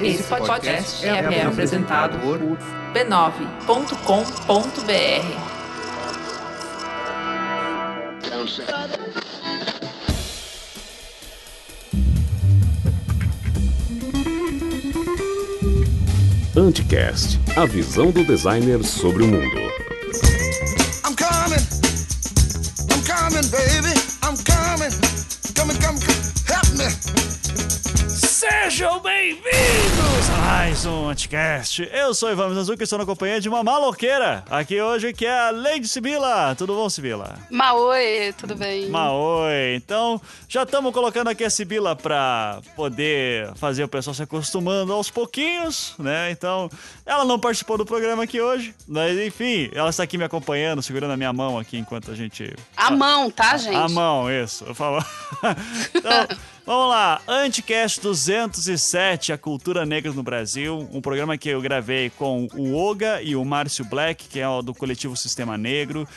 Esse podcast é apresentado por b9.com.br. Anticast, a visão do designer sobre o mundo. I'm coming, baby, I'm coming, come, help me. Sejam bem-vindos a mais um Anticast. Eu sou Ivan Mizanzuki e estou na companhia de uma maloqueira aqui hoje, que é a Lady Sibila. Tudo bom, Sibila? Maoi, tudo bem? Maoi. Então, já estamos colocando aqui a Sibila para poder fazer o pessoal se acostumando aos pouquinhos, né? Então, ela não participou do programa aqui hoje, mas enfim, ela está aqui me acompanhando, segurando a minha mão aqui enquanto a gente... A mão, tá, gente? A mão, isso. Eu falo... Então... Vamos lá, Anticast 207, a cultura negra no Brasil, um programa que eu gravei com o Oga e o Márcio Black, que é do coletivo Sistema Negro,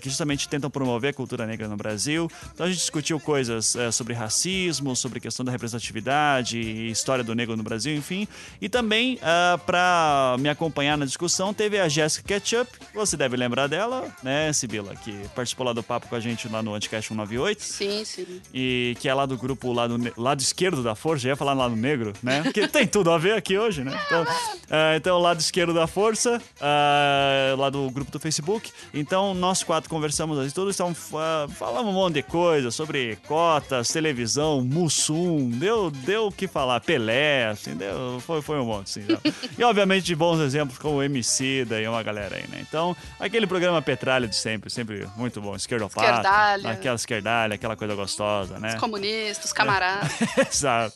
que justamente tentam promover a cultura negra no Brasil. Então a gente discutiu coisas sobre racismo, sobre questão da representatividade e história do negro no Brasil, enfim. E também, para me acompanhar na discussão, teve a Jéssica Ketchup, você deve lembrar dela, né, Sibila, que participou lá do papo com a gente lá no Anticast 198. Sim, sim. E que é lá do grupo lá lado esquerdo da força, ia falar no lado negro, né? Porque tem tudo a ver aqui hoje, né? Então lado esquerdo da força, lá do grupo do Facebook. Então, nós quatro conversamos assim, todos falamos um monte de coisa sobre cotas, televisão, Mussum, deu o que falar, Pelé, assim, foi um monte, assim. Então. E, obviamente, de bons exemplos como o Emicida e uma galera aí, né? Então, aquele programa petralha de sempre muito bom, esquerdopata, aquela esquerdalha, aquela coisa gostosa, né? Os comunistas, os camaradas. Exato.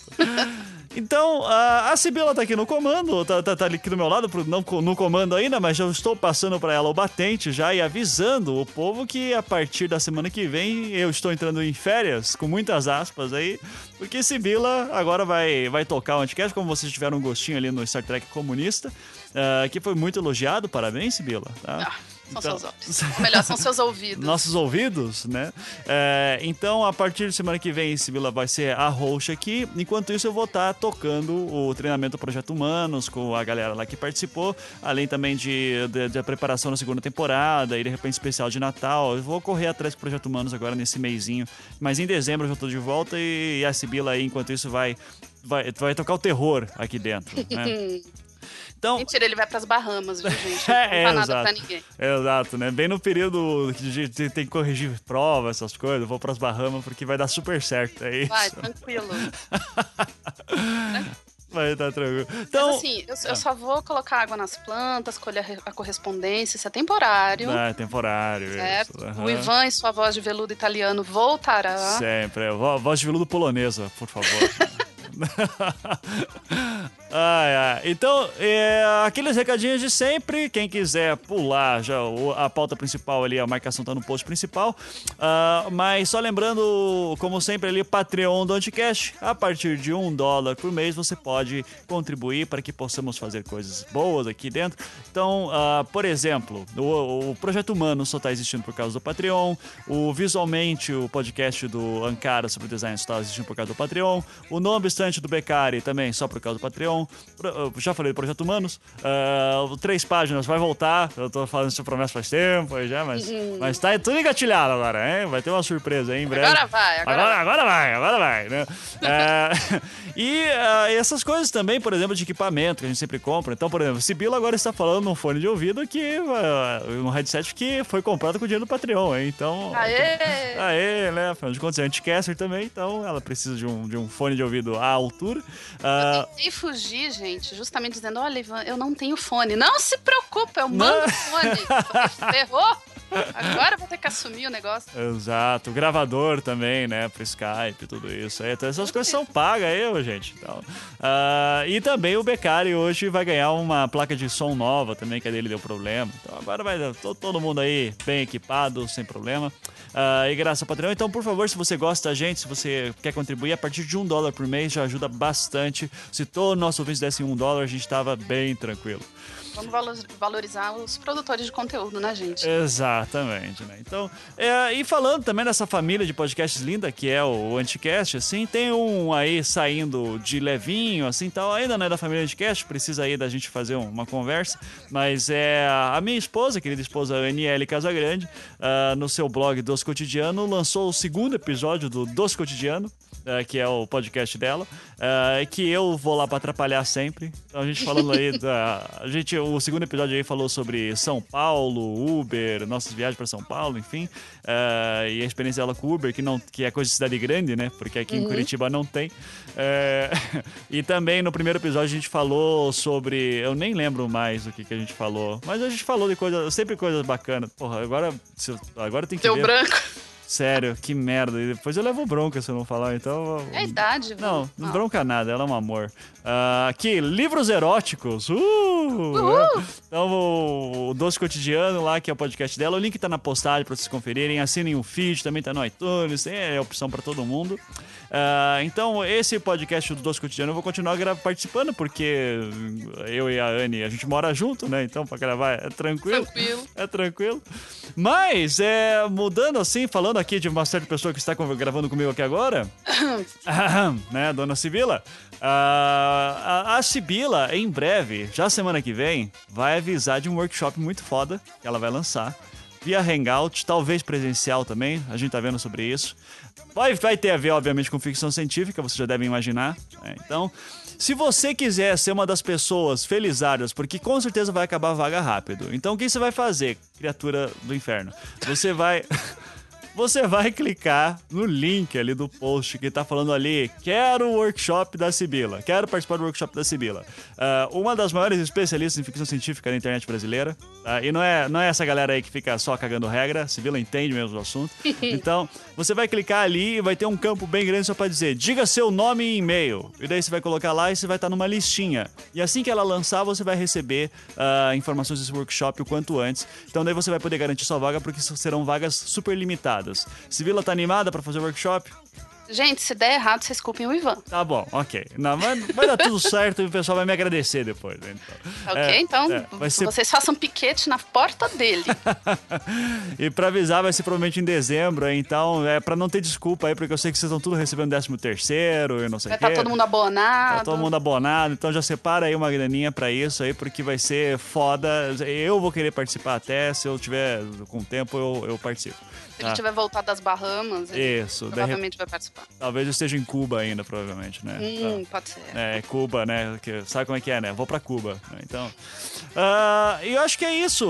Então, a Sibila tá aqui no comando, tá aqui do meu lado, não no comando ainda, mas já estou passando para ela o batente já e avisando o povo que a partir da semana que vem eu estou entrando em férias, com muitas aspas aí, porque Sibila agora vai tocar o Anticast, como vocês tiveram um gostinho ali no Star Trek Comunista, que foi muito elogiado, parabéns, Sibila, tá? São então, seus olhos. Ou melhor, são seus ouvidos. Nossos ouvidos, né? Então, a partir de semana que vem, Sibila vai ser a host aqui. Enquanto isso, eu vou estar tocando o treinamento do Projeto Humanos com a galera lá que participou, além também da preparação da segunda temporada e, de repente, especial de Natal. Eu vou correr atrás do Projeto Humanos agora nesse meizinho. Mas em dezembro eu já tô de volta e a Sibila aí, enquanto isso, vai tocar o terror aqui dentro, né? Então, mentira, ele vai pras Bahamas, viu, gente? Não dá nada pra ninguém. Exato, né? Bem no período que tem que corrigir prova, essas coisas, eu vou pras Bahamas porque vai dar super certo, é isso? Vai, tranquilo. Vai estar tranquilo. Então, mas assim, eu só vou colocar água nas plantas, colher a correspondência, isso é temporário. É temporário, certo? Isso. Uhum. O Ivan e sua voz de veludo italiano voltará. Sempre, voz de veludo polonesa, por favor. Então, aqueles recadinhos de sempre. Quem quiser pular já, a pauta principal ali, a marcação tá no post principal, mas só lembrando, como sempre ali, Patreon do Anticast. A partir de $1 por mês você pode contribuir para que possamos fazer coisas boas aqui dentro. Então, por exemplo, o Projeto Humano só tá existindo por causa do Patreon. Visualmente, o podcast do Ankara sobre design só tá existindo por causa do Patreon. O nome está do Beccari também, só por causa do Patreon. Já falei do Projeto Humanos. 3 páginas, vai voltar. Eu tô fazendo essa promessa faz tempo já, mas tá tudo engatilhado agora, hein? Vai ter uma surpresa aí em breve. Agora vai, né? E essas coisas também, por exemplo, de equipamento que a gente sempre compra. Então, por exemplo, Sibila agora está falando num fone de ouvido que um headset que foi comprado com o dinheiro do Patreon, hein? Então... Aê, né? Afinal de contas, é anticaster também, então ela precisa de um fone de ouvido à altura. Eu tentei fugir, gente, justamente dizendo, olha, Ivan, eu não tenho fone. Não se preocupa, eu mando fone. Ferrou? Agora vou ter que assumir o negócio. Exato, o gravador também, né, pro Skype, tudo isso. Então essas coisas são pagas, gente. Então, e também o Beccari hoje vai ganhar uma placa de som nova também, que a dele deu problema. Então agora vai todo mundo aí bem equipado, sem problema. E graças ao Patreon. Então, por favor, se você gosta da gente, se você quer contribuir, a partir de $1 por mês já ajuda bastante. Se todo nosso ouvinte desse $1, a gente estava bem tranquilo. Vamos valorizar os produtores de conteúdo, né, gente? Exato. Exatamente, né? Então, e falando também dessa família de podcasts linda que é o Anticast, assim, tem um aí saindo de levinho, assim, tal, ainda não é da família Anticast, precisa aí da gente fazer uma conversa, mas é a minha esposa, a querida esposa Aniele Casagrande, no seu blog Dos Cotidiano, lançou o segundo episódio do Dos Cotidiano, que é o podcast dela, que eu vou lá pra atrapalhar sempre. Então a gente falando aí o segundo episódio aí falou sobre São Paulo, Uber, nossas viagens pra São Paulo, enfim, e a experiência dela com Uber, que é coisa de cidade grande, né, porque aqui em Curitiba não tem. E também no primeiro episódio a gente falou sobre, eu nem lembro mais o que a gente falou, mas a gente falou de coisas, sempre coisas bacanas. Porra, agora tem que ver. Deu branco. Sério, que merda. E depois eu levo bronca se eu não falar, então... É idade, viu? Não bronca nada, ela é um amor. Aqui, livros eróticos. Então, o Doce Cotidiano lá, que é o podcast dela. O link tá na postagem pra vocês conferirem. Assinem o feed, também tá no iTunes. Tem opção pra todo mundo. Então, esse podcast do Doce Cotidiano eu vou continuar participando, porque eu e a Anne, a gente mora junto, né? Então, pra gravar é tranquilo. É tranquilo. Mas, mudando assim, falando aqui de uma certa pessoa que está gravando comigo aqui agora, né, dona Sibila. A Sibila, em breve, já semana que vem, vai avisar de um workshop muito foda que ela vai lançar via Hangout, talvez presencial também, a gente tá vendo sobre isso. Vai ter a ver, obviamente, com ficção científica, vocês já devem imaginar, né? Então, se você quiser ser uma das pessoas felizardas, porque com certeza vai acabar a vaga rápido, então o que você vai fazer, criatura do inferno? Você vai clicar no link ali do post que tá falando ali, quero o workshop da Sibila, quero participar do workshop da Sibila. Uma das maiores especialistas em ficção científica na internet brasileira, tá? E não é essa galera aí que fica só cagando regra, Sibila entende mesmo o assunto. Então, você vai clicar ali e vai ter um campo bem grande só pra dizer, diga seu nome e e-mail. E daí você vai colocar lá e você vai estar numa listinha. E assim que ela lançar, você vai receber informações desse workshop o quanto antes. Então daí você vai poder garantir sua vaga, porque serão vagas super limitadas. Sibila, tá animada pra fazer o workshop? Gente, se der errado, vocês culpem o Ivan. Tá bom, ok. Não, vai dar tudo certo e o pessoal vai me agradecer depois. Então. Ok, vocês façam piquete na porta dele. E pra avisar, vai ser provavelmente em dezembro, então pra não ter desculpa aí, porque eu sei que vocês estão tudo recebendo 13º e não sei o quê. Vai tá todo mundo abonado. Tá todo mundo abonado, então já separa aí uma graninha pra isso aí, porque vai ser foda. Eu vou querer participar até, se eu tiver com tempo, eu participo. Se ele tiver voltado das Bahamas, ele provavelmente vai participar. Talvez eu esteja em Cuba ainda, provavelmente, né? Pode ser. É, Cuba, né? Sabe como é que é, né? Vou pra Cuba. Então, e eu acho que é isso.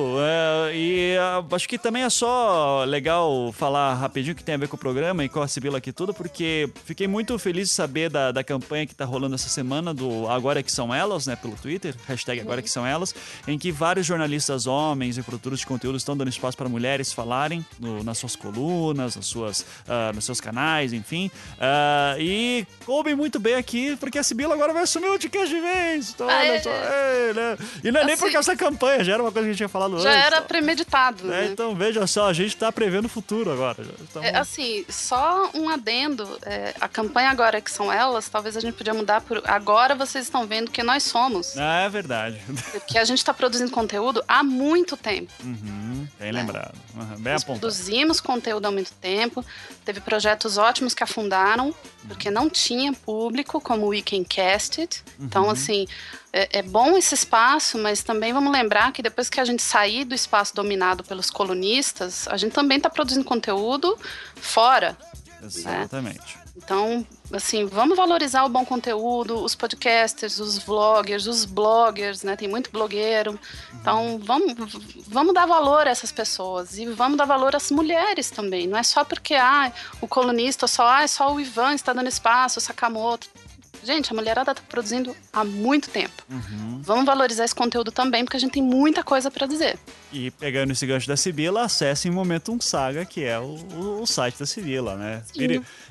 Acho que também é só legal falar rapidinho que tem a ver com o programa e com a Sibila aqui tudo, porque fiquei muito feliz de saber da campanha que tá rolando essa semana do Agora Que São Elas, né? Pelo Twitter, hashtag Agora Que São Elas, em que vários jornalistas homens e produtores de conteúdo estão dando espaço para mulheres falarem nas suas colunas, nos seus canais, enfim. E coube muito bem aqui, porque a Sibila agora vai assumir o podcast de vez. Então, olha só, né? E não é nem por causa da campanha, já era uma coisa que a gente tinha falado antes. Já era premeditado, né? Então, veja só, a gente tá prevendo o futuro agora. Só um adendo. A campanha Agora Que São Elas, talvez a gente podia mudar por Agora Vocês Estão Vendo Que Nós Somos. Ah, é verdade. Porque a gente tá produzindo conteúdo há muito tempo. Bem lembrado. Bem apontado. Nós produzimos conteúdo há muito tempo, teve projetos ótimos que afundaram, porque não tinha público, como o Weekend Casted. Então, assim, é bom esse espaço, mas também vamos lembrar que depois que a gente sair do espaço dominado pelos colunistas, a gente também está produzindo conteúdo fora. Exatamente. Né? Então, assim, vamos valorizar o bom conteúdo, os podcasters, os vloggers, os bloggers, né? Tem muito blogueiro. Então, vamos dar valor a essas pessoas e vamos dar valor às mulheres também. Não é só porque o colunista só o Ivan está dando espaço, o Sakamoto. Gente, a mulherada está produzindo há muito tempo. Vamos valorizar esse conteúdo também, porque a gente tem muita coisa para dizer. E pegando esse gancho da Sibila, acesse em Momentum Saga, que é o site da Sibila, né?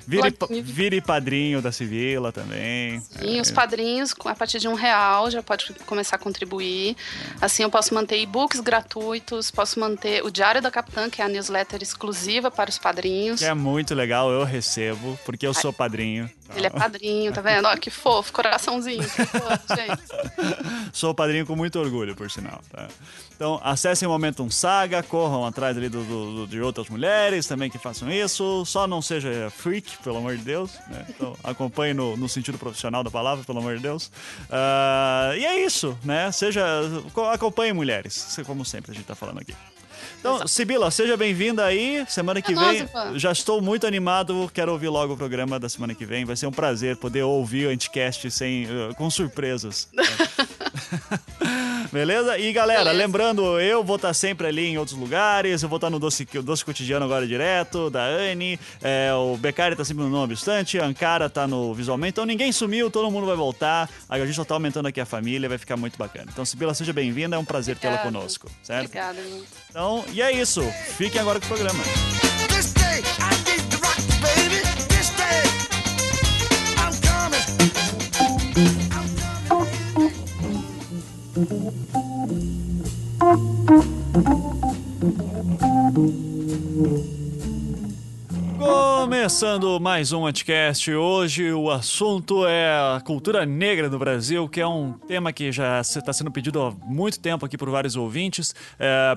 Vire padrinho da Sibila também. Sim, os padrinhos, a partir de R$1, já pode começar a contribuir. Assim, eu posso manter e-books gratuitos, posso manter o Diário da Capitã, que é a newsletter exclusiva para os padrinhos. Que é muito legal, eu recebo, porque eu sou padrinho. Ele é padrinho, tá vendo? que fofo, coraçãozinho. Que fofo, gente. Sou padrinho com muito orgulho, por sinal. Tá? Então, acessem o Momentum Saga, corram atrás ali de outras mulheres também que façam isso. Só não seja freak, pelo amor de Deus. Né? Então, acompanhe no sentido profissional da palavra, pelo amor de Deus. E é isso, né? Acompanhe mulheres, como sempre a gente tá falando aqui. Então, exato. Sibila, seja bem-vinda aí, semana que vem, nossa, já estou muito animado, quero ouvir logo o programa da semana que vem, vai ser um prazer poder ouvir o Anticast com surpresas. Beleza? E galera, beleza. Lembrando, eu vou estar sempre ali em outros lugares, eu vou estar no Doce Cotidiano agora direto, da Anne, o Beccari tá sempre no Não Obstante, a Ankara tá no Visualmente, então ninguém sumiu, todo mundo vai voltar, a gente só tá aumentando aqui a família, vai ficar muito bacana. Então, Sibila, seja bem-vinda, é um prazer tê-la conosco, certo? Obrigada, gente. Então, e é isso, fiquem agora com o programa. Começando mais um Anticast, hoje o assunto é a cultura negra do Brasil, que é um tema que já está sendo pedido há muito tempo aqui por vários ouvintes,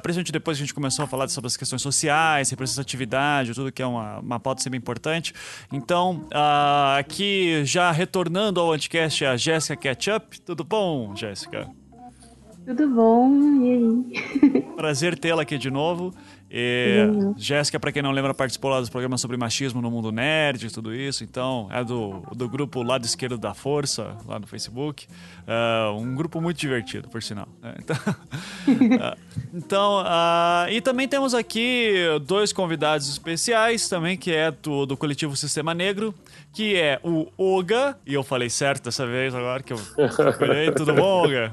principalmente depois que a gente começou a falar sobre as questões sociais, representatividade, tudo que é uma pauta sempre importante. Então, aqui já retornando ao Anticast, a Jéssica Ketchup. Tudo bom, Jéssica? Tudo bom, e aí? Prazer tê-la aqui de novo. Jéssica, pra quem não lembra, participou lá dos programas sobre machismo no Mundo Nerd e tudo isso. Então, é do grupo Lado Esquerdo da Força, lá no Facebook. Um grupo muito divertido, por sinal. Então, e também temos aqui dois convidados especiais também, que é do coletivo Sistema Negro, que é o Oga, e eu falei certo dessa vez agora, que eu falei, tudo bom, Oga?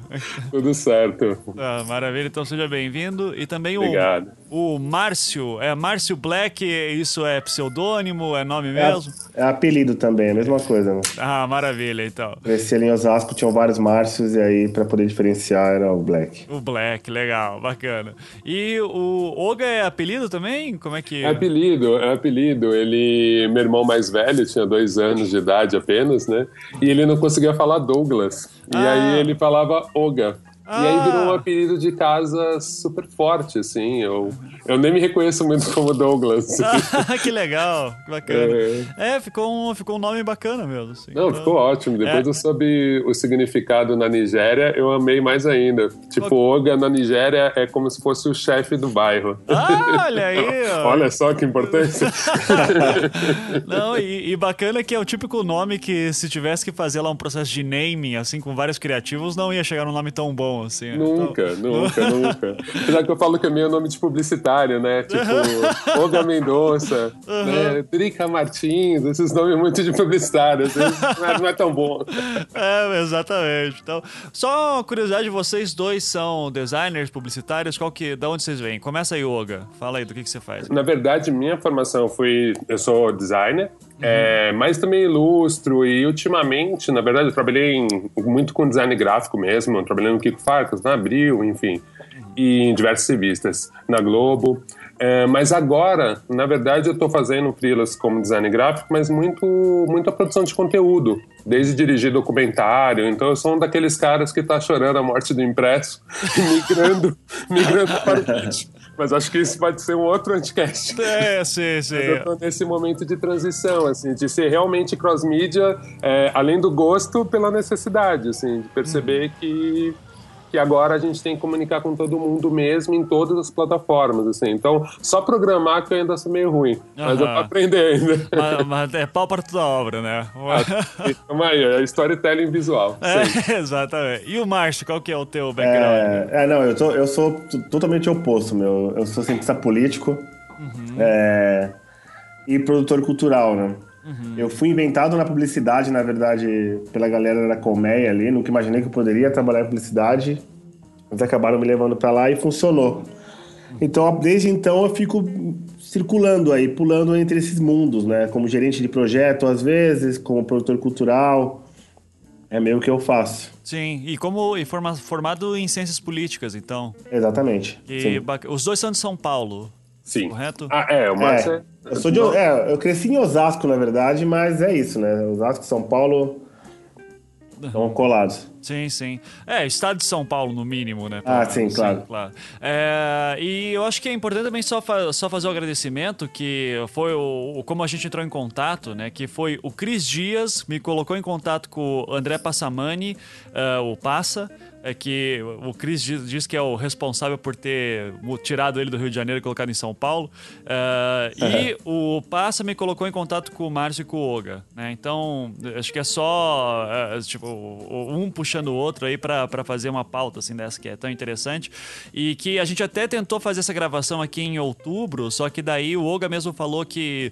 Tudo certo. Maravilha, então seja bem-vindo. E também obrigado. O Márcio, Márcio Black, isso é pseudônimo, é nome mesmo? É apelido também, é a mesma coisa, né? Ah, maravilha, então. Cresci ali em Osasco, tinham vários Márcios, e aí pra poder diferenciar era o Black. O Black, legal, bacana. E o Oga é apelido também? Como é que... É apelido, ele, meu irmão mais velho, tinha 2 anos de idade apenas, né? E ele não conseguia falar Douglas. E aí ele falava Oga. E aí virou um apelido de casa super forte, assim. Eu nem me reconheço muito como Douglas. Que legal, que bacana. Ficou um nome bacana mesmo. Assim. Não, ficou ótimo. Depois eu soube o significado na Nigéria, eu amei mais ainda. Tipo, Oga na Nigéria é como se fosse o chefe do bairro. Olha aí! Olha só que importância. Não, e bacana que é o típico nome que, se tivesse que fazer lá um processo de naming, assim, com vários criativos, não ia chegar num nome tão bom. Assim, nunca. Apesar que eu falo que é meio nome de publicitário, né? Tipo, Olga Mendonça, né? Drica Martins, esses nomes muito de publicitário, assim, não é tão bom. Exatamente. Então, só uma curiosidade, vocês dois são designers publicitários, da onde vocês vêm? Começa aí, Olga. Fala aí do que você faz. Na verdade, minha formação, eu sou designer, mas também ilustro, e ultimamente, na verdade, eu trabalhei muito com design gráfico mesmo, trabalhando com Kiko Farkas, na Abril, enfim, e em diversas revistas, na Globo. Mas agora, na verdade, eu estou fazendo freelas como design gráfico, mas muito a produção de conteúdo, desde dirigir documentário. Então eu sou um daqueles caras que está chorando a morte do impresso e migrando para o vídeo. Mas acho que isso pode ser um outro Anticast. Sim. Eu tô nesse momento de transição, assim, de ser realmente cross-mídia, além do gosto, pela necessidade, assim, de perceber que agora a gente tem que comunicar com todo mundo mesmo, em todas as plataformas, assim. Então, só programar que eu ainda sou meio ruim, mas eu tô aprendendo ainda. Mas é pau para toda obra, né? É storytelling visual. Exatamente. E o Márcio, qual que é o teu background? Eu sou totalmente oposto, meu. Eu sou cientista político e produtor cultural, né? Eu fui inventado na publicidade, na verdade, pela galera da Colmeia ali. Nunca imaginei que eu poderia trabalhar em publicidade. Eles acabaram me levando pra lá e funcionou. Então, desde então, eu fico circulando aí, pulando entre esses mundos, né? Como gerente de projeto, às vezes, como produtor cultural. É meio que eu faço. Sim, e como formado em ciências políticas, então. Exatamente. Os dois são de São Paulo. Sim. Correto? O Márcio é. Eu cresci em Osasco, na verdade, mas é isso, né? Osasco, São Paulo, Estão colados. Sim, sim. É, estado de São Paulo, no mínimo, né? Ah, sim, claro. Sim, claro. É, e eu acho que é importante também só fazer o agradecimento, que foi como a gente entrou em contato, né? Que foi o Cris Dias, me colocou em contato com o André Passamani, o Passa, que o Cris diz que é o responsável por ter tirado ele do Rio de Janeiro e colocado em São Paulo. E o Passa me colocou em contato com o Márcio e com o Oga, né? Então, acho que é só tipo, um puxando o outro aí pra fazer uma pauta assim dessa que é tão interessante. E que a gente até tentou fazer essa gravação aqui em outubro, só que daí o Oga mesmo falou que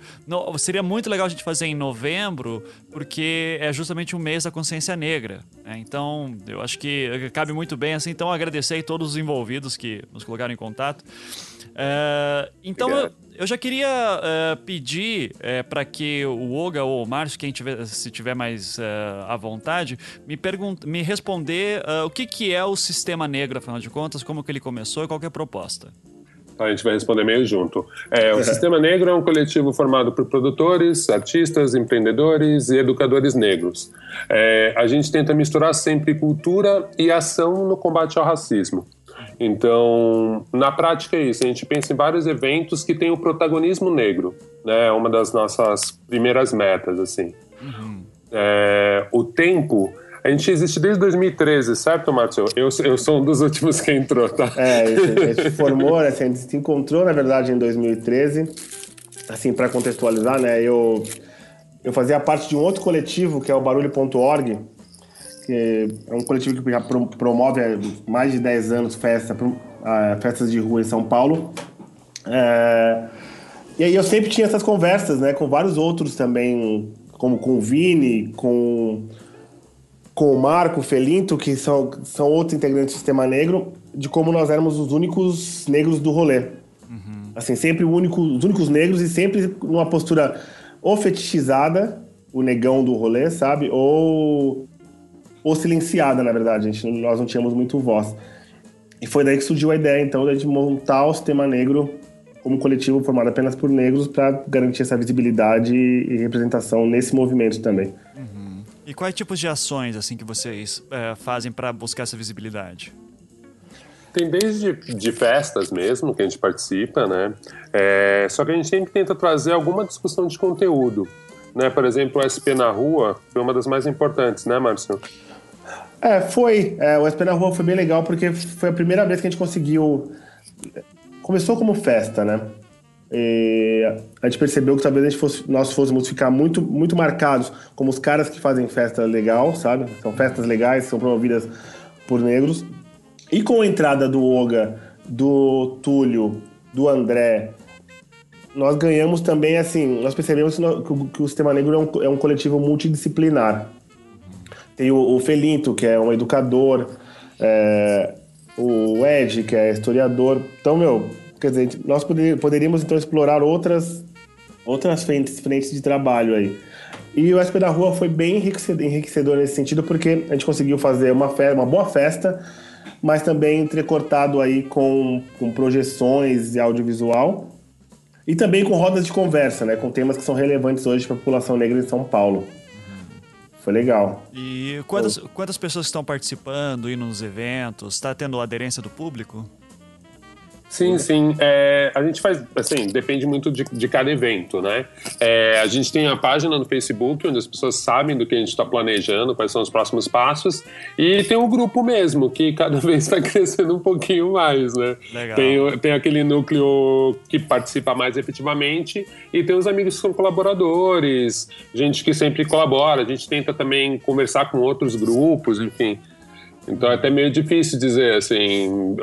seria muito legal a gente fazer em novembro, porque é justamente o mês da consciência negra, né? Então, eu acho que cabe muito bem, assim, então agradecer a todos os envolvidos que nos colocaram em contato. Então eu já queria pedir para que o Oga ou o Márcio, quem tiver, se tiver mais à vontade, me responder o que é o sistema negro, afinal de contas, como que ele começou e qual que é a proposta. A gente vai responder meio junto. O Sistema Negro é um coletivo formado por produtores, artistas, empreendedores e educadores negros. A gente tenta misturar sempre cultura e ação no combate ao racismo. Então, na prática é isso. A gente pensa em vários eventos que têm o protagonismo negro, né? É uma das nossas primeiras metas, assim. Uhum. O tempo... A gente existe desde 2013, certo, Márcio? Eu sou um dos últimos que entrou, tá? A gente formou, né? A gente se encontrou, na verdade, em 2013. Assim, para contextualizar, né? Eu fazia parte de um outro coletivo, que é o Barulho.org, que é um coletivo que já promove há mais de 10 anos festas de rua em São Paulo. E aí eu sempre tinha essas conversas, né? Com vários outros também, como com o Vini, com o Marco, o Felinto, que são outros integrantes do Sistema Negro, de como nós éramos os únicos negros do rolê. Uhum. Assim, sempre os únicos negros e sempre numa postura ou fetichizada, o negão do rolê, sabe? Ou silenciada, na verdade. Nós não tínhamos muito voz. E foi daí que surgiu a ideia, então, de a gente montar o Sistema Negro como coletivo formado apenas por negros para garantir essa visibilidade e representação nesse movimento também. Uhum. E quais tipos de ações assim, que vocês fazem para buscar essa visibilidade? Tem desde de festas mesmo, que a gente participa, né? Só que a gente sempre tenta trazer alguma discussão de conteúdo, né? Por exemplo, o SP na Rua foi uma das mais importantes, né, Márcio? Foi. O SP na Rua foi bem legal porque foi a primeira vez que a gente conseguiu... Começou como festa, né? E a gente percebeu que talvez nós fôssemos ficar muito, muito marcados como os caras que fazem festa legal, sabe? São festas legais, são promovidas por negros. E com a entrada do Oga, do Túlio, do André, nós ganhamos também, assim... Nós percebemos que o Sistema Negro é um coletivo multidisciplinar. Tem o Felinto, que é um educador, o Ed, que é historiador. Então, quer dizer, nós poderíamos, então, explorar outras frentes de trabalho aí. E o SP da Rua foi bem enriquecedor nesse sentido, porque a gente conseguiu fazer uma boa festa, mas também entrecortado aí com projeções e audiovisual, e também com rodas de conversa, né, com temas que são relevantes hoje para a população negra em São Paulo. Foi legal. E quantas pessoas estão participando, indo nos eventos? Está tendo aderência do público? Sim. A gente faz, assim, depende muito de cada evento, né? A gente tem a página no Facebook, onde as pessoas sabem do que a gente está planejando, quais são os próximos passos, e tem o grupo mesmo, que cada vez está crescendo um pouquinho mais, né? Legal. Tem aquele núcleo que participa mais efetivamente, e tem os amigos que são colaboradores, gente que sempre colabora, a gente tenta também conversar com outros grupos, enfim. Então é até meio difícil dizer, assim...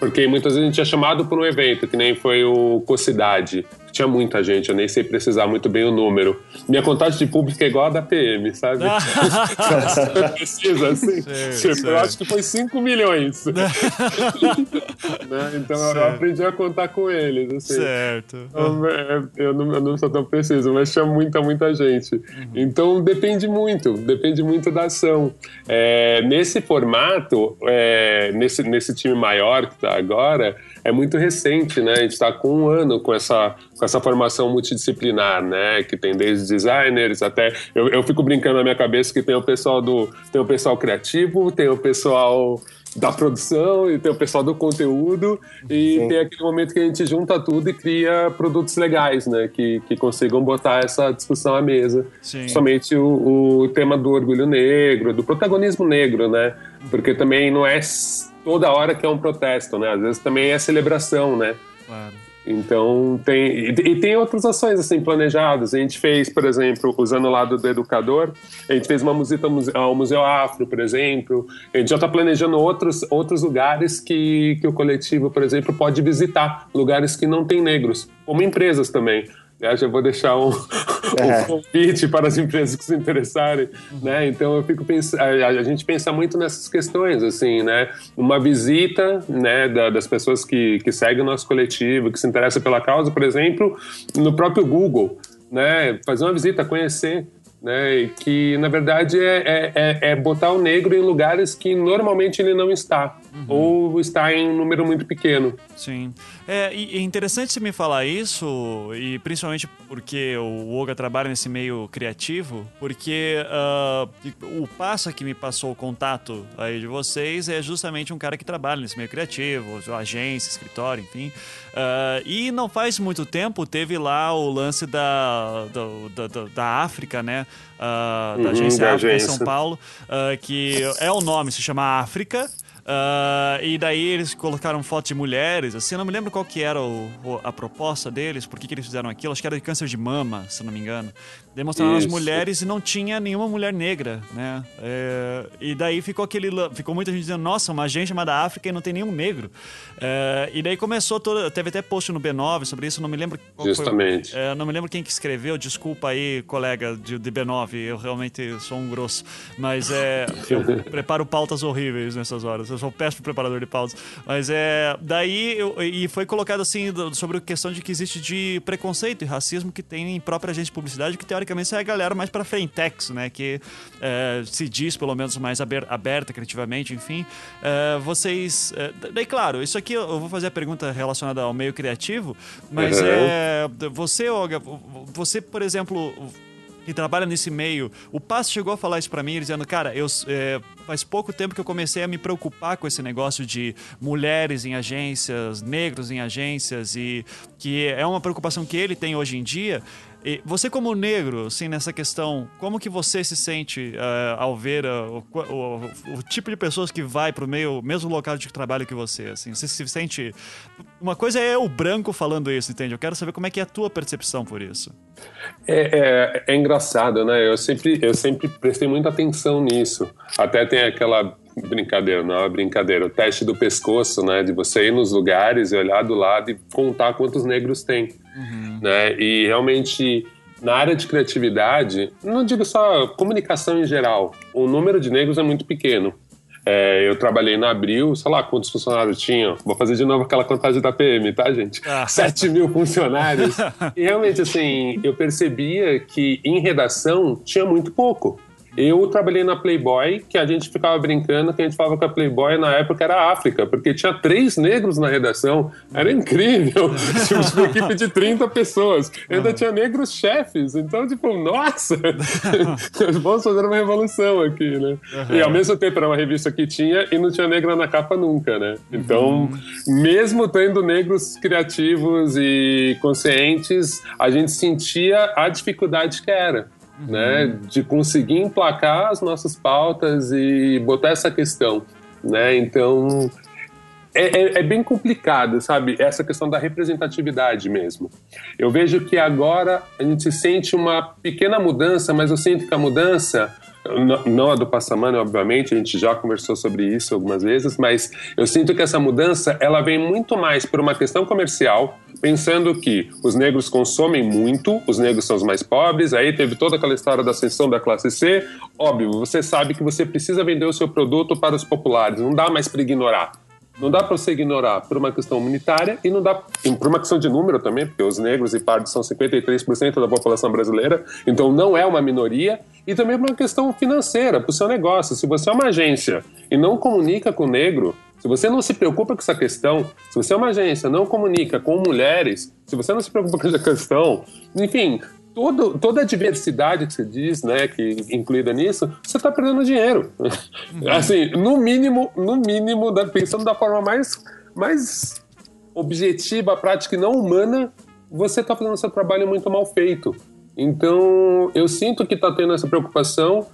Porque muitas vezes a gente é chamado por um evento, que nem foi o Cocidade. Tinha muita gente, eu nem sei precisar muito bem o número. Minha contagem de público é igual a da PM, sabe? Precisa, assim. Eu acho que foi 5 milhões. Né? Então eu aprendi a contar com eles. Assim. Certo. Então, eu não sou tão preciso, mas tinha muita gente. Uhum. Então depende muito da ação. Nesse formato, nesse time maior que está agora... é muito recente, né? A gente está com 1 ano com essa formação multidisciplinar, né? Que tem desde designers até... Eu fico brincando na minha cabeça que tem o pessoal tem o pessoal criativo, tem o pessoal da produção e tem o pessoal do conteúdo e Sim. tem aquele momento que a gente junta tudo e cria produtos legais, né, que consigam botar essa discussão à mesa. Sim. Principalmente o tema do orgulho negro, do protagonismo negro, né, porque também não é toda hora que é um protesto, né, às vezes também é celebração, né. Claro. Então tem outras ações assim planejadas. A gente fez, por exemplo, usando o lado do educador, a gente fez uma visita ao Museu Afro, por exemplo. A gente já está planejando outros lugares que o coletivo, por exemplo, pode visitar, lugares que não tem negros, como empresas também. Eu já vou deixar um convite para as empresas que se interessarem, né? Então eu fico pensando, a gente pensa muito nessas questões, assim, né? Uma visita, né, das pessoas que seguem o nosso coletivo, que se interessam pela causa, por exemplo, no próprio Google, né? Fazer uma visita, conhecer, né? Que na verdade é botar o negro em lugares que normalmente ele não está, ou está em um número muito pequeno. Sim. É interessante você me falar isso, e principalmente porque o Olga trabalha nesse meio criativo, porque o Passa que me passou o contato aí de vocês é justamente um cara que trabalha nesse meio criativo, agência, escritório, enfim. E não faz muito tempo teve lá o lance da África, né? Da agência da África em São Paulo, que é o nome, se chama África. E daí eles colocaram foto de mulheres, assim, eu não me lembro qual que era a proposta deles, por que eles fizeram aquilo, acho que era de câncer de mama, se não me engano. Demonstraram as mulheres e não tinha nenhuma mulher negra, né? E daí ficou muita gente dizendo, nossa, uma agência chamada África e não tem nenhum negro. E daí começou teve até post no B9 sobre isso, não me lembro qual Justamente. Foi, não me lembro quem que escreveu, desculpa aí, colega de B9, eu realmente sou um grosso, mas eu preparo pautas horríveis nessas horas. Eu sou um péssimo preparador de pautas. Mas daí e foi colocado assim sobre a questão de que existe de preconceito e racismo que tem em própria agência de publicidade, que teoricamente é a galera mais pra frentex, né? Que se diz pelo menos mais aberta criativamente, enfim. Vocês... Daí, claro, isso aqui eu vou fazer a pergunta relacionada ao meio criativo, mas você, Olga, você, por exemplo... que trabalha nesse meio, o Passo chegou a falar isso pra mim, dizendo, cara, faz pouco tempo que eu comecei a me preocupar com esse negócio de mulheres em agências, negros em agências, e que é uma preocupação que ele tem hoje em dia. E você, como negro, assim, nessa questão, como que você se sente ao ver o tipo de pessoas que vai pro meio, mesmo local de trabalho que você, assim? Você se sente... Uma coisa é o branco falando isso, entende? Eu quero saber como é que é a tua percepção por isso. É engraçado, né? Eu sempre prestei muita atenção nisso. Até tem aquela... Brincadeira, não é brincadeira. O teste do pescoço, né? De você ir nos lugares e olhar do lado e contar quantos negros tem. Né? E realmente, na área de criatividade, não digo só comunicação em geral, o número de negros é muito pequeno. Eu trabalhei na Abril, sei lá quantos funcionários tinham. Vou fazer de novo aquela contagem da PM, tá, gente? 7 mil funcionários. E realmente, assim, eu percebia que em redação tinha muito pouco. Eu trabalhei na Playboy, que a gente ficava brincando, que a gente falava que a Playboy na época era África, porque tinha 3 negros na redação. Era incrível. Tínhamos uma equipe de 30 pessoas. Ainda tinha negros chefes. Então, tipo, nossa! Vamos fazer uma revolução aqui, né? E ao mesmo tempo era uma revista que tinha e não tinha negra na capa nunca, né? Então, mesmo tendo negros criativos e conscientes, a gente sentia a dificuldade que era. Né, de conseguir emplacar as nossas pautas e botar essa questão, né? Então é bem complicado, sabe? Essa questão da representatividade mesmo. Eu vejo que agora a gente sente uma pequena mudança, mas eu sinto que a mudança não a do Passamano, obviamente, a gente já conversou sobre isso algumas vezes, mas eu sinto que essa mudança, ela vem muito mais por uma questão comercial, pensando que os negros consomem muito, os negros são os mais pobres, aí teve toda aquela história da ascensão da classe C, óbvio, você sabe que você precisa vender o seu produto para os populares, não dá mais para ignorar. Não dá para você ignorar por uma questão humanitária e não dá por uma questão de número também, porque os negros e pardos são 53% da população brasileira, então não é uma minoria, e também por uma questão financeira, para o seu negócio. Se você é uma agência e não comunica com o negro, Se você não se preocupa com essa questão, se você é uma agência, não comunica com mulheres, se você não se preocupa com essa questão, enfim, toda a diversidade que você diz, né, que incluída nisso, você está perdendo dinheiro. Assim, no mínimo, pensando da forma mais objetiva, prática e não humana, você está fazendo seu trabalho muito mal feito. Então, eu sinto que está tendo essa preocupação.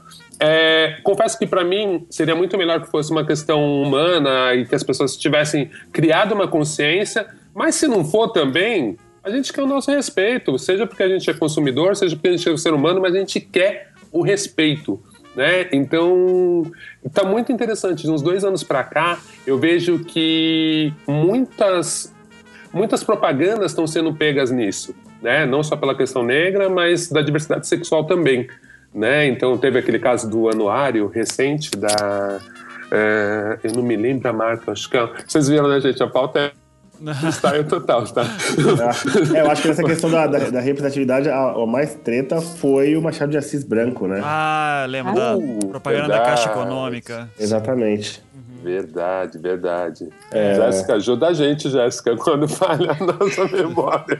Confesso que para mim seria muito melhor que fosse uma questão humana e que as pessoas tivessem criado uma consciência, mas se não for também, a gente quer o nosso respeito, seja porque a gente é consumidor, seja porque a gente é um ser humano, mas a gente quer o respeito, né? Então tá muito interessante, de uns 2 anos para cá eu vejo que muitas propagandas estão sendo pegas nisso, né? Não só pela questão negra, mas da diversidade sexual também, né? Então teve aquele caso do anuário recente da... eu não me lembro a marca, acho que... Vocês viram, né, gente? A pauta é freestyle total, tá? Eu acho que nessa questão da representatividade, a mais treta foi o Machado de Assis branco, né? Ah, lembro da propaganda da Caixa Econômica. Exatamente. Verdade. Jéssica, ajuda a gente, Jéssica, quando falha a nossa memória.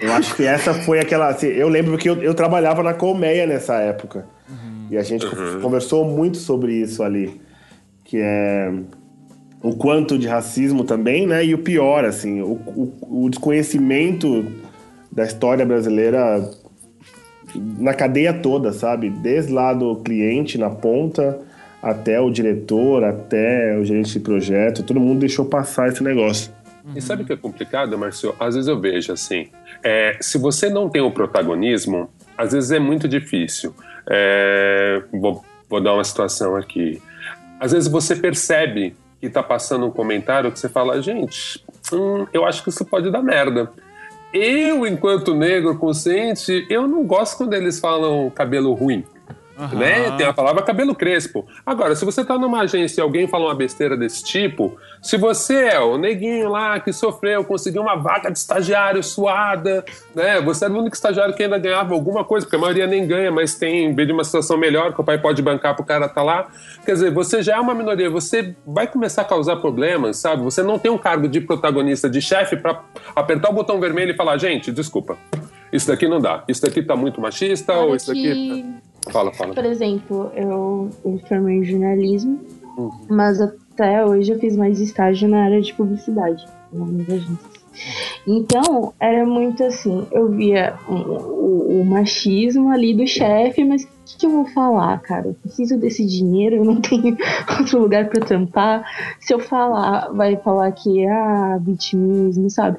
Eu acho que essa foi aquela... Assim, eu lembro que eu trabalhava na Colmeia nessa época. Uhum. E a gente conversou muito sobre isso ali. Que é o quanto de racismo também, né? E o pior, assim, o desconhecimento da história brasileira na cadeia toda, sabe? Desde lá do cliente, na ponta... até o diretor, até o gerente de projeto, todo mundo deixou passar esse negócio. E sabe o que é complicado, Marcio? Às vezes eu vejo assim, se você não tem o protagonismo, às vezes é muito difícil. Vou dar uma situação aqui. Às vezes você percebe que tá passando um comentário que você fala, gente, eu acho que isso pode dar merda. Eu, enquanto negro consciente, eu não gosto quando eles falam cabelo ruim. Uhum. Né? Tem a palavra cabelo crespo. Agora, se você tá numa agência e alguém fala uma besteira desse tipo, se você é o neguinho lá que sofreu, conseguiu uma vaga de estagiário suada, né? Você era o único estagiário que ainda ganhava alguma coisa, porque a maioria nem ganha, mas tem de uma situação melhor que o pai pode bancar pro cara tá lá. Quer dizer, você já é uma minoria, você vai começar a causar problemas, sabe? Você não tem um cargo de protagonista, de chefe, pra apertar o botão vermelho e falar, gente, desculpa, isso daqui não dá, isso daqui tá muito machista, claro, ou isso daqui... Fala. Por exemplo, eu formei em jornalismo, mas até hoje eu fiz mais estágio na área de publicidade, nas agências. Então, era muito assim, eu via o machismo ali do chefe, mas o que eu vou falar, cara? Eu preciso desse dinheiro, eu não tenho outro lugar pra tampar. Se eu falar, vai falar que vitimismo, sabe?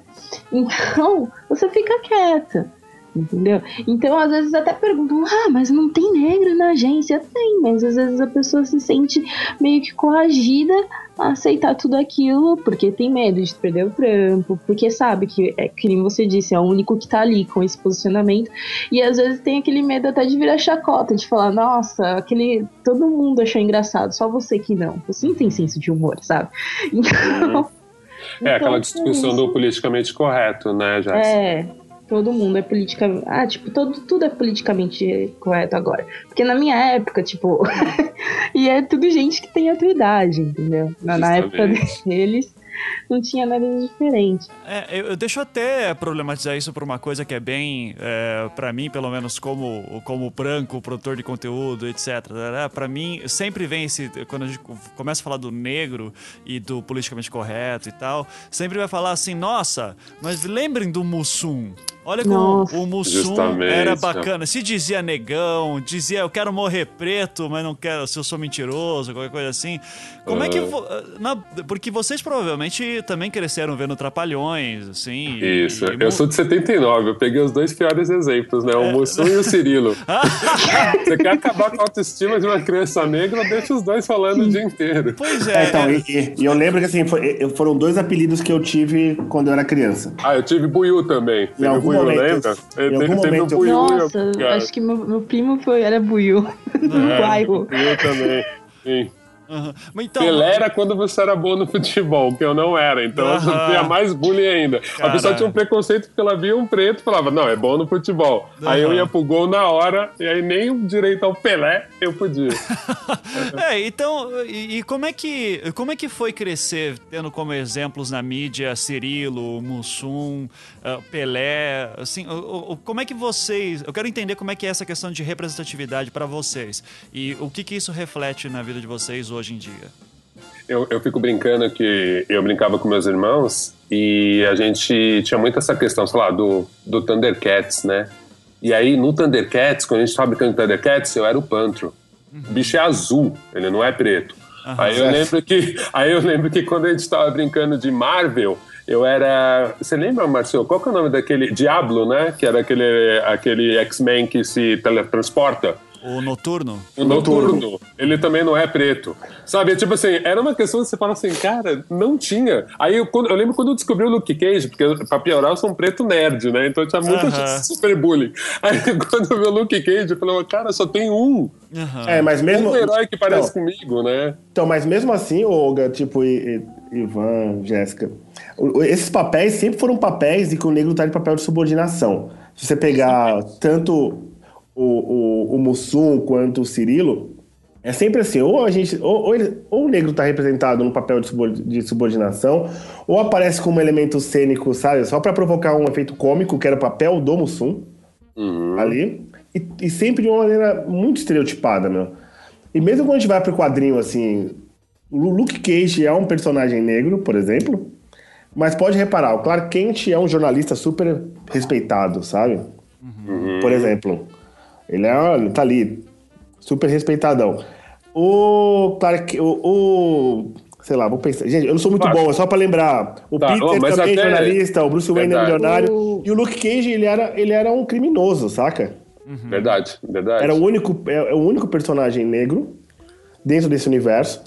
Então, você fica quieta. Entendeu? Então, às vezes até perguntam, mas não tem negro na agência? Tem, mas às vezes a pessoa se sente meio que coagida a aceitar tudo aquilo, porque tem medo de perder o trampo, porque sabe que, como você disse, é o único que tá ali com esse posicionamento, e às vezes tem aquele medo até de virar chacota, de falar, nossa, todo mundo achou engraçado, só você que não, você não tem senso de humor, sabe? Então... Então aquela discussão do politicamente correto, né, Jace? Todo mundo é politicamente... tudo é politicamente correto agora. Porque na minha época, tipo... e é tudo gente que tem a tua idade, entendeu? Na época deles, não tinha nada diferente. Eu deixo até problematizar isso por uma coisa que é bem... pra mim, pelo menos, como branco, produtor de conteúdo, etc. Pra mim, sempre vem esse... Quando a gente começa a falar do negro e do politicamente correto e tal, sempre vai falar assim, nossa, mas lembrem do Mussum. Olha como o Mussum era bacana. Se dizia negão, dizia eu quero morrer preto, mas não quero, se eu sou mentiroso, qualquer coisa assim. Como é que... porque vocês provavelmente também cresceram vendo Trapalhões, assim. Isso, eu sou de 79, eu peguei os 2 piores exemplos, né? O Mussum e o Cirilo. Você quer acabar com a autoestima de uma criança negra, deixa os 2 falando o dia inteiro. Pois é. Então, e eu lembro que assim, foram 2 apelidos que eu tive quando eu era criança. Eu tive Buiú também. Não, Buiú. Lembra? Nossa, acho que meu primo era Buiú, do bairro. Eu também, sim. Uhum. Mas então, Pelé era quando você era bom no futebol, que eu não era, então eu sofria mais bullying ainda. Caralho. A pessoa tinha um preconceito porque ela via um preto e falava, não, é bom no futebol. Uhum. Aí eu ia pro gol na hora, e aí nem direito ao Pelé eu podia. Então, e como é que foi crescer tendo como exemplos na mídia Cirilo, Mussum, Pelé, assim, como é que vocês... Eu quero entender como é que é essa questão de representatividade para vocês, e o que isso reflete na vida de vocês hoje em dia? Eu fico brincando que eu brincava com meus irmãos e a gente tinha muito essa questão, sei lá, do Thundercats, né? E aí no Thundercats, quando a gente tava brincando de Thundercats, eu era o Pantro. Uhum. O bicho é azul, ele não é preto. Uhum. Aí eu lembro que quando a gente tava brincando de Marvel, eu era... Você lembra, Marcelo? Qual que é o nome daquele... Diablo, né? Que era aquele X-Men que se teletransporta. O Noturno? O Noturno. Ele também não é preto. Sabe, tipo assim, era uma questão que você fala assim, cara, não tinha. Aí eu lembro quando eu descobri o Luke Cage, porque pra piorar eu sou um preto nerd, né? Então tinha muito super bullying. Aí quando eu vi o Luke Cage, eu falei, cara, só tem um. Uhum. Mas mesmo... Um herói que parece comigo, né? Então, mas mesmo assim, Olga, tipo, Ivan, Jéssica, esses papéis sempre foram papéis de que o negro tá de papel de subordinação. Se você pegar tanto... O Mussum quanto o Cirilo, é sempre assim, ou o negro está representado num papel de subordinação, ou aparece como elemento cênico, sabe, só para provocar um efeito cômico, que era o papel do Mussum, ali, e sempre de uma maneira muito estereotipada, meu. E mesmo quando a gente vai pro quadrinho, assim, o Luke Cage é um personagem negro, por exemplo, mas pode reparar, o Clark Kent é um jornalista super respeitado, sabe? Uhum. Por exemplo... Ele tá ali, super respeitadão. Sei lá, vou pensar. Gente, eu não sou muito bom, é só pra lembrar. O Peter também é jornalista, o Bruce Wayne é milionário. E o Luke Cage, ele era um criminoso, saca? Uhum. Verdade, verdade. Era o único personagem negro dentro desse universo.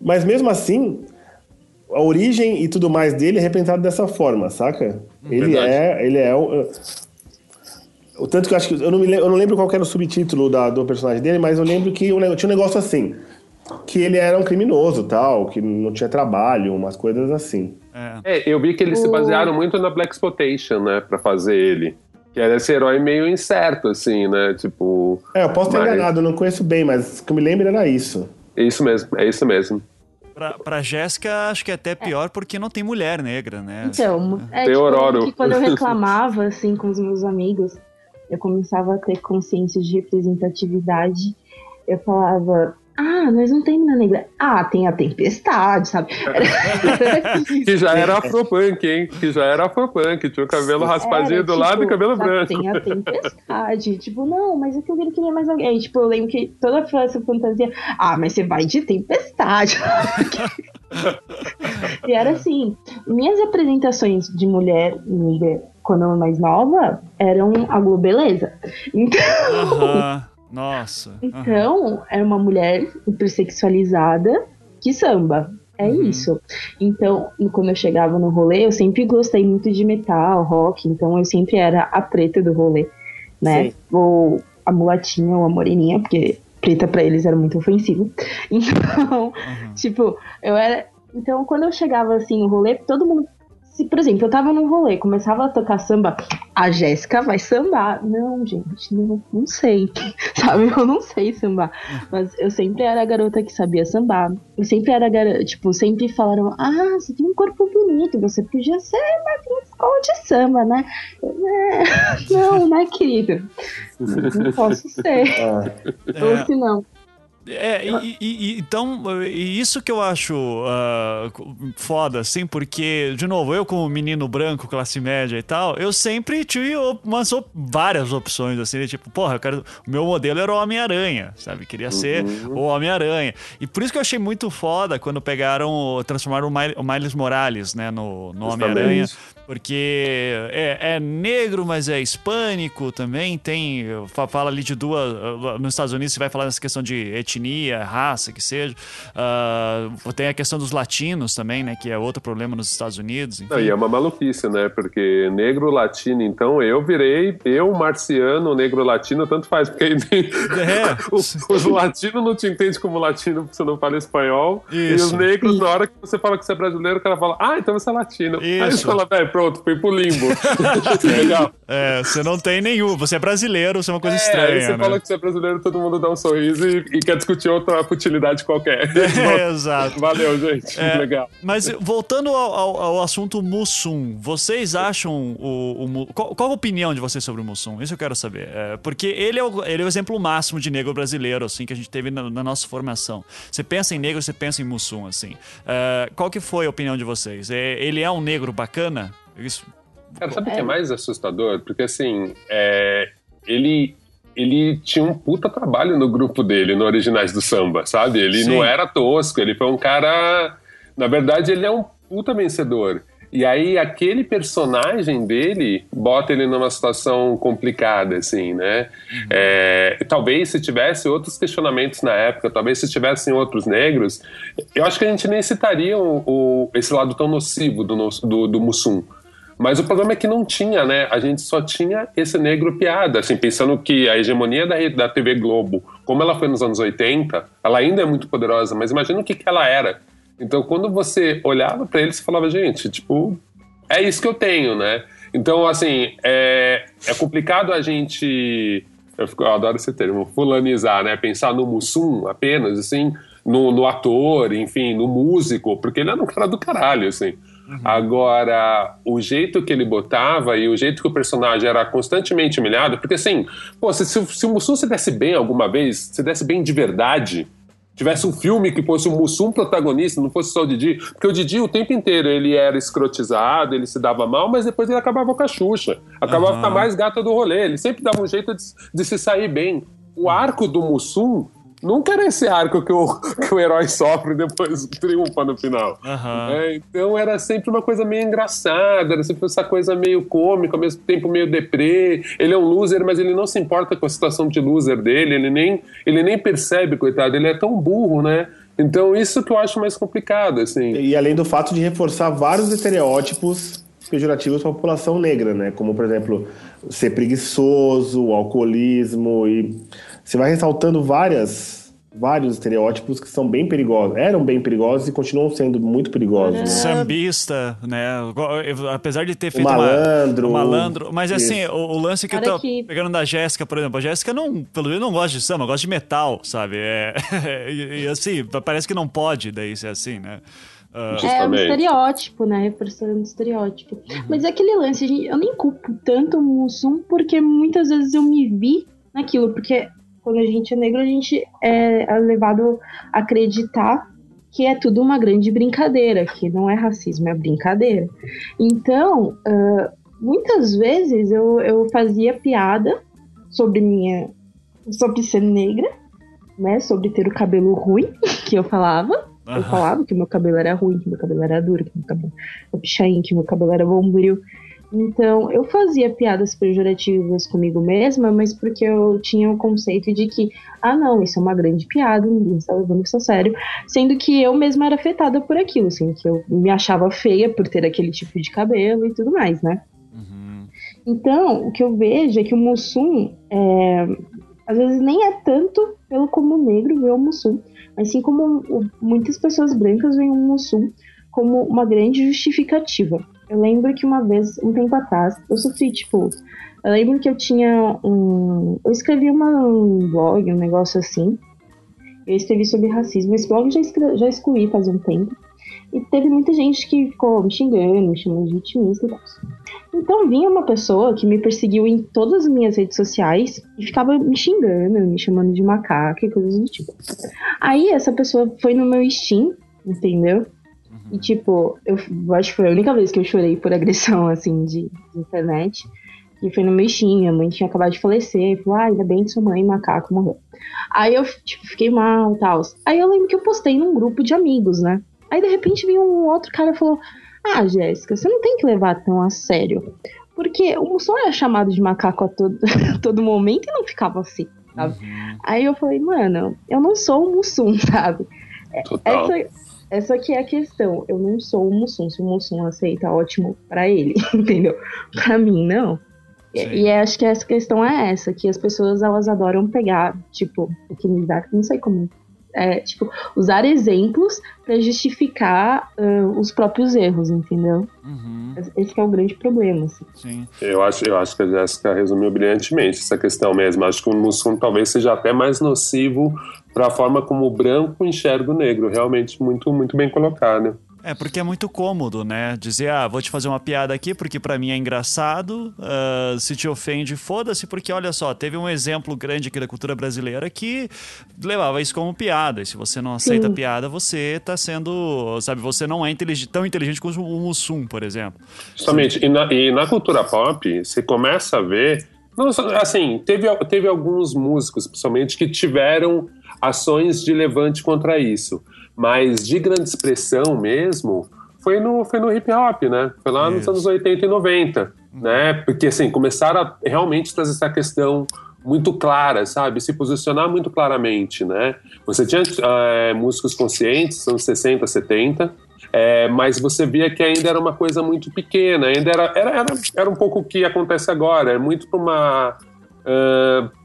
Mas mesmo assim, a origem e tudo mais dele é representado dessa forma, saca? O tanto que eu acho que... Eu não lembro qual era o subtítulo do personagem dele, mas eu lembro que tinha um negócio assim, que ele era um criminoso, tal, que não tinha trabalho, umas coisas assim. Eu vi que eles se basearam muito na Blaxploitation, né, pra fazer ele. Que era esse herói meio incerto, assim, né, tipo... eu posso ter enganado, eu não conheço bem, mas o que eu me lembro era isso. É isso mesmo. Pra Jéssica, acho que é até pior porque não tem mulher negra, né? Então, tipo, quando eu reclamava, assim, com os meus amigos... Eu começava a ter consciência de representatividade. Eu falava, nós não tem mina negra. Tem a Tempestade, sabe? Que já era afropunk, tinha o cabelo raspadinho do lado e o cabelo branco. Tem a Tempestade. Tipo, não, mas é que eu queria mais alguém. Tipo, eu lembro que toda essa fantasia... mas você vai de Tempestade. E era assim, minhas apresentações de mulher negra quando eu era mais nova, eram a Globeleza. Então... Nossa. Então, era uma mulher hipersexualizada que samba. Isso. Então, quando eu chegava no rolê, eu sempre gostei muito de metal, rock. Então, eu sempre era a preta do rolê, né? Sim. Ou a mulatinha, ou a moreninha, porque preta pra eles era muito ofensivo. Então, tipo, eu era... Então, quando eu chegava, assim, no rolê, todo mundo... Se, por exemplo, eu tava num rolê, começava a tocar samba, a Jéssica vai sambar. Não, gente, não sei, sabe? Eu não sei sambar. Mas eu sempre era a garota que sabia sambar. Eu sempre era a garota, tipo, sempre falaram, você tem um corpo bonito, você podia ser uma escola de samba, né? Não, né, querido? Não posso ser. Ou se não... Então, isso que eu acho foda, assim, porque, de novo, eu como menino branco, classe média e tal, eu sempre tive várias opções, assim, tipo, porra, o meu modelo era o Homem-Aranha, sabe? Queria ser o Homem-Aranha. E por isso que eu achei muito foda quando transformaram o Miles Morales, né, no Homem-Aranha. Porque é negro, mas é hispânico também, fala ali de duas... Nos Estados Unidos você vai falar nessa questão de etnia, etnia, raça, que seja. Tem a questão dos latinos também, né, que é outro problema nos Estados Unidos. Não, e é uma maluquice, né, porque negro, latino, então eu virei marciano, negro, latino, tanto faz, porque os latinos não te entendem como latino porque você não fala espanhol. Isso. E os negros, na hora que você fala que você é brasileiro, o cara fala, ah, então você é latino. Isso. Aí você fala, velho, pronto, fui pro limbo. Legal. É, você não tem nenhum, você é brasileiro, você é uma coisa estranha. Aí você fala que você é brasileiro, todo mundo dá um sorriso e quer discutir outra futilidade qualquer. Exato. Valeu, gente. Legal. Mas voltando ao assunto Mussum, vocês acham qual a opinião de vocês sobre o Mussum? Isso eu quero saber. Porque ele é o exemplo máximo de negro brasileiro, assim, que a gente teve na nossa formação. Você pensa em negro, você pensa em Mussum, assim. Qual que foi a opinião de vocês? Ele é um negro bacana? Isso... Cara, sabe o que é mais assustador? Porque, assim, ele tinha um puta trabalho no grupo dele, no Originais do Samba, sabe? Ele não era tosco, ele foi um cara... Na verdade, ele é um puta vencedor. E aí, aquele personagem dele bota ele numa situação complicada, assim, né? Uhum. Talvez se tivesse outros questionamentos na época, talvez se tivessem outros negros, eu acho que a gente nem citaria esse lado tão nocivo do Mussum. Mas o problema é que não tinha, né? A gente só tinha esse negro piada, assim, pensando que a hegemonia da TV Globo, como ela foi nos anos 80, ela ainda é muito poderosa, mas imagina o que ela era. Então, quando você olhava pra ele, você falava, gente, tipo, é isso que eu tenho, né? Então, assim, é complicado a gente... Eu adoro esse termo, fulanizar, né? Pensar no Mussum apenas, assim, no ator, enfim, no músico, porque ele era um cara do caralho, assim. Uhum. Agora, o jeito que ele botava e o jeito que o personagem era constantemente humilhado, porque assim, pô, se o Mussum se desse bem alguma vez, se desse bem de verdade, tivesse um filme que fosse o Mussum protagonista, não fosse só o Didi, porque o Didi o tempo inteiro ele era escrotizado, ele se dava mal, mas depois ele acabava com a Xuxa, acabava com a mais gata do rolê, ele sempre dava um jeito de se sair bem. O arco do Mussum nunca era esse arco que o herói sofre e depois triunfa no final. Uhum. Então era sempre uma coisa meio engraçada, era sempre essa coisa meio cômica, ao mesmo tempo meio deprê. Ele é um loser, mas ele não se importa com a situação de loser dele, ele nem percebe, coitado, ele é tão burro, né? Então isso que eu acho mais complicado, assim. E além do fato de reforçar vários estereótipos pejorativos para a população negra, né? Como, por exemplo, ser preguiçoso, alcoolismo e... Você vai ressaltando vários estereótipos que são bem perigosos. Eram bem perigosos e continuam sendo muito perigosos. Né? Sambista, né? Apesar de ter feito o malandro. Mas assim, o lance que eu tô pegando da Jéssica, por exemplo. A Jéssica, pelo menos, não gosta de samba, gosta de metal, sabe? E assim, parece que não pode daí ser assim, né? Um estereótipo, né? Reforçando um estereótipo. Uhum. Mas é aquele lance, eu nem culpo tanto o Mussum, porque muitas vezes eu me vi naquilo, porque... Quando a gente é negro, a gente é levado a acreditar que é tudo uma grande brincadeira, que não é racismo, é brincadeira. Então, muitas vezes eu fazia piada sobre ser negra, né, sobre ter o cabelo ruim, que eu falava. Uhum. Eu falava que meu cabelo era ruim, que meu cabelo era duro, que meu cabelo era pichain, que meu cabelo era bombril. Então, eu fazia piadas pejorativas comigo mesma, mas porque eu tinha o conceito de que, não, isso é uma grande piada, ninguém está levando isso a sério, sendo que eu mesma era afetada por aquilo, assim, que eu me achava feia por ter aquele tipo de cabelo e tudo mais, né? Uhum. Então, o que eu vejo é que o Mussum, às vezes nem é tanto pelo como o negro vê o Mussum, mas sim como muitas pessoas brancas veem o Mussum como uma grande justificativa. Eu lembro que uma vez, um tempo atrás, eu sofri, tipo... Eu lembro que eu tinha um... Eu escrevi um blog, um negócio assim. Eu escrevi sobre racismo. Esse blog já excluí faz um tempo. E teve muita gente que ficou me xingando, me chamando de vitimista e tal. Então vinha uma pessoa que me perseguiu em todas as minhas redes sociais e ficava me xingando, me chamando de macaca e coisas do tipo. Aí essa pessoa foi no meu Steam, entendeu? E, tipo, eu acho que foi a única vez que eu chorei por agressão, assim, de internet. E foi no meu Steam, minha mãe tinha acabado de falecer. Falou, ainda bem que sua mãe, macaco, morreu. Aí eu, tipo, fiquei mal e tal. Aí eu lembro que eu postei num grupo de amigos, né? Aí, de repente, veio um outro cara e falou, Jéssica, você não tem que levar tão a sério. Porque o Mussum era chamado de macaco a todo momento e não ficava assim. sabe? Uhum. Aí eu falei, mano, eu não sou um Mussum, sabe? Total. Essa aqui é a questão. Eu não sou um Mussum. Se o Mussum aceita, ótimo pra ele, entendeu? Pra mim, não. E acho que essa questão é essa, que as pessoas, elas adoram pegar, tipo, o que me dá, não sei como... tipo, usar exemplos pra justificar os próprios erros, entendeu? Uhum. Esse que é o grande problema, assim. Sim. Eu acho que a Jéssica resumiu brilhantemente essa questão mesmo. Acho que o Mussum talvez seja até mais nocivo pra forma como o branco enxerga o negro. Realmente, muito, muito bem colocado. É, porque é muito cômodo, né? Dizer, vou te fazer uma piada aqui porque pra mim é engraçado, se te ofende, foda-se, porque olha só, teve um exemplo grande aqui da cultura brasileira que levava isso como piada, e se você não aceita piada, você tá sendo, sabe, você não é tão inteligente como o Mussum, por exemplo. Justamente, e na cultura pop, você começa a ver, não, assim, teve alguns músicos, principalmente, que tiveram ações de levante contra isso. Mas de grande expressão mesmo foi no hip hop, né? Foi lá nos anos 80 e 90, né? Porque assim, começaram a realmente trazer essa questão muito clara, sabe? Se posicionar muito claramente, né? Você tinha músicos conscientes, anos 60, 70, mas você via que ainda era uma coisa muito pequena, ainda era um pouco o que acontece agora, é muito para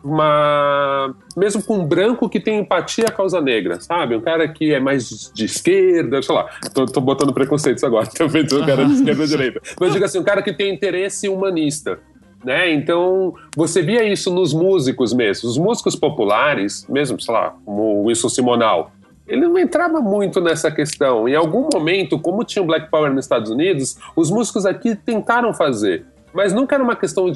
uma... mesmo com um branco que tem empatia à causa negra, sabe? Um cara que é mais de esquerda, sei lá, tô botando preconceitos agora, também um cara de esquerda e direita, mas digo assim, um cara que tem interesse humanista, né? Então você via isso nos músicos mesmo, os músicos populares mesmo, sei lá, como o Wilson Simonal, ele não entrava muito nessa questão. Em algum momento, como tinha o Black Power nos Estados Unidos, os músicos aqui tentaram fazer, mas nunca era uma questão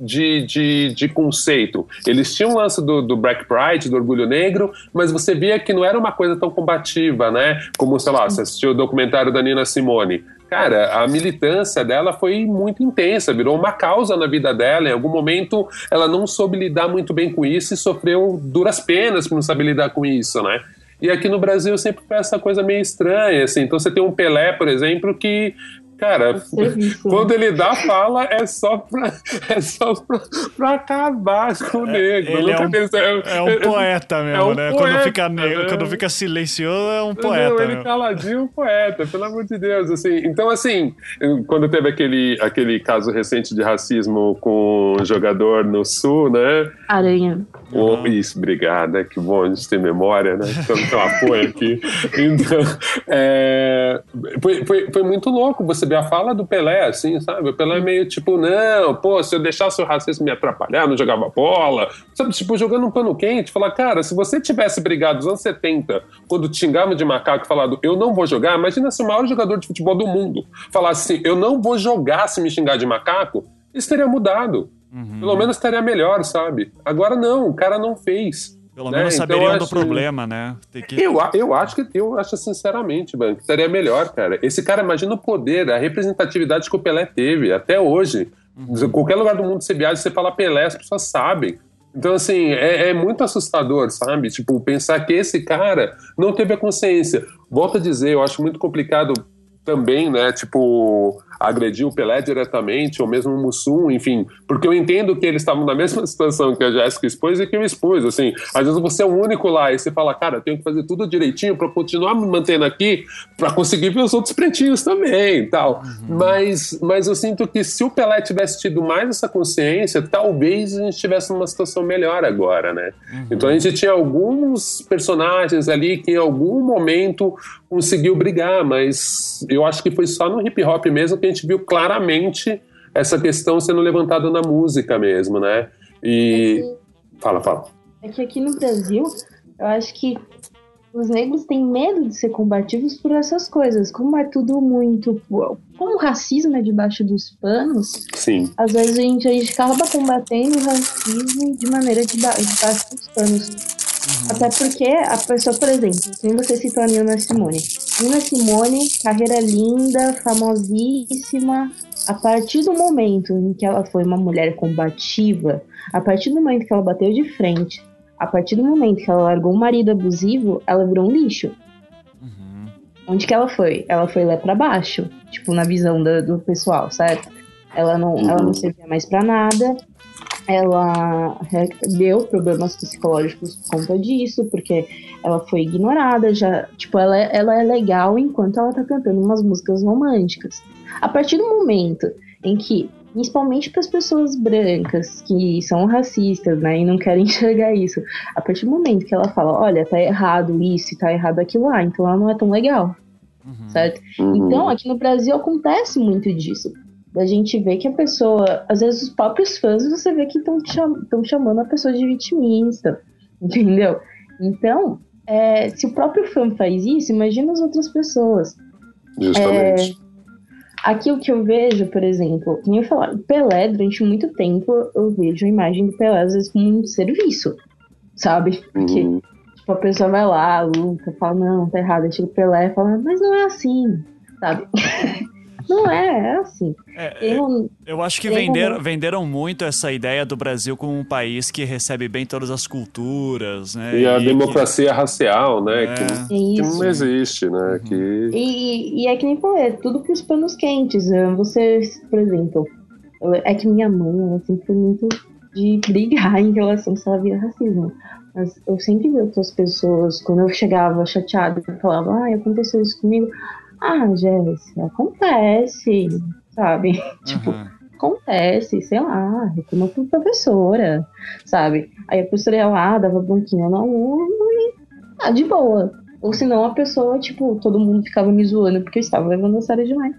de conceito. Eles tinham o lance do Black Pride, do Orgulho Negro, mas você via que não era uma coisa tão combativa, né? Como, sei lá, você assistiu o documentário da Nina Simone. Cara, a militância dela foi muito intensa, virou uma causa na vida dela. Em algum momento, ela não soube lidar muito bem com isso e sofreu duras penas por não saber lidar com isso, né? E aqui no Brasil sempre foi essa coisa meio estranha, assim. Então você tem um Pelé, por exemplo, que... Cara, quando ele dá fala, é só pra acabar com o negro. É um poeta mesmo, né? Quando fica silencioso, é um poeta. Não, ele caladinho, poeta, pelo amor de Deus. Assim. Então, assim, quando teve aquele caso recente de racismo com um jogador no Sul, né? Aranha. Oh, isso, obrigada. Que bom a gente ter memória, né? Tanto apoio aqui. Então, foi muito louco você ver a fala do Pelé, assim, sabe? O Pelé é meio tipo, não, pô, se eu deixasse o racismo me atrapalhar, não jogava bola, sabe? Tipo, jogando um pano quente, falar, cara, se você tivesse brigado nos anos 70, quando te xingavam de macaco e falado, eu não vou jogar, imagina se o maior jogador de futebol do mundo falasse assim, eu não vou jogar se me xingar de macaco, isso teria mudado. Uhum. Pelo menos estaria melhor, sabe? Agora não, o cara não fez. Pelo menos saberiam do problema, né? Eu acho sinceramente, Banco, estaria melhor, cara. Esse cara, imagina o poder, a representatividade que o Pelé teve até hoje. Uhum. Qualquer lugar do mundo que você viaja, você fala Pelé, as pessoas sabem. Então, assim, é muito assustador, sabe? Tipo, pensar que esse cara não teve a consciência. Volto a dizer, eu acho muito complicado também, né? Tipo... agredir o Pelé diretamente, ou mesmo o Mussum, enfim, porque eu entendo que eles estavam na mesma situação que a Jéssica expôs e que eu expus, assim, às vezes você é o único lá e você fala, cara, eu tenho que fazer tudo direitinho pra continuar me mantendo aqui, pra conseguir ver os outros pretinhos também e tal, mas eu sinto que se o Pelé tivesse tido mais essa consciência, talvez a gente estivesse numa situação melhor agora, né? Então a gente tinha alguns personagens ali que em algum momento conseguiu brigar, mas eu acho que foi só no hip hop mesmo que a gente viu claramente essa questão sendo levantada na música mesmo, né? E... Fala. É que aqui no Brasil, eu acho que os negros têm medo de ser combativos por essas coisas. Como é tudo muito... Como o racismo é debaixo dos panos, sim, às vezes a gente acaba combatendo o racismo de maneira debaixo dos panos. Até porque a pessoa, por exemplo, nem você citou a Nina Simone. Nina Simone, carreira linda, famosíssima. A partir do momento em que ela foi uma mulher combativa, a partir do momento que ela bateu de frente, a partir do momento que ela largou um marido abusivo, ela virou um lixo. Uhum. Onde que ela foi? Ela foi lá pra baixo, tipo, na visão do pessoal, certo? Ela não servia mais pra nada. ela deu problemas psicológicos por conta disso, porque ela foi ignorada, já, tipo, ela é legal enquanto ela tá cantando umas músicas românticas. A partir do momento em que, principalmente para as pessoas brancas que são racistas, né, e não querem enxergar isso, a partir do momento que ela fala, olha, tá errado isso e tá errado aquilo lá, então ela não é tão legal, certo? Então, aqui no Brasil acontece muito disso. Da gente ver que a pessoa, às vezes os próprios fãs, você vê que estão chamando a pessoa de vitimista, entendeu? Então, se o próprio fã faz isso, imagina as outras pessoas. Justamente. Aqui o que eu vejo, por exemplo, como eu falar, Pelé, durante muito tempo, eu vejo a imagem do Pelé, às vezes, como um serviço, sabe? Porque tipo, a pessoa vai lá, luta, fala, não, tá errado, tira o Pelé, fala, mas não é assim, sabe? Não é, é assim. Eu acho que venderam muito essa ideia do Brasil como um país que recebe bem todas as culturas, né? E a democracia racial, né? Que não existe, né? Que... E é que nem falei, é tudo pros panos quentes. Você, por exemplo, é que minha mãe, ela sempre foi muito de brigar em relação se ela via racismo. Mas eu sempre vi outras pessoas, quando eu chegava chateada, eu falava, aconteceu isso comigo... Ah, Jéssica, acontece, sabe? Tipo, acontece, sei lá, reclama pra professora, sabe? Aí a professora ia lá, dava bronquinha no aluno e tá de boa. Ou senão a pessoa, tipo, todo mundo ficava me zoando porque eu estava levando a sério demais.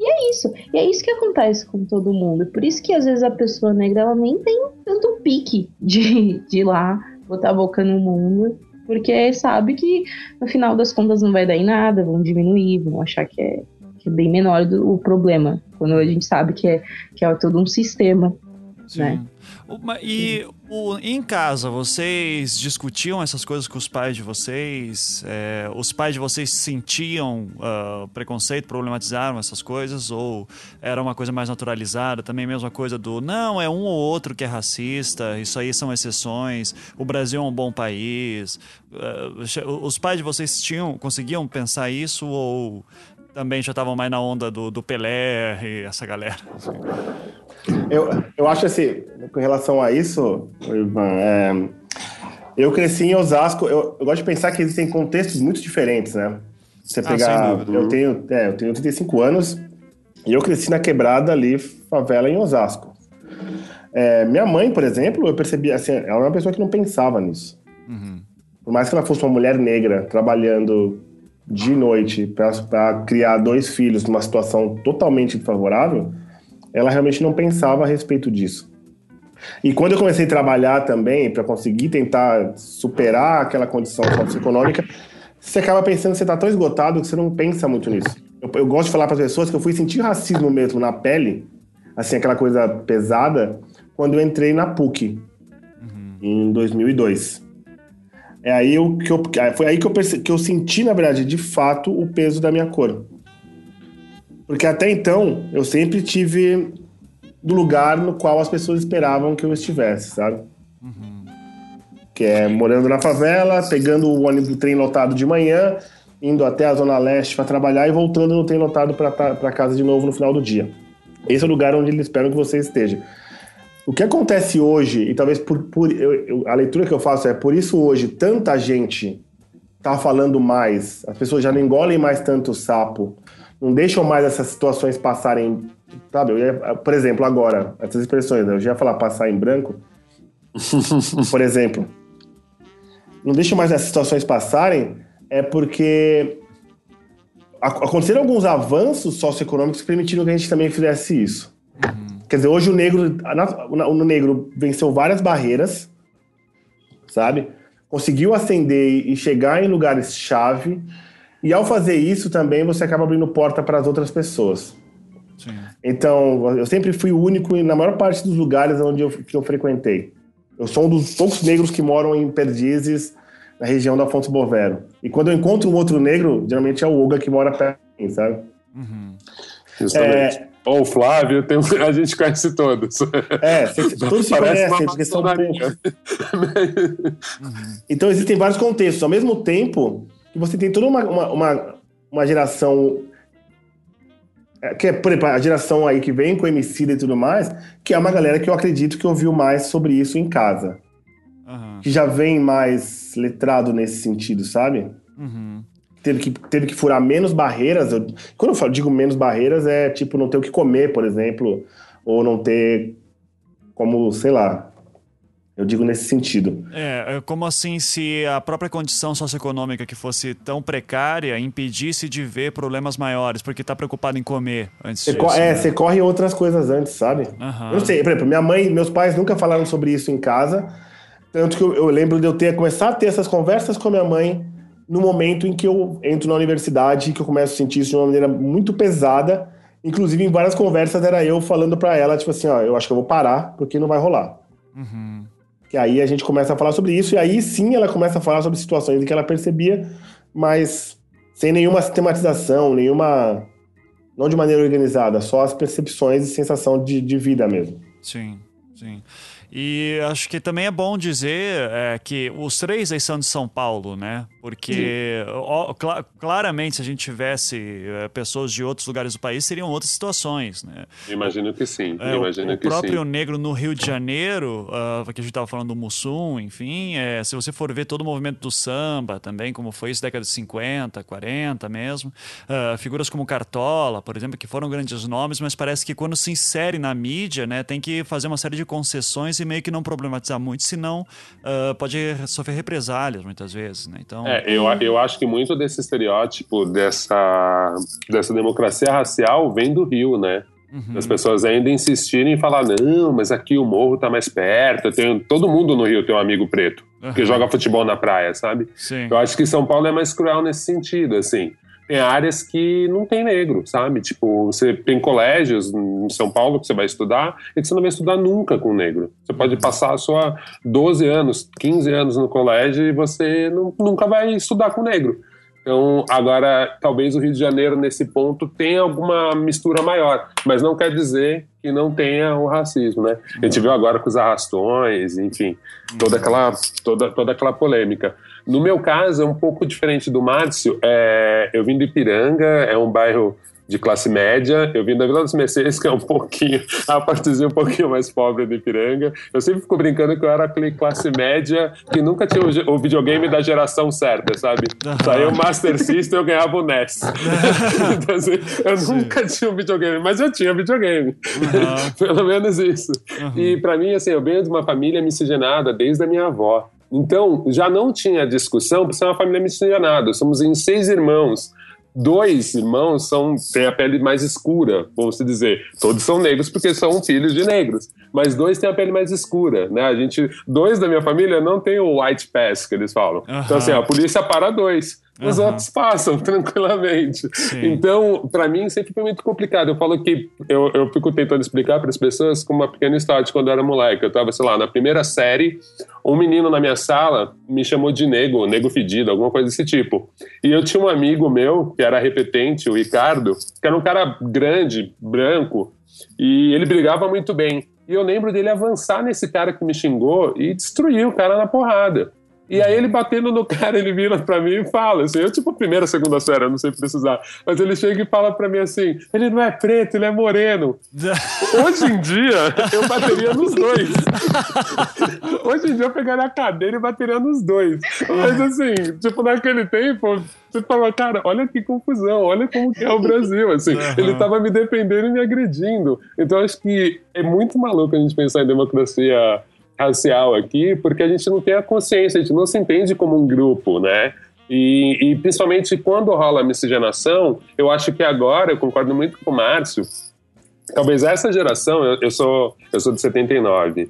E é isso. E é isso que acontece com todo mundo. Por isso que às vezes a pessoa negra, ela nem tem tanto pique de ir lá, botar a boca no mundo. Porque sabe que, no final das contas, não vai dar em nada, vão diminuir, vão achar que é bem menor o problema, quando a gente sabe que é todo um sistema, né? E em casa, vocês discutiam essas coisas com os pais de vocês? Os pais de vocês sentiam preconceito, problematizaram essas coisas? Ou era uma coisa mais naturalizada? Também a mesma coisa do, não, é um ou outro que é racista, isso aí são exceções, o Brasil é um bom país. Os pais de vocês conseguiam pensar isso ou... Também já estavam mais na onda do Pelé e essa galera. Eu acho assim, com relação a isso, Ivan, eu cresci em Osasco, eu gosto de pensar que existem contextos muito diferentes, né? Você pegar, eu tenho 35 anos e eu cresci na quebrada ali, favela em Osasco. Minha mãe, por exemplo, eu percebi, assim, ela era uma pessoa que não pensava nisso. Por mais que ela fosse uma mulher negra, trabalhando... de noite, para criar dois filhos numa situação totalmente desfavorável, ela realmente não pensava a respeito disso. E quando eu comecei a trabalhar também, para conseguir tentar superar aquela condição socioeconômica, você acaba pensando que você está tão esgotado que você não pensa muito nisso. Eu gosto de falar para as pessoas que eu fui sentir racismo mesmo na pele, assim, aquela coisa pesada, quando eu entrei na PUC, em 2002. Foi aí que eu senti, na verdade, de fato, o peso da minha cor. Porque até então, eu sempre tive do lugar no qual as pessoas esperavam que eu estivesse, sabe? Que é morando na favela, pegando o ônibus do trem lotado de manhã, indo até a Zona Leste para trabalhar e voltando no trem lotado para casa de novo no final do dia. Esse é o lugar onde eles esperam que você esteja. O que acontece hoje, e talvez a leitura que eu faço é por isso hoje tanta gente tá falando mais, as pessoas já não engolem mais tanto o sapo, não deixam mais essas situações passarem, sabe? Por exemplo, agora, essas expressões, né? Eu já ia falar passar em branco, por exemplo. Não deixam mais essas situações passarem porque aconteceram alguns avanços socioeconômicos que permitiram que a gente também fizesse isso. Quer dizer, hoje o negro venceu várias barreiras, sabe? Conseguiu ascender e chegar em lugares-chave. E ao fazer isso também, você acaba abrindo porta para as outras pessoas. Sim. Então, eu sempre fui o único na maior parte dos lugares onde que eu frequentei. Eu sou um dos poucos negros que moram em Perdizes, na região da Afonso Bovero. E quando eu encontro um outro negro, geralmente é o Olga que mora perto de mim, sabe? Justamente. O Flávio, a gente conhece todos. Todos se conhecem, porque são poucos. Então, existem vários contextos. Ao mesmo tempo, que você tem toda uma geração que é, por exemplo, a geração aí que vem com Emicida e tudo mais, que é uma galera que eu acredito que ouviu mais sobre isso em casa. Uhum. Que já vem mais letrado nesse sentido, sabe? Uhum. Teve que furar menos barreiras. Quando eu digo menos barreiras, é tipo não ter o que comer, por exemplo, ou não ter como, sei lá... Eu digo nesse sentido. É, como assim se a própria condição socioeconômica que fosse tão precária impedisse de ver problemas maiores, porque tá preocupado em comer antes disso. Você corre outras coisas antes, sabe? Uhum. Eu não sei, por exemplo, minha mãe e meus pais nunca falaram sobre isso em casa, tanto que eu lembro de eu começar a ter essas conversas com a minha mãe no momento em que eu entro na universidade, que eu começo a sentir isso de uma maneira muito pesada, inclusive em várias conversas era eu falando pra ela, tipo assim, ó, eu acho que eu vou parar, porque não vai rolar. Uhum. Que aí a gente começa a falar sobre isso, e aí sim ela começa a falar sobre situações que ela percebia, mas sem nenhuma sistematização, nenhuma... Não de maneira organizada, só as percepções e sensação de vida mesmo. Sim, sim. E acho que também é bom dizer que os três aí são de São Paulo, né? Porque claramente se a gente tivesse pessoas de outros lugares do país, seriam outras situações, né? Imagino que sim, imagino que sim. O próprio negro no Rio de Janeiro, que a gente estava falando do Mussum, enfim, se você for ver todo o movimento do samba também, como foi isso, década de 50, 40 mesmo, figuras como Cartola, por exemplo, que foram grandes nomes, mas parece que quando se insere na mídia, né, tem que fazer uma série de concessões e meio que não problematizar muito, senão pode sofrer represálias muitas vezes, né? Então... eu acho que muito desse estereótipo, dessa democracia racial vem do Rio, né? Uhum. As pessoas ainda insistirem em falar, não, mas aqui o morro tá mais perto, todo mundo no Rio tem um amigo preto, uhum, que joga futebol na praia, sabe? Sim. Eu acho que São Paulo é mais cruel nesse sentido, assim. Tem áreas que não tem negro, sabe? Tipo, você tem colégios em São Paulo que você vai estudar e que você não vai estudar nunca com negro. Você pode passar só 12 anos, 15 anos no colégio e você nunca vai estudar com negro. Então, agora, talvez o Rio de Janeiro, nesse ponto, tenha alguma mistura maior. Mas não quer dizer que não tenha o racismo, né? A gente viu agora com os arrastões, enfim, toda aquela polêmica. No meu caso, é um pouco diferente do Márcio. Eu vim do Ipiranga, é um bairro de classe média. Eu vim da Vila dos Mercês, que é a partezinha um pouquinho mais pobre do Ipiranga. Eu sempre fico brincando que eu era aquele classe média que nunca tinha o videogame da geração certa, sabe? Saiu o Master System e eu ganhava o NES. Então, assim, eu nunca tinha um videogame, mas eu tinha videogame. Uhum. Pelo menos isso. Uhum. E pra mim, assim, eu venho de uma família miscigenada desde a minha avó. Então, já não tinha discussão, porque é uma família miscigenada. Somos em 6 irmãos. 2 irmãos têm a pele mais escura, vamos dizer. Todos são negros porque são filhos de negros. Mas 2 têm a pele mais escura, né? 2 da minha família não tem o white pass, que eles falam. Uhum. Então, assim, a polícia para 2. Os outros passam tranquilamente. Sim. Então, pra mim, sempre foi muito complicado. Eu falo que eu fico tentando explicar para as pessoas como uma pequena história de quando eu era moleque. Eu tava, sei lá, na primeira série, um menino na minha sala me chamou de nego fedido, alguma coisa desse tipo. E eu tinha um amigo meu, que era repetente, o Ricardo, que era um cara grande, branco, e ele brigava muito bem. E eu lembro dele avançar nesse cara que me xingou e destruir o cara na porrada. E aí ele batendo no cara, ele vira pra mim e fala, assim, eu tipo primeira, segunda série, eu não sei precisar, mas ele chega e fala pra mim assim, ele não é preto, ele é moreno. Hoje em dia, eu bateria nos dois. Hoje em dia eu pegaria a cadeira e bateria nos dois. Mas assim, tipo, naquele tempo, você fala, cara, olha que confusão, olha como que é o Brasil, assim. Uhum. Ele tava me defendendo e me agredindo. Então acho que é muito maluco a gente pensar em democracia racial aqui, porque a gente não tem a consciência, a gente não se entende como um grupo, né? E principalmente quando rola a miscigenação, eu acho que agora, eu concordo muito com o Márcio, talvez essa geração, eu sou de 79,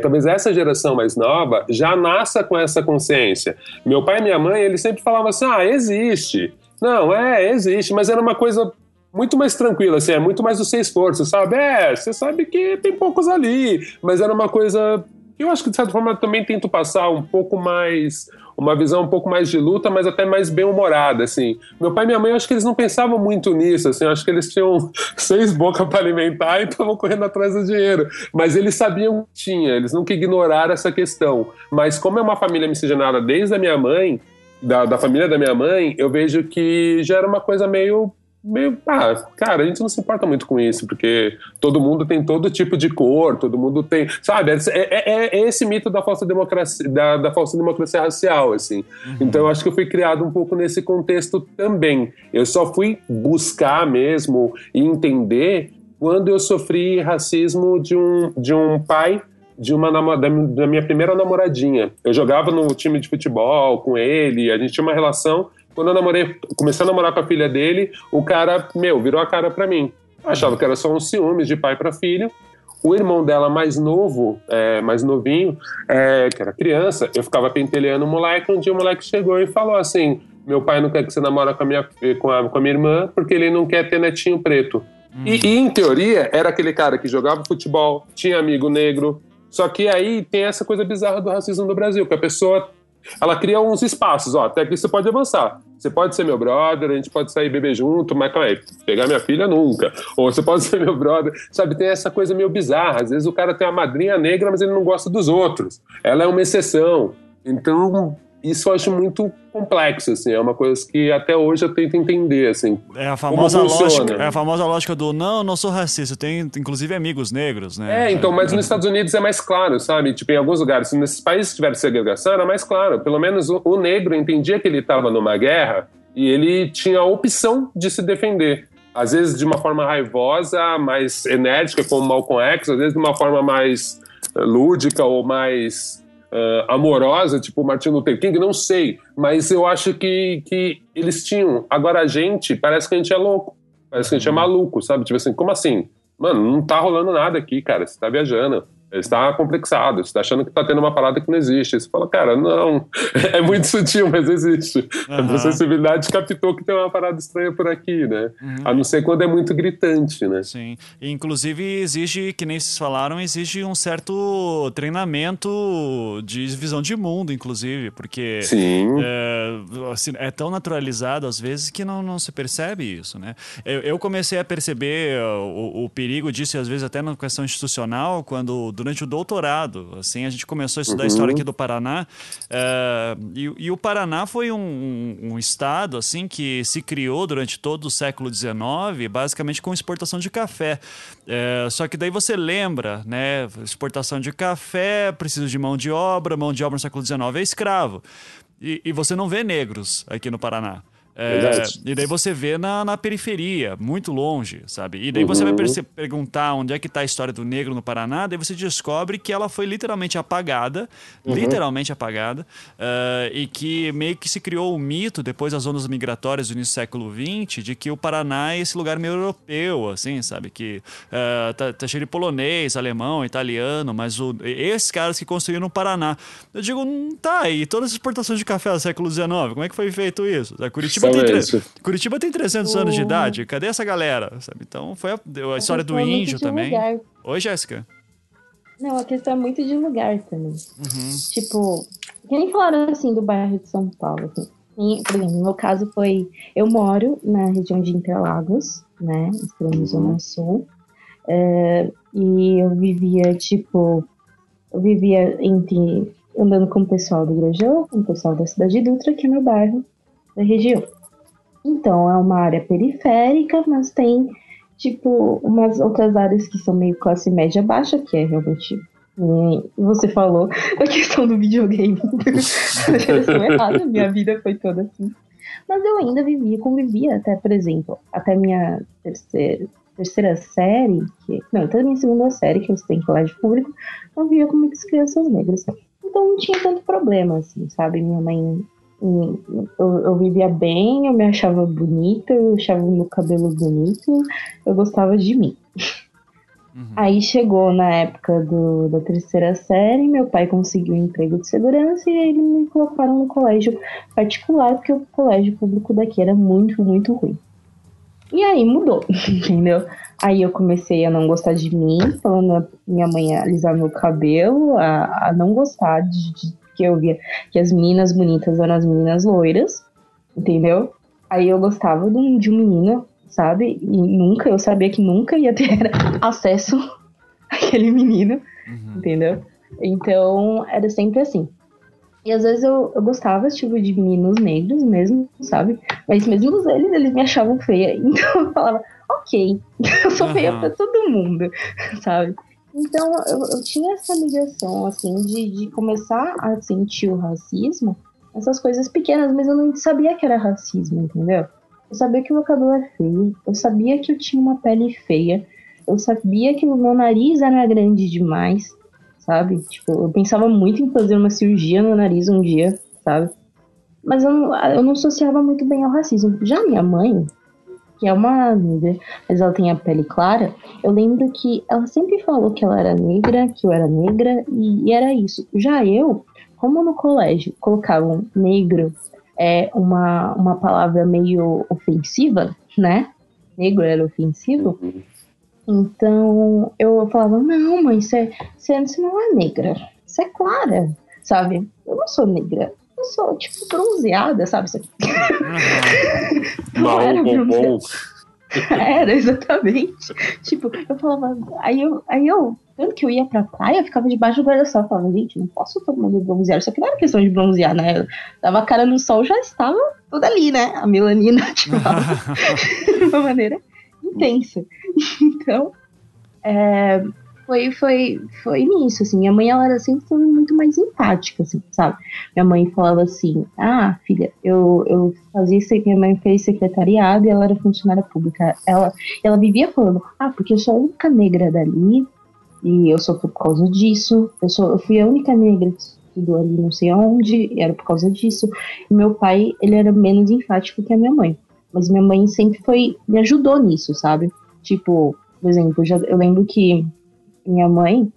talvez essa geração mais nova já nasça com essa consciência. Meu pai e minha mãe, eles sempre falavam assim, existe. Não, existe, mas era uma coisa muito mais tranquila, assim, é muito mais do seu esforço, sabe? Você sabe que tem poucos ali, mas era uma coisa... Eu acho que, de certa forma, eu também tento passar um pouco mais... Uma visão um pouco mais de luta, mas até mais bem-humorada, assim. Meu pai e minha mãe, eu acho que eles não pensavam muito nisso, assim. Eu acho que eles tinham 6 bocas para alimentar e estavam correndo atrás do dinheiro. Mas eles sabiam que tinha, eles nunca ignoraram essa questão. Mas como é uma família miscigenada desde a minha mãe, da família da minha mãe, eu vejo que já era uma coisa meio... meio, ah, cara, a gente não se importa muito com isso, porque todo mundo tem todo tipo de cor, todo mundo tem, sabe, é esse mito da falsa democracia, da falsa democracia racial, assim. Uhum. Então eu acho que eu fui criado um pouco nesse contexto também. Eu só fui buscar mesmo e entender quando eu sofri racismo de um pai de uma da minha primeira namoradinha. Eu jogava no time de futebol com ele, a gente tinha uma relação. Quando eu comecei a namorar com a filha dele, o cara, virou a cara pra mim. Eu achava que era só um ciúme de pai pra filha. O irmão dela mais novo, mais novinho, que era criança, eu ficava pentelhando o moleque. Um dia o moleque chegou e falou assim: meu pai não quer que você namore com a minha irmã porque ele não quer ter netinho preto. E em teoria, era aquele cara que jogava futebol, tinha amigo negro. Só que aí tem essa coisa bizarra do racismo no Brasil, que a pessoa, ela cria uns espaços, ó, até aqui você pode avançar, você pode ser meu brother, a gente pode sair beber junto, mas calma aí, pegar minha filha nunca, ou você pode ser meu brother, sabe, tem essa coisa meio bizarra, às vezes o cara tem uma madrinha negra, mas ele não gosta dos outros, ela é uma exceção, então... Isso eu acho muito complexo, assim, é uma coisa que até hoje eu tento entender, assim. É a famosa lógica do não sou racista, eu tenho inclusive amigos negros, né? Então, mas nos Estados Unidos é mais claro, sabe? Tipo, em alguns lugares, se nesses países tiver segregação, era mais claro. Pelo menos o negro entendia que ele estava numa guerra e ele tinha a opção de se defender. Às vezes de uma forma raivosa, mais enérgica, como Malcolm X, às vezes de uma forma mais lúdica ou mais... amorosa, tipo Martin Luther King, não sei, mas eu acho que eles tinham. Agora a gente, parece que a gente é louco, parece que a gente é maluco, sabe? Tipo assim, como assim? Mano, não tá rolando nada aqui, cara, você tá viajando, você tá complexado, você tá achando que tá tendo uma parada que não existe. Você fala, cara, não, é muito sutil, mas existe. A sensibilidade captou que tem uma parada estranha por aqui, né? A não ser quando é muito gritante, né? Sim, e, inclusive exige, que nem vocês falaram, exige um certo treinamento de visão de mundo, inclusive, porque é tão naturalizado às vezes que não se percebe isso, né? Eu comecei a perceber o perigo disso, e às vezes até na questão institucional, quando durante o doutorado, assim, a gente começou a estudar a história aqui do Paraná, e o Paraná foi um estado, assim, que se criou durante todo o século XIX, basicamente com exportação de café. Só que daí você lembra, né, exportação de café, precisa de mão de obra no século XIX é escravo. E você não vê negros aqui no Paraná. E daí você vê na periferia, muito longe, sabe? E daí você vai perguntar onde é que tá a história do negro no Paraná, daí você descobre que ela foi literalmente apagada, e que meio que se criou o mito, depois das ondas migratórias do início do século XX, de que o Paraná é esse lugar meio europeu, assim, sabe? Que tá cheio de polonês, alemão, italiano, mas esses caras que construíram o Paraná. Eu digo, e todas as exportações de café do século XIX, como é que foi feito isso? Curitiba tem 300 anos de idade. Cadê essa galera? Sabe? Então foi a história do índio também. Lugar. Oi, Jéssica. Não, a questão é muito de lugar também. Tipo, que nem falaram assim do bairro de São Paulo. Assim. E, por exemplo, no meu caso foi... Eu moro na região de Interlagos, né? Extremo Zona Sul. E eu vivia, andando com o pessoal do Igrejão, com o pessoal da Cidade Dutra, que é meu bairro. Da região. Então, é uma área periférica, mas tem, umas outras áreas que são meio classe média baixa, que é realmente... Você falou a questão do videogame. A geração errada, minha vida foi toda assim. Mas eu ainda convivia até, por exemplo, até minha terceira série, até minha segunda série, que eu estudei em colégio público, convivia com muitas crianças negras. Então, não tinha tanto problema, assim, sabe? Minha mãe... Eu vivia bem, eu me achava bonita, eu achava o meu cabelo bonito, eu gostava de mim. Aí chegou na época da terceira série, meu pai conseguiu um emprego de segurança e eles me colocaram no colégio particular, porque o colégio público daqui era muito, muito ruim. E aí mudou, entendeu? Aí eu comecei a não gostar de mim, falando a minha mãe a alisar meu cabelo, a não gostar de que eu via que as meninas bonitas eram as meninas loiras, entendeu? Aí eu gostava de um menino, sabe? E eu sabia que nunca ia ter acesso àquele menino, entendeu? Então, era sempre assim. E às vezes eu gostava, tipo, de meninos negros mesmo, sabe? Mas mesmo eles me achavam feia. Então eu falava, ok, eu sou feia pra todo mundo, sabe? Então eu tinha essa ligação, assim, de começar a sentir o racismo, essas coisas pequenas, mas eu não sabia que era racismo, entendeu? Eu sabia que o meu cabelo era feio, eu sabia que eu tinha uma pele feia, eu sabia que o meu nariz era grande demais, sabe? Tipo, eu pensava muito em fazer uma cirurgia no nariz um dia, sabe? Mas eu não associava muito bem ao racismo. Já minha mãe, que é uma negra, mas ela tem a pele clara, eu lembro que ela sempre falou que ela era negra, que eu era negra, e era isso. Já eu, como no colégio colocavam negro, é uma palavra meio ofensiva, né? Negro era ofensivo. Então, eu falava, não, mãe, você não é negra, você é clara, sabe? Eu não sou negra, eu sou, tipo, bronzeada, sabe? Não era bronzeada. Era, exatamente. Tipo, eu falava, aí eu, tanto que eu ia pra praia, eu ficava debaixo do guarda-sol, falava, gente, não posso todo mundo bronzear, só que não era questão de bronzear, né? Eu dava a cara no sol, já estava tudo ali, né? A melanina ativada de uma maneira intensa. Então, foi nisso, assim. Minha mãe, ela era sempre muito mais empática, assim, sabe? Minha mãe falava assim, ah, filha, eu fazia isso, minha mãe fez secretariado e ela era funcionária pública. Ela vivia falando, ah, porque eu sou a única negra dali e eu sou por causa disso, eu fui a única negra que estudou ali não sei aonde, e era por causa disso. E meu pai, ele era menos enfático que a minha mãe. Mas minha mãe sempre me ajudou nisso, sabe? Tipo, por exemplo, eu lembro que minha mãe,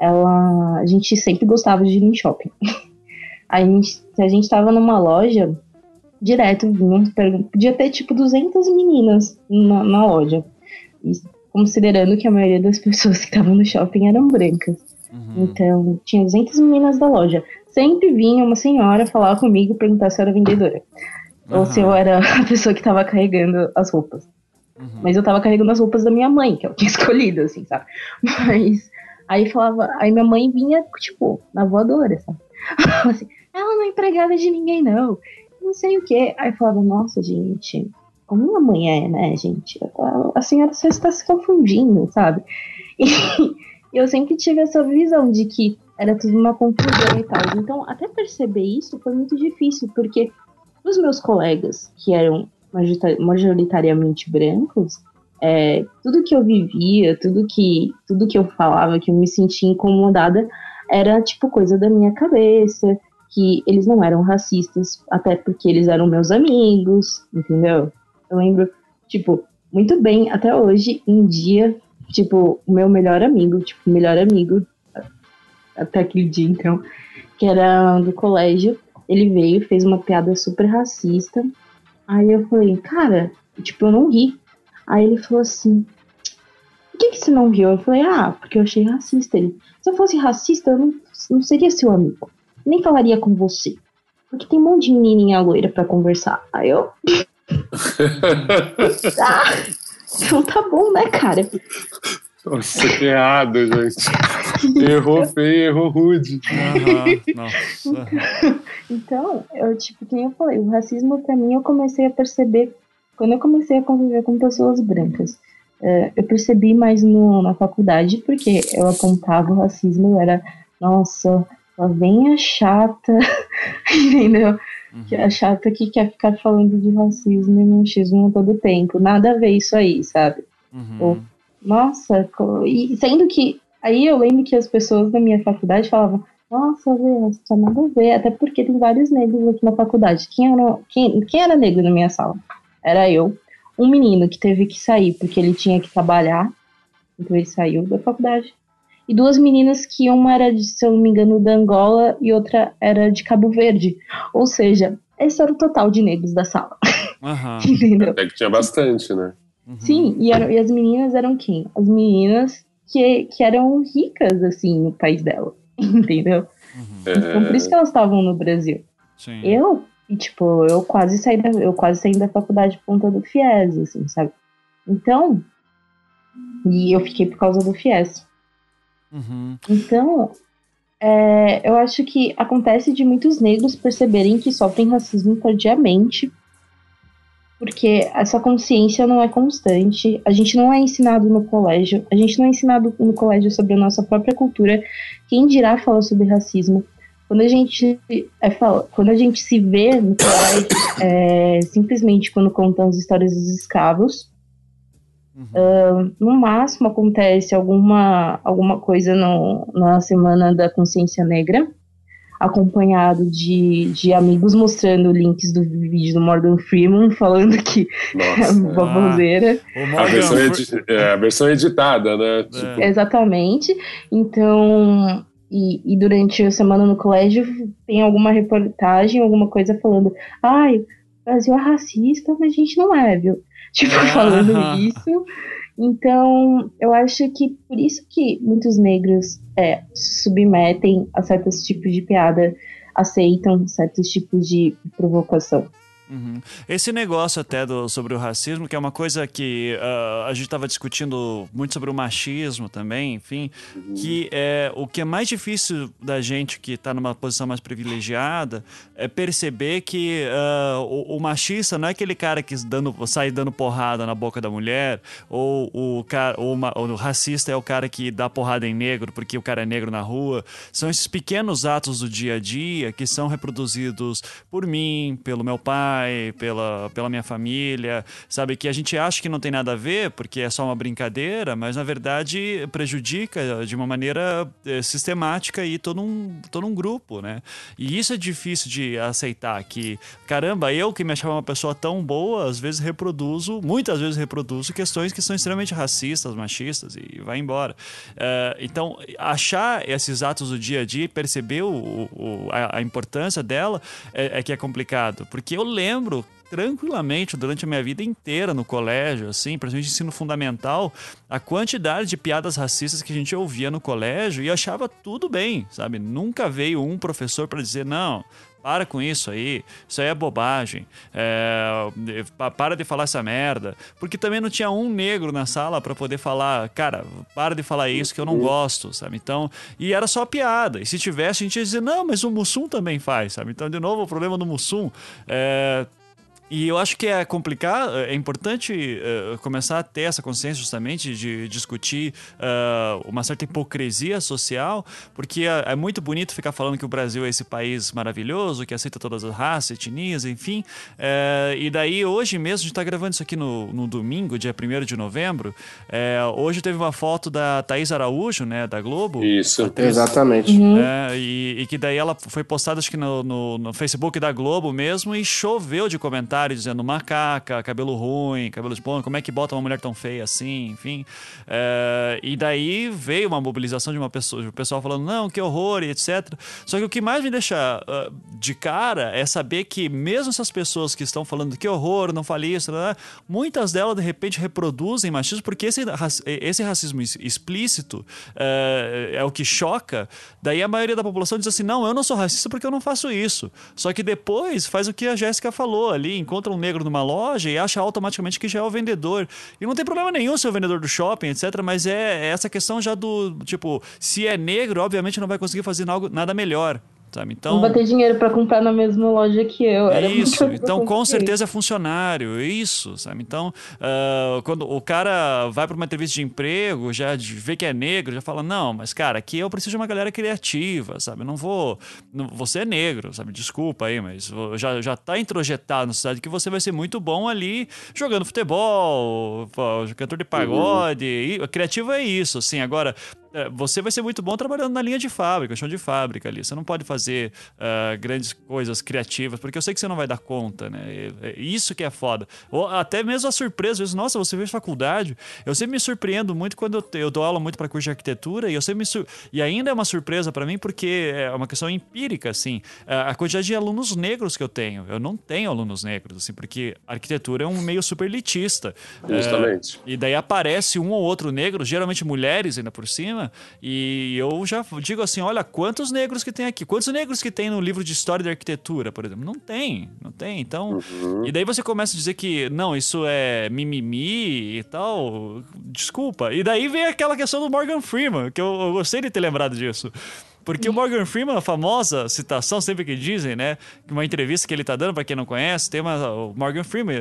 a gente sempre gostava de ir no shopping. A gente tava numa loja, direto, podia ter tipo 200 meninas na loja. E, considerando que a maioria das pessoas que estavam no shopping eram brancas. Uhum. Então, tinha 200 meninas da loja. Sempre vinha uma senhora falar comigo, perguntar se eu era vendedora. Ou se eu era a pessoa que tava carregando as roupas. Uhum. Mas eu tava carregando as roupas da minha mãe, que ela tinha escolhido, assim, sabe? Mas aí falava... Aí minha mãe vinha, tipo, na voadora, sabe? Assim, ela não é empregada de ninguém, não. Não sei o quê. Aí falava, nossa, gente... Como minha mãe é, né, gente? A senhora só está se confundindo, sabe? E eu sempre tive essa visão de que era tudo uma confusão e tal. Então, até perceber isso foi muito difícil, porque... Os meus colegas, que eram majoritariamente brancos, tudo que eu vivia, tudo que eu falava, que eu me sentia incomodada, era tipo coisa da minha cabeça, que eles não eram racistas, até porque eles eram meus amigos, entendeu? Eu lembro, tipo, muito bem, até hoje, em dia, tipo, o meu melhor amigo, até aquele dia, então, que era do colégio, ele veio, fez uma piada super racista. Aí eu falei, cara, tipo, eu não ri. Aí ele falou assim, por que você não riu? Eu falei, ah, porque eu achei racista. Ele, se eu fosse racista, eu não seria seu amigo. Nem falaria com você. Porque tem um monte de menininha loira pra conversar. Aí eu... ah, então tá bom, né, cara? Nossa, que errado, gente. Errou feio, errou rude. Nossa. Então, eu, tipo, como eu falei, o racismo pra mim eu comecei a perceber quando eu comecei a conviver com pessoas brancas. Eu percebi mais na faculdade, porque eu apontava o racismo, eu era, nossa, lá vem a chata, entendeu? Que a chata que quer ficar falando de racismo e machismo todo tempo. Nada a ver isso aí, sabe? Ou, nossa, e sendo que aí eu lembro que as pessoas da minha faculdade falavam, nossa, isso tá nada a ver, até porque tem vários negros aqui na faculdade. Quem era negro na minha sala? Era eu, um menino que teve que sair porque ele tinha que trabalhar, então ele saiu da faculdade, e duas meninas que uma era, se eu não me engano, da Angola e outra era de Cabo Verde, ou seja, esse era o total de negros da sala. Entendeu? Até que tinha bastante, né? Sim, e as meninas eram quem? As meninas que eram ricas, assim, no país dela, entendeu? Então, por isso que elas estavam no Brasil. Sim. Eu quase saí da faculdade por conta do FIES, assim, sabe? Então, e eu fiquei por causa do FIES. Então, Eu acho que acontece de muitos negros perceberem que sofrem racismo tardiamente, porque essa consciência não é constante, a gente não é ensinado no colégio, sobre a nossa própria cultura, quem dirá falar sobre racismo? Quando a gente se vê no colégio, simplesmente quando contam as histórias dos escravos, no máximo acontece alguma coisa na Semana da Consciência Negra, acompanhado de amigos mostrando links do vídeo do Morgan Freeman falando que é uma baboseira. A versão editada, né? Tipo... Exatamente. Então... E durante a semana no colégio tem alguma reportagem, alguma coisa falando, ai, o Brasil é racista, mas a gente não é, viu? Tipo, falando isso. Então, eu acho que por isso que muitos negros submetem a certos tipos de piada, aceitam certos tipos de provocação. Uhum. Esse negócio até sobre o racismo, que é uma coisa que a gente estava discutindo muito sobre o machismo também, enfim, que é o que é mais difícil da gente que está numa posição mais privilegiada é perceber que o machista não é aquele cara que sai dando porrada na boca da mulher, ou o racista é o cara que dá porrada em negro porque o cara é negro na rua. São esses pequenos atos do dia a dia que são reproduzidos por mim, pelo meu pai, pela minha família, sabe? Que a gente acha que não tem nada a ver, porque é só uma brincadeira, mas na verdade prejudica de uma maneira sistemática e todo um grupo, né? E isso é difícil de aceitar, que caramba, eu que me achava uma pessoa tão boa, muitas vezes reproduzo questões que são extremamente racistas, machistas e vai embora. Então, achar esses atos do dia a dia e perceber a importância dela é que é complicado, porque eu lembro tranquilamente durante a minha vida inteira no colégio, assim, principalmente ensino fundamental, a quantidade de piadas racistas que a gente ouvia no colégio e achava tudo bem, sabe? Nunca veio um professor para dizer, não, para com isso aí é bobagem, para de falar essa merda, porque também não tinha um negro na sala para poder falar, cara, para de falar isso que eu não gosto, sabe? Então, e era só piada, e se tivesse a gente ia dizer, não, mas o Mussum também faz, sabe? Então, de novo, o problema do Mussum E eu acho que é complicado, é importante começar a ter essa consciência justamente de discutir uma certa hipocrisia social, porque é muito bonito ficar falando que o Brasil é esse país maravilhoso, que aceita todas as raças, etnias, enfim. E daí hoje mesmo, a gente está gravando isso aqui no domingo, dia 1º de novembro, hoje teve uma foto da Thaís Araújo, né, da Globo. Isso, exatamente. E que daí ela foi postada acho que no Facebook da Globo mesmo e choveu de comentários dizendo macaca, cabelo ruim, cabelo de pão, como é que bota uma mulher tão feia assim, enfim. E daí veio uma mobilização de uma pessoa, o pessoal falando, não, que horror e etc. Só que o que mais me deixa de cara é saber que mesmo essas pessoas que estão falando que horror, não fale isso, muitas delas de repente reproduzem machismo, porque esse racismo explícito é o que choca. Daí a maioria da população diz assim, não, eu não sou racista porque eu não faço isso. Só que depois faz o que a Jéssica falou ali, encontra um negro numa loja e acha automaticamente que já é o vendedor. E não tem problema nenhum ser o vendedor do shopping, etc. Mas é essa questão já do, tipo, se é negro, obviamente não vai conseguir fazer nada melhor. Sabe? Então, não bater dinheiro para comprar na mesma loja que eu. Era isso, então com certeza é funcionário, isso, sabe? Então, quando o cara vai para uma entrevista de emprego, já vê que é negro, já fala, não, mas cara, aqui eu preciso de uma galera criativa, sabe? Você é negro, sabe? Desculpa aí, mas já tá introjetado na sociedade que você vai ser muito bom ali jogando futebol, cantor de pagode, e criativo é isso, assim, agora... Você vai ser muito bom trabalhando na linha de fábrica, chão de fábrica ali. Você não pode fazer grandes coisas criativas, porque eu sei que você não vai dar conta, né? Isso que é foda. Ou até mesmo a surpresa, às vezes, nossa, você fez faculdade. Eu sempre me surpreendo muito quando eu dou aula muito para curso de arquitetura, e ainda é uma surpresa para mim, porque é uma questão empírica, assim. A quantidade de alunos negros que eu tenho. Eu não tenho alunos negros, assim, porque a arquitetura é um meio super elitista. Justamente. E daí aparece um ou outro negro, geralmente mulheres ainda por cima. E eu já digo assim, olha, quantos negros que tem aqui? Quantos negros que tem no livro de história da arquitetura, por exemplo? Não tem, então... E daí você começa a dizer que, não, isso é mimimi e tal, desculpa. E daí vem aquela questão do Morgan Freeman, que eu gostei de ter lembrado disso. Porque o Morgan Freeman, a famosa citação, sempre que dizem, né? Uma entrevista que ele tá dando, para quem não conhece, tem o Morgan Freeman,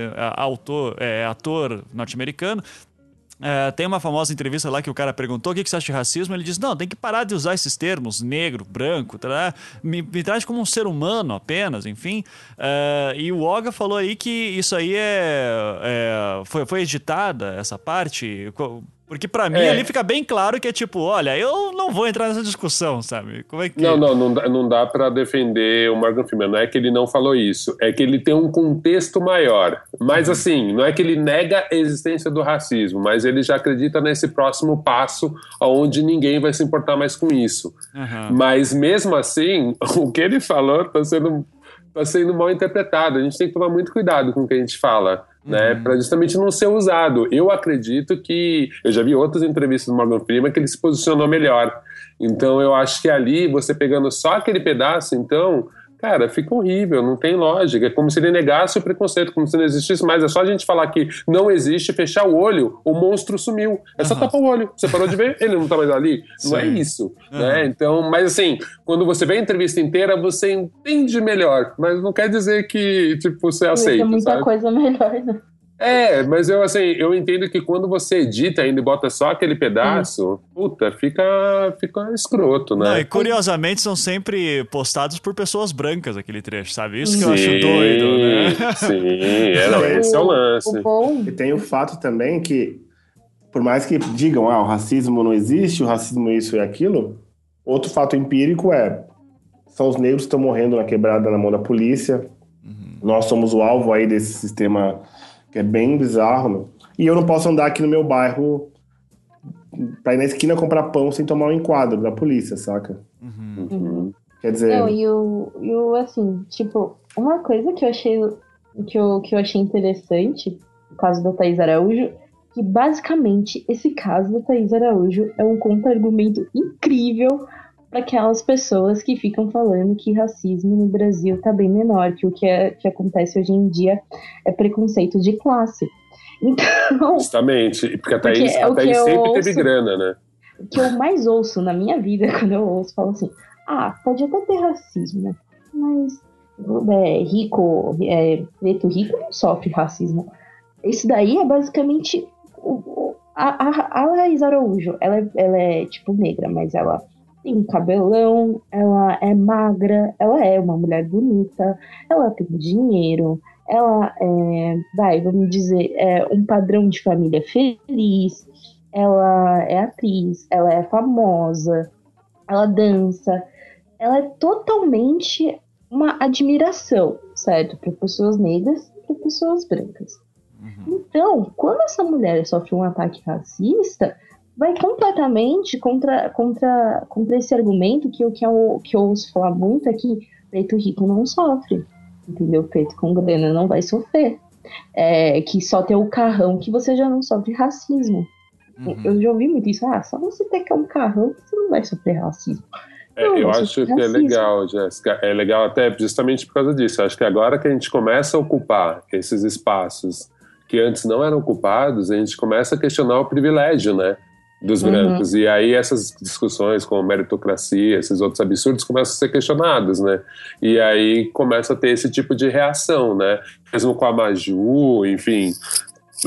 ator norte-americano. Tem uma famosa entrevista lá que o cara perguntou: o que você acha de racismo? Ele diz: não, tem que parar de usar esses termos, negro, branco, me traz como um ser humano apenas, enfim. E o Oga falou aí que isso aí foi editada, essa parte. Porque pra mim ali fica bem claro que é tipo, olha, eu não vou entrar nessa discussão, sabe? Como é que... Não dá pra defender o Morgan Freeman. Não é que ele não falou isso, é que ele tem um contexto maior. Mas assim, não é que ele nega a existência do racismo, mas ele já acredita nesse próximo passo onde ninguém vai se importar mais com isso. Uhum. Mas mesmo assim, o que ele falou tá sendo mal interpretado. A gente tem que tomar muito cuidado com o que a gente fala, né? Para justamente não ser usado. Eu acredito que... Eu já vi outras entrevistas do Morgan Freeman que ele se posicionou melhor. Então, eu acho que ali, você pegando só aquele pedaço, então... Cara, fica horrível, não tem lógica. É como se ele negasse o preconceito, como se não existisse mais. É só a gente falar que não existe, fechar o olho, o monstro sumiu. É só tapar o olho. Você parou de ver, ele não tá mais ali. Sim. Não é isso, né? Então, mas assim, quando você vê a entrevista inteira, você entende melhor. Mas não quer dizer que, tipo, você aceita, sabe? Muita coisa melhor, né? Mas eu assim, eu entendo que quando você edita ainda e bota só aquele pedaço, puta, fica escroto, né? Não, e curiosamente são sempre postados por pessoas brancas aquele trecho, sabe? Isso que eu acho doido, né? Esse é o lance. E tem o fato também que, por mais que digam, o racismo não existe, o racismo é isso e aquilo, outro fato empírico são os negros que estão morrendo na quebrada na mão da polícia, nós somos o alvo aí desse sistema... que é bem bizarro, meu. E eu não posso andar aqui no meu bairro pra ir na esquina comprar pão sem tomar um enquadro da polícia, saca? Quer dizer... Não, e o assim, tipo, uma coisa que eu achei interessante, o caso da Thaís Araújo, que basicamente esse caso da Thaís Araújo é um contra-argumento incrível para aquelas pessoas que ficam falando que racismo no Brasil tá bem menor, que o que acontece hoje em dia é preconceito de classe. Então, justamente, porque a Thaís, sempre teve grana, né? O que eu mais ouço na minha vida, quando eu ouço, falo assim, pode até ter racismo, né? Mas preto rico não sofre racismo. Isso daí é basicamente... A Thaís Araújo, ela é tipo negra, mas ela... tem um cabelão, ela é magra, ela é uma mulher bonita, ela tem dinheiro, ela é, vamos dizer, é um padrão de família feliz, ela é atriz, ela é famosa, ela dança, ela é totalmente uma admiração, certo? Para pessoas negras e para pessoas brancas. Então, quando essa mulher sofre um ataque racista, vai completamente contra esse argumento que eu ouço falar muito é que preto rico não sofre, entendeu? Preto com grana não vai sofrer. Que só ter o carrão que você já não sofre racismo. Eu já ouvi muito isso. Só você ter que é um carrão você não vai sofrer racismo. Eu acho que é legal, Jéssica. É legal até justamente por causa disso. Eu acho que agora que a gente começa a ocupar esses espaços que antes não eram ocupados, a gente começa a questionar o privilégio, né? Dos brancos, e aí essas discussões com meritocracia, esses outros absurdos começam a ser questionados, né? E aí começa a ter esse tipo de reação, né? Mesmo com a Maju, enfim,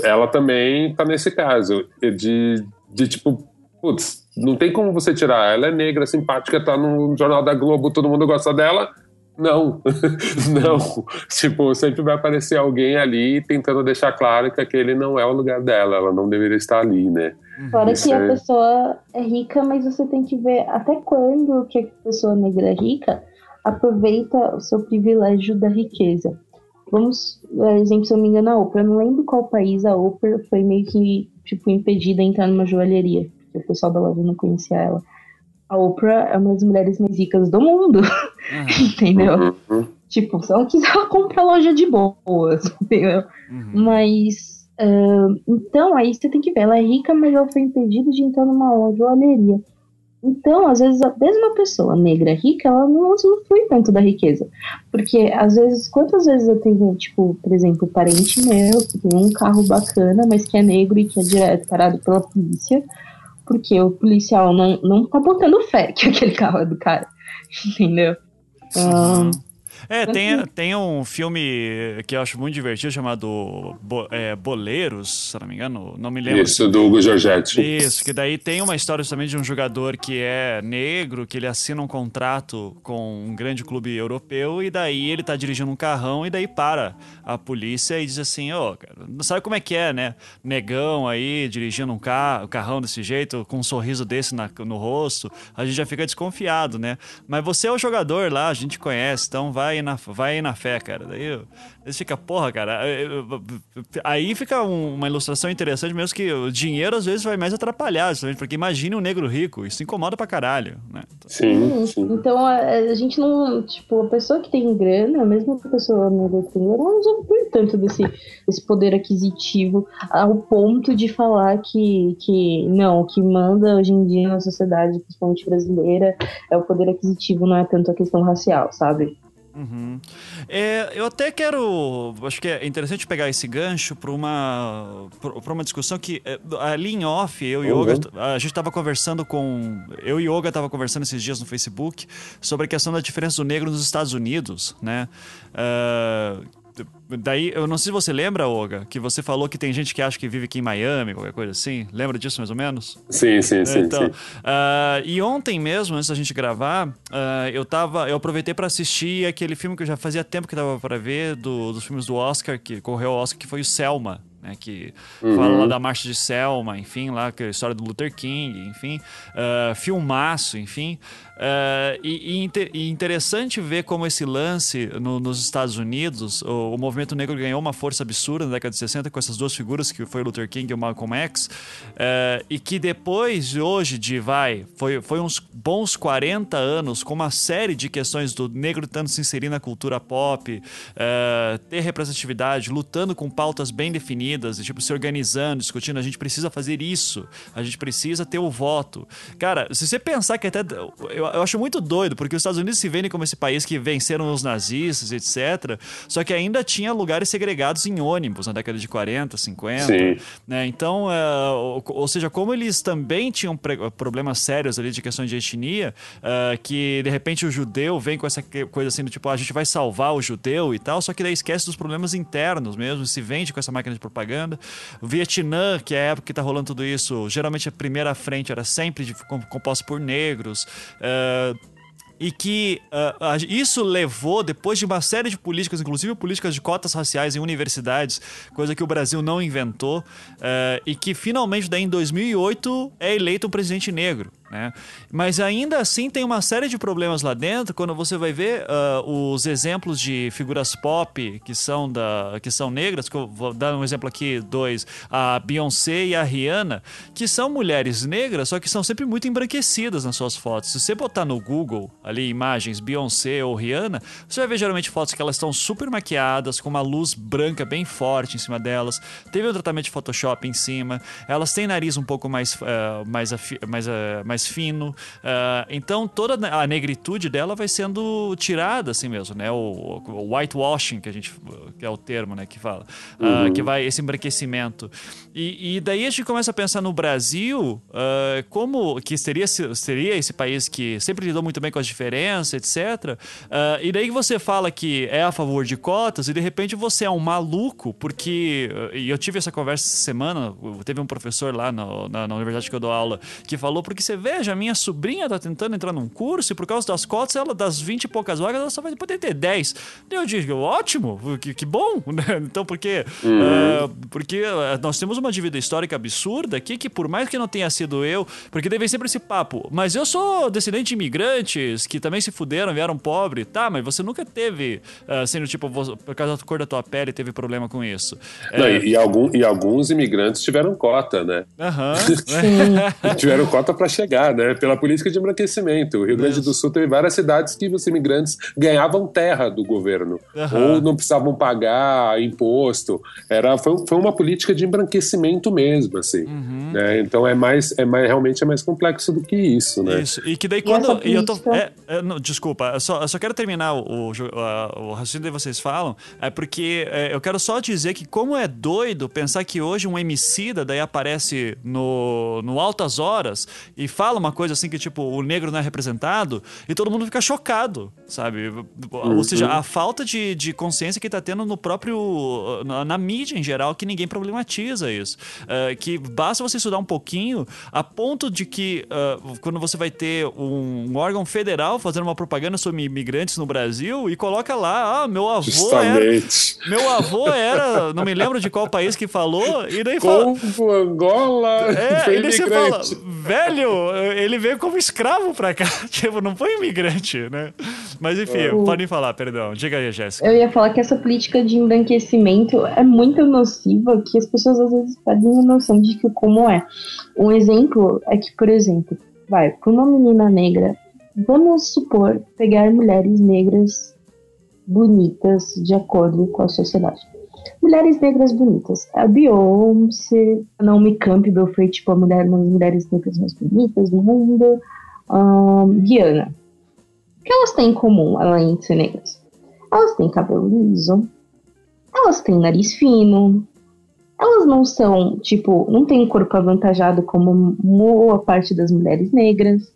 ela também tá nesse caso de tipo, putz, não tem como você tirar, ela é negra, simpática, tá no Jornal da Globo, todo mundo gosta dela. Não. Tipo, sempre vai aparecer alguém ali tentando deixar claro que aquele não é o lugar dela, ela não deveria estar ali, né? Fora que a pessoa é rica, mas você tem que ver até quando que a pessoa negra é rica aproveita o seu privilégio da riqueza. Vamos, por exemplo, se eu me engano, a Oprah, eu não lembro qual país a Oprah foi meio que tipo, impedida de entrar numa joalheria, porque o pessoal da loja não conhecia ela. A Oprah é uma das mulheres mais ricas do mundo, entendeu? Tipo, se ela quiser, ela compra loja de boas, entendeu? Mas, então, aí você tem que ver, ela é rica, mas ela foi impedida de entrar numa joalheria. Então, às vezes, a mesma pessoa negra rica, ela não usufrui tanto da riqueza. Porque, às vezes, quantas vezes eu tenho, tipo, por exemplo, parente meu, que tem um carro bacana, mas que é negro e que é direto parado pela polícia... porque o policial não tá botando fé que aquele carro é do cara, entendeu? Tem um filme que eu acho muito divertido chamado Boleiros, se não me engano, não me lembro. Isso, do Hugo Giorgetti. Isso, que daí tem uma história também de um jogador que é negro, que ele assina um contrato com um grande clube europeu e daí ele tá dirigindo um carrão e daí para a polícia e diz assim, cara, não sabe como é que é, né? Negão aí, dirigindo um carrão desse jeito, com um sorriso desse no rosto, a gente já fica desconfiado, né? Mas você é o jogador lá, a gente conhece, então vai na fé, cara. Daí fica, porra, cara. Aí fica uma ilustração interessante mesmo que o dinheiro às vezes vai mais atrapalhar, justamente, porque imagine um negro rico, isso incomoda pra caralho, né? Sim. Então a gente não, tipo, a pessoa que tem grana, mesmo a pessoa negra que tem grana, não usufrui tanto desse poder aquisitivo ao ponto de falar que não, o que manda hoje em dia na sociedade, principalmente brasileira, é o poder aquisitivo, não é tanto a questão racial, sabe? Uhum. Eu até quero, acho que é interessante pegar esse gancho para uma discussão que ali em off, eu e Yoga tava conversando esses dias no Facebook sobre a questão da diferença do negro nos Estados Unidos, né? Daí, eu não sei se você lembra, Olga, que você falou que tem gente que acha que vive aqui em Miami, qualquer coisa assim. Lembra disso, mais ou menos? Sim. Então, e ontem mesmo, antes da gente gravar, eu aproveitei para assistir aquele filme que eu já fazia tempo que tava para ver, dos filmes do Oscar, que correu o Oscar, que foi o Selma, né, que fala lá da marcha de Selma, enfim, lá que a história do Luther King, enfim, filmaço, enfim. E interessante ver como esse lance nos Estados Unidos, o movimento negro ganhou uma força absurda na década de 60 com essas duas figuras, que foi o Luther King e o Malcolm X, e que depois de hoje, foi uns bons 40 anos com uma série de questões do negro tentando se inserir na cultura pop, ter representatividade, lutando com pautas bem definidas, tipo, se organizando, discutindo, a gente precisa fazer isso, a gente precisa ter o voto. Cara, se você pensar que até... Eu acho muito doido, porque os Estados Unidos se vendem como esse país que venceram os nazistas, etc. Só que ainda tinha lugares segregados em ônibus na década de 40, 50. Sim. Né? Então, ou seja, como eles também tinham problemas sérios ali de questões de etnia, que de repente o judeu vem com essa coisa assim do tipo, a gente vai salvar o judeu e tal, só que daí esquece dos problemas internos mesmo, se vende com essa máquina de propaganda. O Vietnã, que é a época que tá rolando tudo isso, geralmente a primeira frente era sempre composta por negros, e que isso levou, depois de uma série de políticas, inclusive políticas de cotas raciais em universidades, coisa que o Brasil não inventou, e que finalmente, daí em 2008, é eleito um presidente negro, né? Mas ainda assim tem uma série de problemas lá dentro, quando você vai ver os exemplos de figuras pop que são negras, que eu vou dar um exemplo aqui, a Beyoncé e a Rihanna, que são mulheres negras, só que são sempre muito embranquecidas nas suas fotos. Se você botar no Google ali imagens Beyoncé ou Rihanna, você vai ver geralmente fotos que elas estão super maquiadas, com uma luz branca bem forte em cima delas, teve um tratamento de Photoshop em cima, elas têm nariz um pouco mais fino, então toda a negritude dela vai sendo tirada assim mesmo, né? O whitewashing, que é o termo, né, que fala, que vai esse embranquecimento, e daí a gente começa a pensar no Brasil, como que seria esse país que sempre lidou muito bem com as diferenças, etc, e daí você fala que é a favor de cotas e de repente você é um maluco, porque, e eu tive essa conversa essa semana, teve um professor lá na universidade que eu dou aula, que falou, porque você veja, minha sobrinha tá tentando entrar num curso e por causa das cotas, ela das 20 e poucas vagas, ela só vai poder ter 10. Eu digo, ótimo, que bom, né? Então, porque nós temos uma dívida histórica absurda aqui, que por mais que não tenha sido eu, porque deve sempre esse papo, mas eu sou descendente de imigrantes que também se fuderam, vieram pobre, tá, mas você nunca teve, sendo tipo, por causa da cor da tua pele, teve problema com isso. Não, e alguns imigrantes tiveram cota, né? Tiveram cota pra chegar. trabalhar, né, pela política de embranquecimento. O Rio Grande do Sul teve várias cidades que os imigrantes ganhavam terra do governo, ou não precisavam pagar imposto. Foi uma política de embranquecimento mesmo, assim. Né? Então é mais complexo do que isso, né? Isso. E que daí quando... E eu tô, não, desculpa, eu só quero terminar o raciocínio que vocês falam, porque eu quero só dizer que como é doido pensar que hoje um Emicida daí aparece no Altas Horas e fala uma coisa assim que tipo, o negro não é representado e todo mundo fica chocado, sabe? Ou seja, a falta de consciência que tá tendo no próprio... na mídia em geral, que ninguém problematiza isso. Que basta você estudar um pouquinho a ponto de que quando você vai ter um órgão federal fazendo uma propaganda sobre imigrantes no Brasil e coloca lá, meu avô era, não me lembro de qual país que falou, e daí fala... Congo, Angola, foi e daí você fala, velho, ele veio como escravo pra cá, tipo, não foi imigrante, né? Mas enfim, podem falar, perdão, diga aí, Jéssica. Eu ia falar que essa política de embranquecimento é muito nociva, que as pessoas às vezes perdem a noção de que como é. Um exemplo é que, por exemplo, para uma menina negra, vamos supor pegar mulheres negras bonitas de acordo com a sociedade. Mulheres negras bonitas. A Beyoncé, a Naomi Campbell foi tipo uma das mulheres negras mais bonitas do mundo. Rihanna. O que elas têm em comum, além de ser negras? Elas têm cabelo liso, elas têm nariz fino, elas não são, tipo, não têm um corpo avantajado como boa parte das mulheres negras,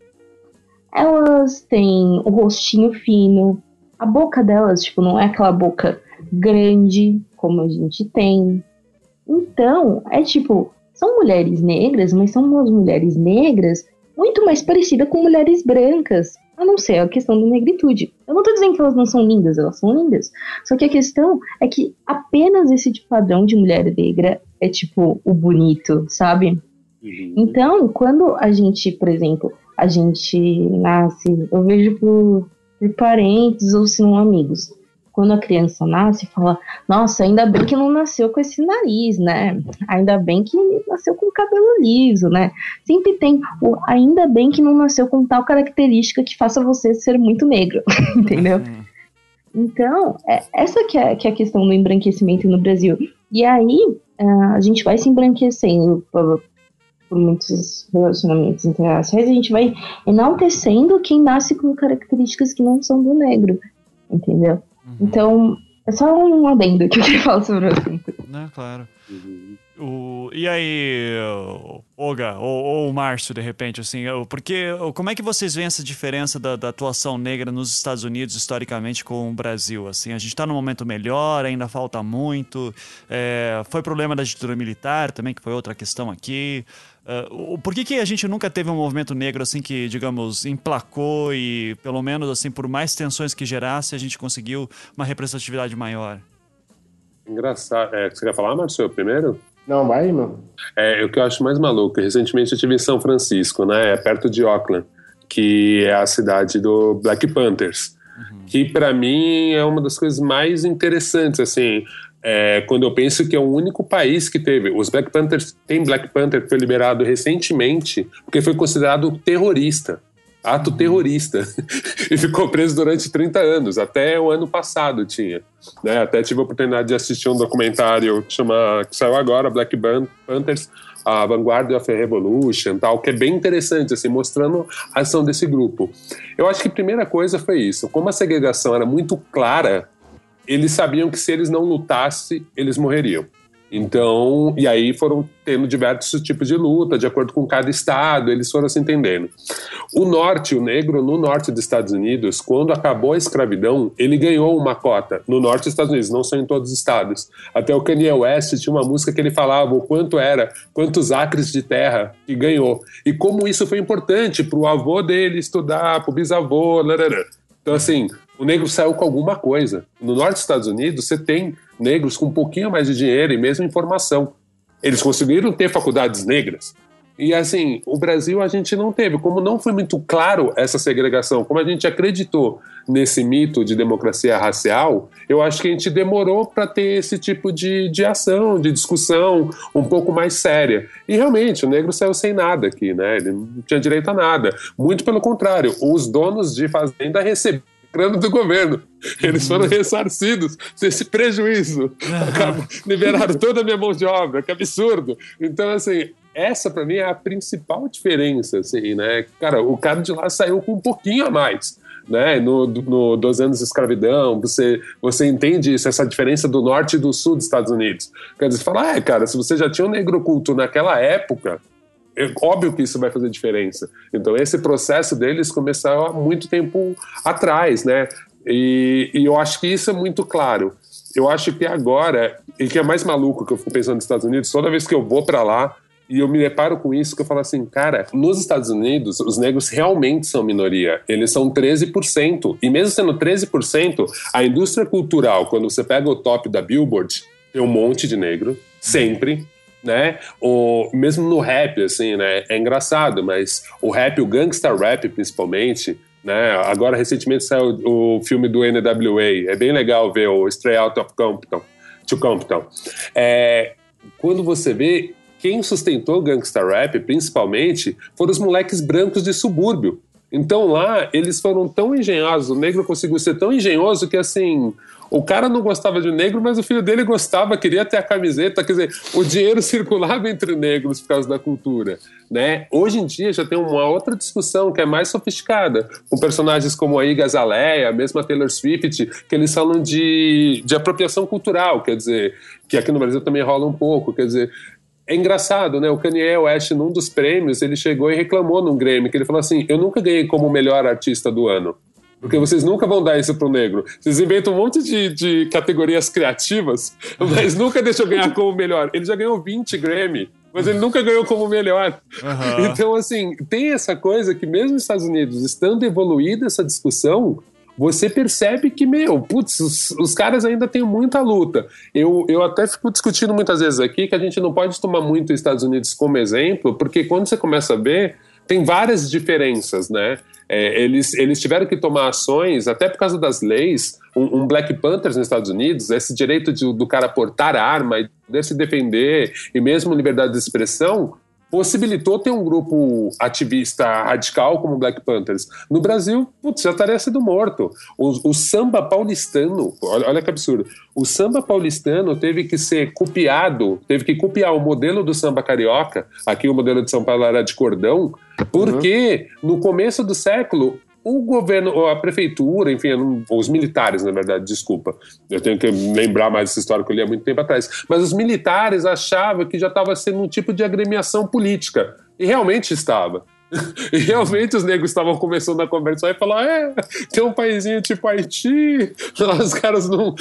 elas têm o rostinho fino, a boca delas, tipo, não é aquela boca grande como a gente tem. Então, é tipo, são mulheres negras, mas são umas mulheres negras muito mais parecidas com mulheres brancas. A não ser a questão da negritude. Eu não tô dizendo que elas não são lindas, elas são lindas. Só que a questão é que apenas esse tipo padrão de mulher negra é tipo o bonito, sabe? Então, quando a gente, por exemplo, a gente nasce, eu vejo por parentes ou se não amigos. Quando a criança nasce, fala, nossa, ainda bem que não nasceu com esse nariz, né? Ainda bem que nasceu com o cabelo liso, né? Sempre tem o ainda bem que não nasceu com tal característica que faça você ser muito negro, entendeu? Então, essa que é a questão do embranquecimento no Brasil. E aí, a gente vai se embranquecendo por muitos relacionamentos interraciais, a gente vai enaltecendo quem nasce com características que não são do negro, entendeu? Então, é só um adendo que eu queria falar sobre o assunto. Não, claro. E aí, Olga, ou o Márcio, de repente, assim, porque como é que vocês veem essa diferença da atuação negra nos Estados Unidos, historicamente, com o Brasil? Assim, a gente está num momento melhor, ainda falta muito, foi problema da ditadura militar também, que foi outra questão aqui. Por que a gente nunca teve um movimento negro assim que, digamos, emplacou e, pelo menos, assim, por mais tensões que gerasse, a gente conseguiu uma representatividade maior? Engraçado. Você quer falar, Márcio, primeiro? Não, vai, mano. O que eu acho mais maluco, recentemente eu estive em São Francisco, né, perto de Oakland, que é a cidade do Black Panthers, que pra mim é uma das coisas mais interessantes, assim... quando eu penso que é o único país que teve. Os Black Panthers, tem Black Panther que foi liberado recentemente porque foi considerado terrorista, ato terrorista, e ficou preso durante 30 anos, até o ano passado tinha, né? Até tive a oportunidade de assistir um documentário que saiu agora, Black Panthers, a Vanguard of the Revolution, tal, que é bem interessante, assim, mostrando a ação desse grupo. Eu acho que a primeira coisa foi isso, como a segregação era muito clara, eles sabiam que se eles não lutassem, eles morreriam. Então, e aí foram tendo diversos tipos de luta, de acordo com cada estado, eles foram se entendendo. O norte, o negro, no norte dos Estados Unidos, quando acabou a escravidão, ele ganhou uma cota no norte dos Estados Unidos, não são em todos os estados. Até o Kanye West tinha uma música que ele falava o quanto era, quantos acres de terra que ganhou. E como isso foi importante para o avô dele estudar, para o bisavô, larará. Então, assim... O negro saiu com alguma coisa. No norte dos Estados Unidos, você tem negros com um pouquinho mais de dinheiro e mesmo informação. Eles conseguiram ter faculdades negras. E assim, o Brasil a gente não teve, como não foi muito claro essa segregação, como a gente acreditou nesse mito de democracia racial, eu acho que a gente demorou para ter esse tipo de ação, de discussão um pouco mais séria. E realmente, o negro saiu sem nada aqui, né? Ele não tinha direito a nada. Muito pelo contrário, os donos de fazenda recebiam grana do governo. Eles foram ressarcidos desse prejuízo. Liberaram toda a minha mão de obra, que absurdo. Então, assim, essa pra mim é a principal diferença, assim, né? Cara, o cara de lá saiu com um pouquinho a mais, né? No 12 anos de escravidão, você entende isso, essa diferença do norte e do sul dos Estados Unidos. Quer dizer, você fala, cara, se você já tinha um negro culto naquela época, óbvio que isso vai fazer diferença. Então, esse processo deles começou há muito tempo atrás, né? E eu acho que isso é muito claro. Eu acho que agora, e que é mais maluco que eu fico pensando nos Estados Unidos, toda vez que eu vou pra lá, e eu me deparo com isso, que eu falo assim, cara, nos Estados Unidos, os negros realmente são minoria. Eles são 13%. E mesmo sendo 13%, a indústria cultural, quando você pega o top da Billboard, tem um monte de negro, sempre, né? Ou, mesmo no rap, assim, né? É engraçado, mas o rap, o gangsta rap, principalmente, né? Agora, recentemente, saiu o filme do NWA. É bem legal ver o Straight Outta Compton. To Compton. Quando você vê... Quem sustentou o gangsta rap, principalmente, foram os moleques brancos de subúrbio. Então lá, eles foram tão engenhosos, o negro conseguiu ser tão engenhoso que, assim, o cara não gostava de negro, mas o filho dele gostava, queria ter a camiseta, quer dizer, o dinheiro circulava entre negros por causa da cultura, né? Hoje em dia já tem uma outra discussão que é mais sofisticada, com personagens como a Iggy Azalea, mesmo a Taylor Swift, que eles falam de apropriação cultural, quer dizer, que aqui no Brasil também rola um pouco, quer dizer... É engraçado, né? O Kanye West, num dos prêmios, ele chegou e reclamou num Grammy, que ele falou assim, eu nunca ganhei como o melhor artista do ano, porque vocês nunca vão dar isso pro negro. Vocês inventam um monte de categorias criativas, mas nunca deixam eu ganhar como o melhor. Ele já ganhou 20 Grammy, mas ele nunca ganhou como o melhor. Uhum. Então, assim, tem essa coisa que mesmo nos Estados Unidos, estando evoluída essa discussão, você percebe que, os caras ainda têm muita luta. Eu até fico discutindo muitas vezes aqui que a gente não pode tomar muito os Estados Unidos como exemplo, porque quando você começa a ver, tem várias diferenças, né? Eles tiveram que tomar ações, até por causa das leis, um Black Panther nos Estados Unidos, esse direito do cara portar a arma e poder se defender, e mesmo liberdade de expressão, possibilitou ter um grupo ativista radical como o Black Panthers. No Brasil, já estaria sendo morto. O samba paulistano, olha que absurdo, o samba paulistano teve que copiar o modelo do samba carioca, aqui o modelo de São Paulo era de cordão, porque no começo do século... O governo, a prefeitura, enfim, os militares, na verdade, desculpa. Eu tenho que lembrar mais dessa história que eu li há muito tempo atrás. Mas os militares achavam que já estava sendo um tipo de agremiação política. E realmente estava. E realmente os negros estavam começando a conversar e falar, tem um paizinho tipo Haiti, os caras não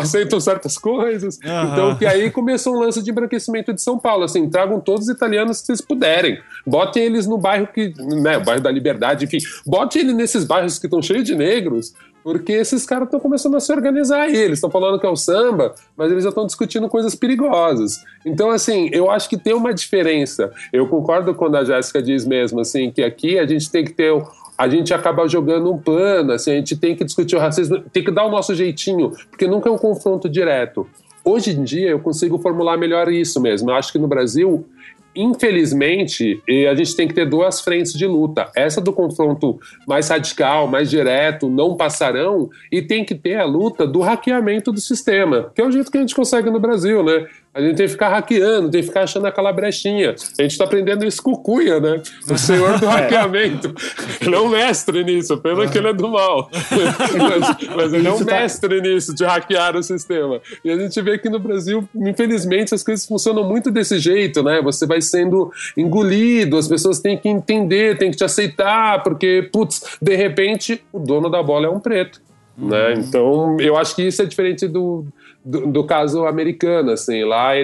aceitam certas coisas. Uhum. Então, que aí começou um lance de embranquecimento de São Paulo, assim, tragam todos os italianos que vocês puderem, botem eles no bairro que, né, o bairro da Liberdade, enfim, botem eles nesses bairros que estão cheios de negros, porque esses caras estão começando a se organizar aí, eles estão falando que é o samba, mas eles já estão discutindo coisas perigosas. Então, assim, eu acho que tem uma diferença. Eu concordo quando a Jéssica diz mesmo, assim, que aqui a gente tem que ter... A gente acaba jogando um pano, assim, a gente tem que discutir o racismo, tem que dar o nosso jeitinho, porque nunca é um confronto direto. Hoje em dia, eu consigo formular melhor isso mesmo. Eu acho que no Brasil... Infelizmente, a gente tem que ter duas frentes de luta. Essa do confronto mais radical, mais direto, não passarão, e tem que ter a luta do hackeamento do sistema, que é o jeito que a gente consegue no Brasil, né? A gente tem que ficar hackeando, tem que ficar achando aquela brechinha. A gente tá aprendendo isso com o Cunha, né? O senhor do hackeamento. Ele é um mestre nisso, pena que ele é do mal. Mas ele é um mestre nisso, de hackear o sistema. E a gente vê que no Brasil, infelizmente, as coisas funcionam muito desse jeito, né? Você vai sendo engolido, as pessoas têm que entender, têm que te aceitar, porque, de repente, o dono da bola é um preto. Né? Então, eu acho que isso é diferente do caso americano, assim, lá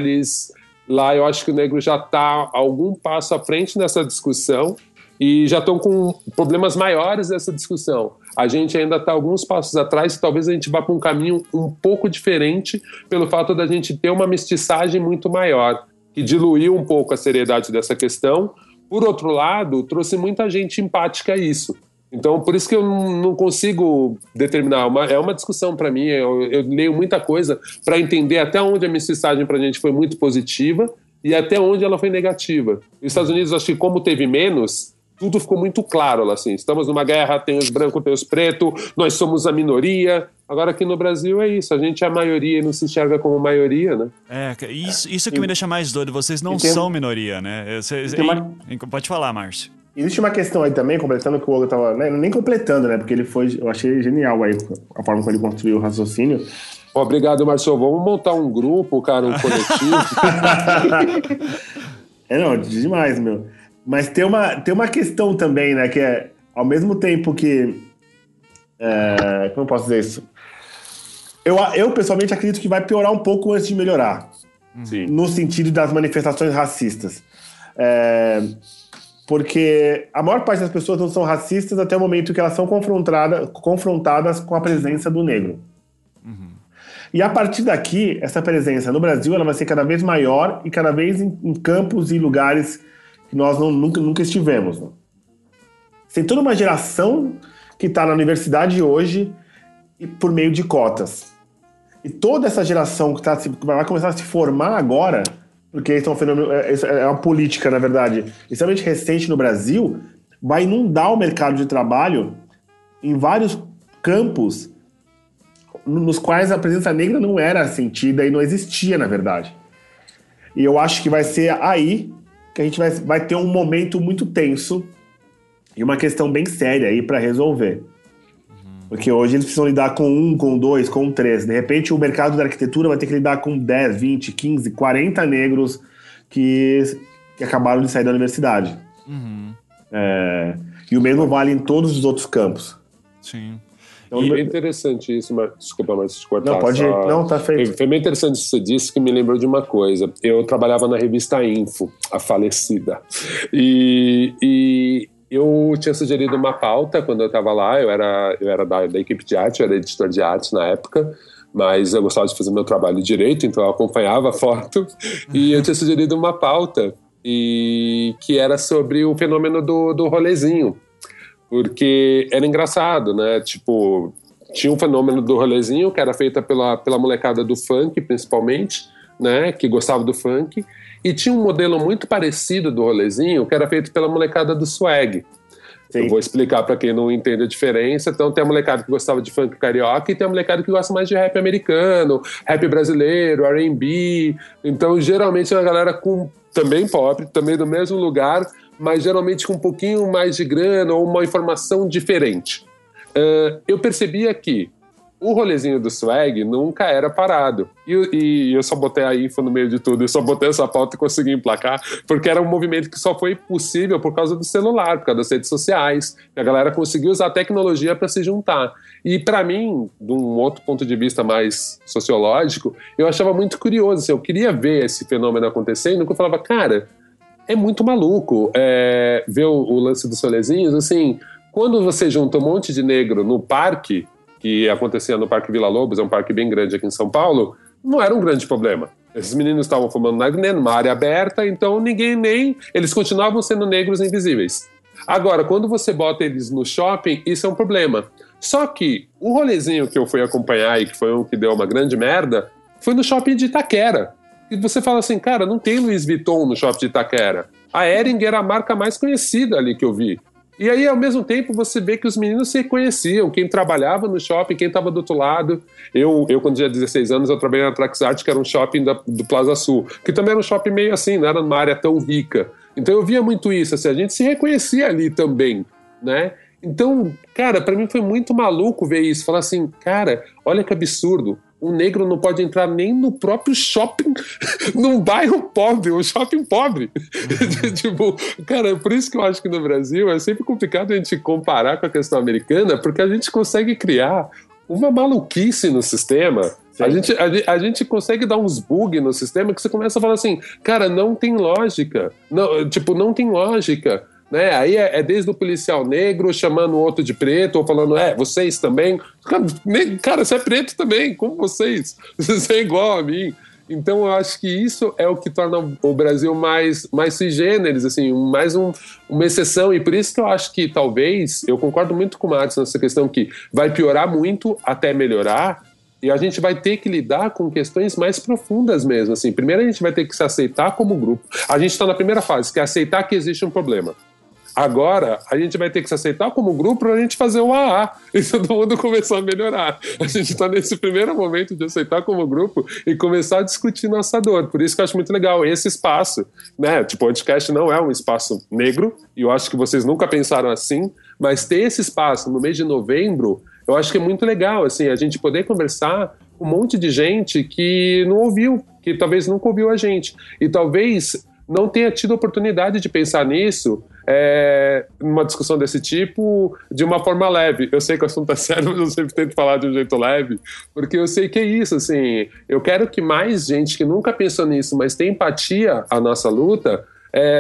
eu acho que o negro já está algum passo à frente nessa discussão e já estão com problemas maiores nessa discussão. A gente ainda está alguns passos atrás e talvez a gente vá para um caminho um pouco diferente pelo fato da gente ter uma mestiçagem muito maior, que diluiu um pouco a seriedade dessa questão, Por outro lado, trouxe muita gente empática a isso. Então, por isso que eu não consigo determinar. É uma discussão para mim. Eu leio muita coisa para entender até onde a mensagem para a gente foi muito positiva e até onde ela foi negativa. Nos Estados Unidos, acho que como teve menos, tudo ficou muito claro lá, assim. Estamos numa guerra, tem os brancos, tem os pretos, nós somos a minoria. Agora aqui no Brasil é isso, a gente é a maioria e não se enxerga como maioria, né? É, isso é que me deixa mais doido. Vocês não são minoria, né? Pode falar, Márcio. Existe uma questão aí também, completando o que o Hugo tava... Né? Nem completando, né? Porque ele foi... Eu achei genial aí a forma como ele construiu o raciocínio. Obrigado, Marcelo. Vamos montar um grupo, cara, um coletivo. Não, demais, meu. Mas tem uma questão também, né? Que é, ao mesmo tempo que... como eu posso dizer isso? Eu, pessoalmente, acredito que vai piorar um pouco antes de melhorar. Sim. No sentido das manifestações racistas. Porque a maior parte das pessoas não são racistas até o momento que elas são confrontadas com a presença do negro. Uhum. E a partir daqui, essa presença no Brasil ela vai ser cada vez maior e cada vez em campos e lugares que nós nunca estivemos. Né? Tem toda uma geração que está na universidade hoje e por meio de cotas. E toda essa geração que vai começar a se formar agora... Porque isso é um fenômeno, é uma política, na verdade, extremamente recente no Brasil, vai inundar o mercado de trabalho em vários campos nos quais a presença negra não era sentida e não existia, na verdade. E eu acho que vai ser aí que a gente vai ter um momento muito tenso e uma questão bem séria aí para resolver. Porque hoje eles precisam lidar com 1, com 2, com 3. De repente, o mercado da arquitetura vai ter que lidar com 10, 20, 15, 40 negros que acabaram de sair da universidade. Uhum. E o mesmo vale em todos os outros campos. Sim. Então, e é interessante isso, mas... Desculpa, Marcio, te cortar. Não, pode ir. Não, tá feito. Foi bem interessante isso que você disse, que me lembrou de uma coisa. Eu trabalhava na revista Info, a falecida. Eu tinha sugerido uma pauta quando eu estava lá, eu era da equipe de arte, eu era editor de arte na época, mas eu gostava de fazer meu trabalho direito, então eu acompanhava a foto, e eu tinha sugerido uma pauta que era sobre o fenômeno do rolezinho, porque era engraçado, né? Tipo, tinha um fenômeno do rolezinho que era feito pela molecada do funk, principalmente, né? Que gostava do funk. E tinha um modelo muito parecido do rolezinho que era feito pela molecada do swag. Sim. Eu vou explicar para quem não entende a diferença. Então tem a molecada que gostava de funk carioca e tem a molecada que gosta mais de rap americano, rap brasileiro, R&B. Então geralmente é uma galera também pobre, também do mesmo lugar, mas geralmente com um pouquinho mais de grana ou uma informação diferente. Eu percebia que o rolezinho do swag nunca era parado. E eu só botei a info no meio de tudo, eu só botei essa pauta e consegui emplacar, porque era um movimento que só foi possível por causa do celular, por causa das redes sociais, que a galera conseguiu usar a tecnologia para se juntar. E para mim, de um outro ponto de vista mais sociológico, eu achava muito curioso, assim, eu queria ver esse fenômeno acontecendo, que eu falava, cara, é muito maluco ver o lance dos rolezinhos, assim, quando você junta um monte de negro no parque, que acontecia no Parque Vila Lobos, é um parque bem grande aqui em São Paulo, não era um grande problema. Esses meninos estavam fumando numa área aberta, então eles continuavam sendo negros invisíveis. Agora, quando você bota eles no shopping, isso é um problema. Só que o rolezinho que eu fui acompanhar e que foi um que deu uma grande merda, foi no shopping de Itaquera. E você fala assim, cara, não tem Louis Vuitton no shopping de Itaquera. A Hering era a marca mais conhecida ali que eu vi. E aí, ao mesmo tempo, você vê que os meninos se conheciam, quem trabalhava no shopping, quem estava do outro lado. Eu quando tinha 16 anos, eu trabalhei na Traxart, que era um shopping do Plaza Sul, que também era um shopping meio assim, não era uma área tão rica. Então eu via muito isso, assim, a gente se reconhecia ali também, né? Então, cara, pra mim foi muito maluco ver isso, falar assim, cara, olha que absurdo. Um negro não pode entrar nem no próprio shopping, num bairro pobre, um shopping pobre. Tipo, cara, por isso que eu acho que no Brasil é sempre complicado a gente comparar com a questão americana, porque a gente consegue criar uma maluquice no sistema. A gente consegue dar uns bugs no sistema que você começa a falar assim, cara, não tem lógica. Não, tipo, não tem lógica. Né? Aí é desde o policial negro chamando o outro de preto, ou falando, vocês também, cara, você é preto também, como vocês, você é igual a mim. Então eu acho que isso é o que torna o Brasil mais sui generis, assim, mais uma exceção, e por isso que eu acho que talvez, eu concordo muito com o Matos nessa questão que vai piorar muito até melhorar, e a gente vai ter que lidar com questões mais profundas mesmo, assim. Primeiro a gente vai ter que se aceitar como grupo. A gente está na primeira fase, que é aceitar que existe um problema. Agora, a gente vai ter que se aceitar como grupo para a gente fazer o AA e todo mundo começar a melhorar. A gente está nesse primeiro momento de aceitar como grupo e começar a discutir nossa dor. Por isso que eu acho muito legal esse espaço, né? Tipo, o podcast não é um espaço negro, e eu acho que vocês nunca pensaram assim, mas ter esse espaço no mês de novembro, eu acho que é muito legal, assim, a gente poder conversar com um monte de gente que não ouviu, que talvez nunca ouviu a gente, e talvez não tenha tido oportunidade de pensar nisso, uma discussão desse tipo, de uma forma leve. Eu sei que o assunto é sério, mas eu sempre tento falar de um jeito leve, porque eu sei que é isso, assim, eu quero que mais gente que nunca pensou nisso, mas tem empatia à nossa luta,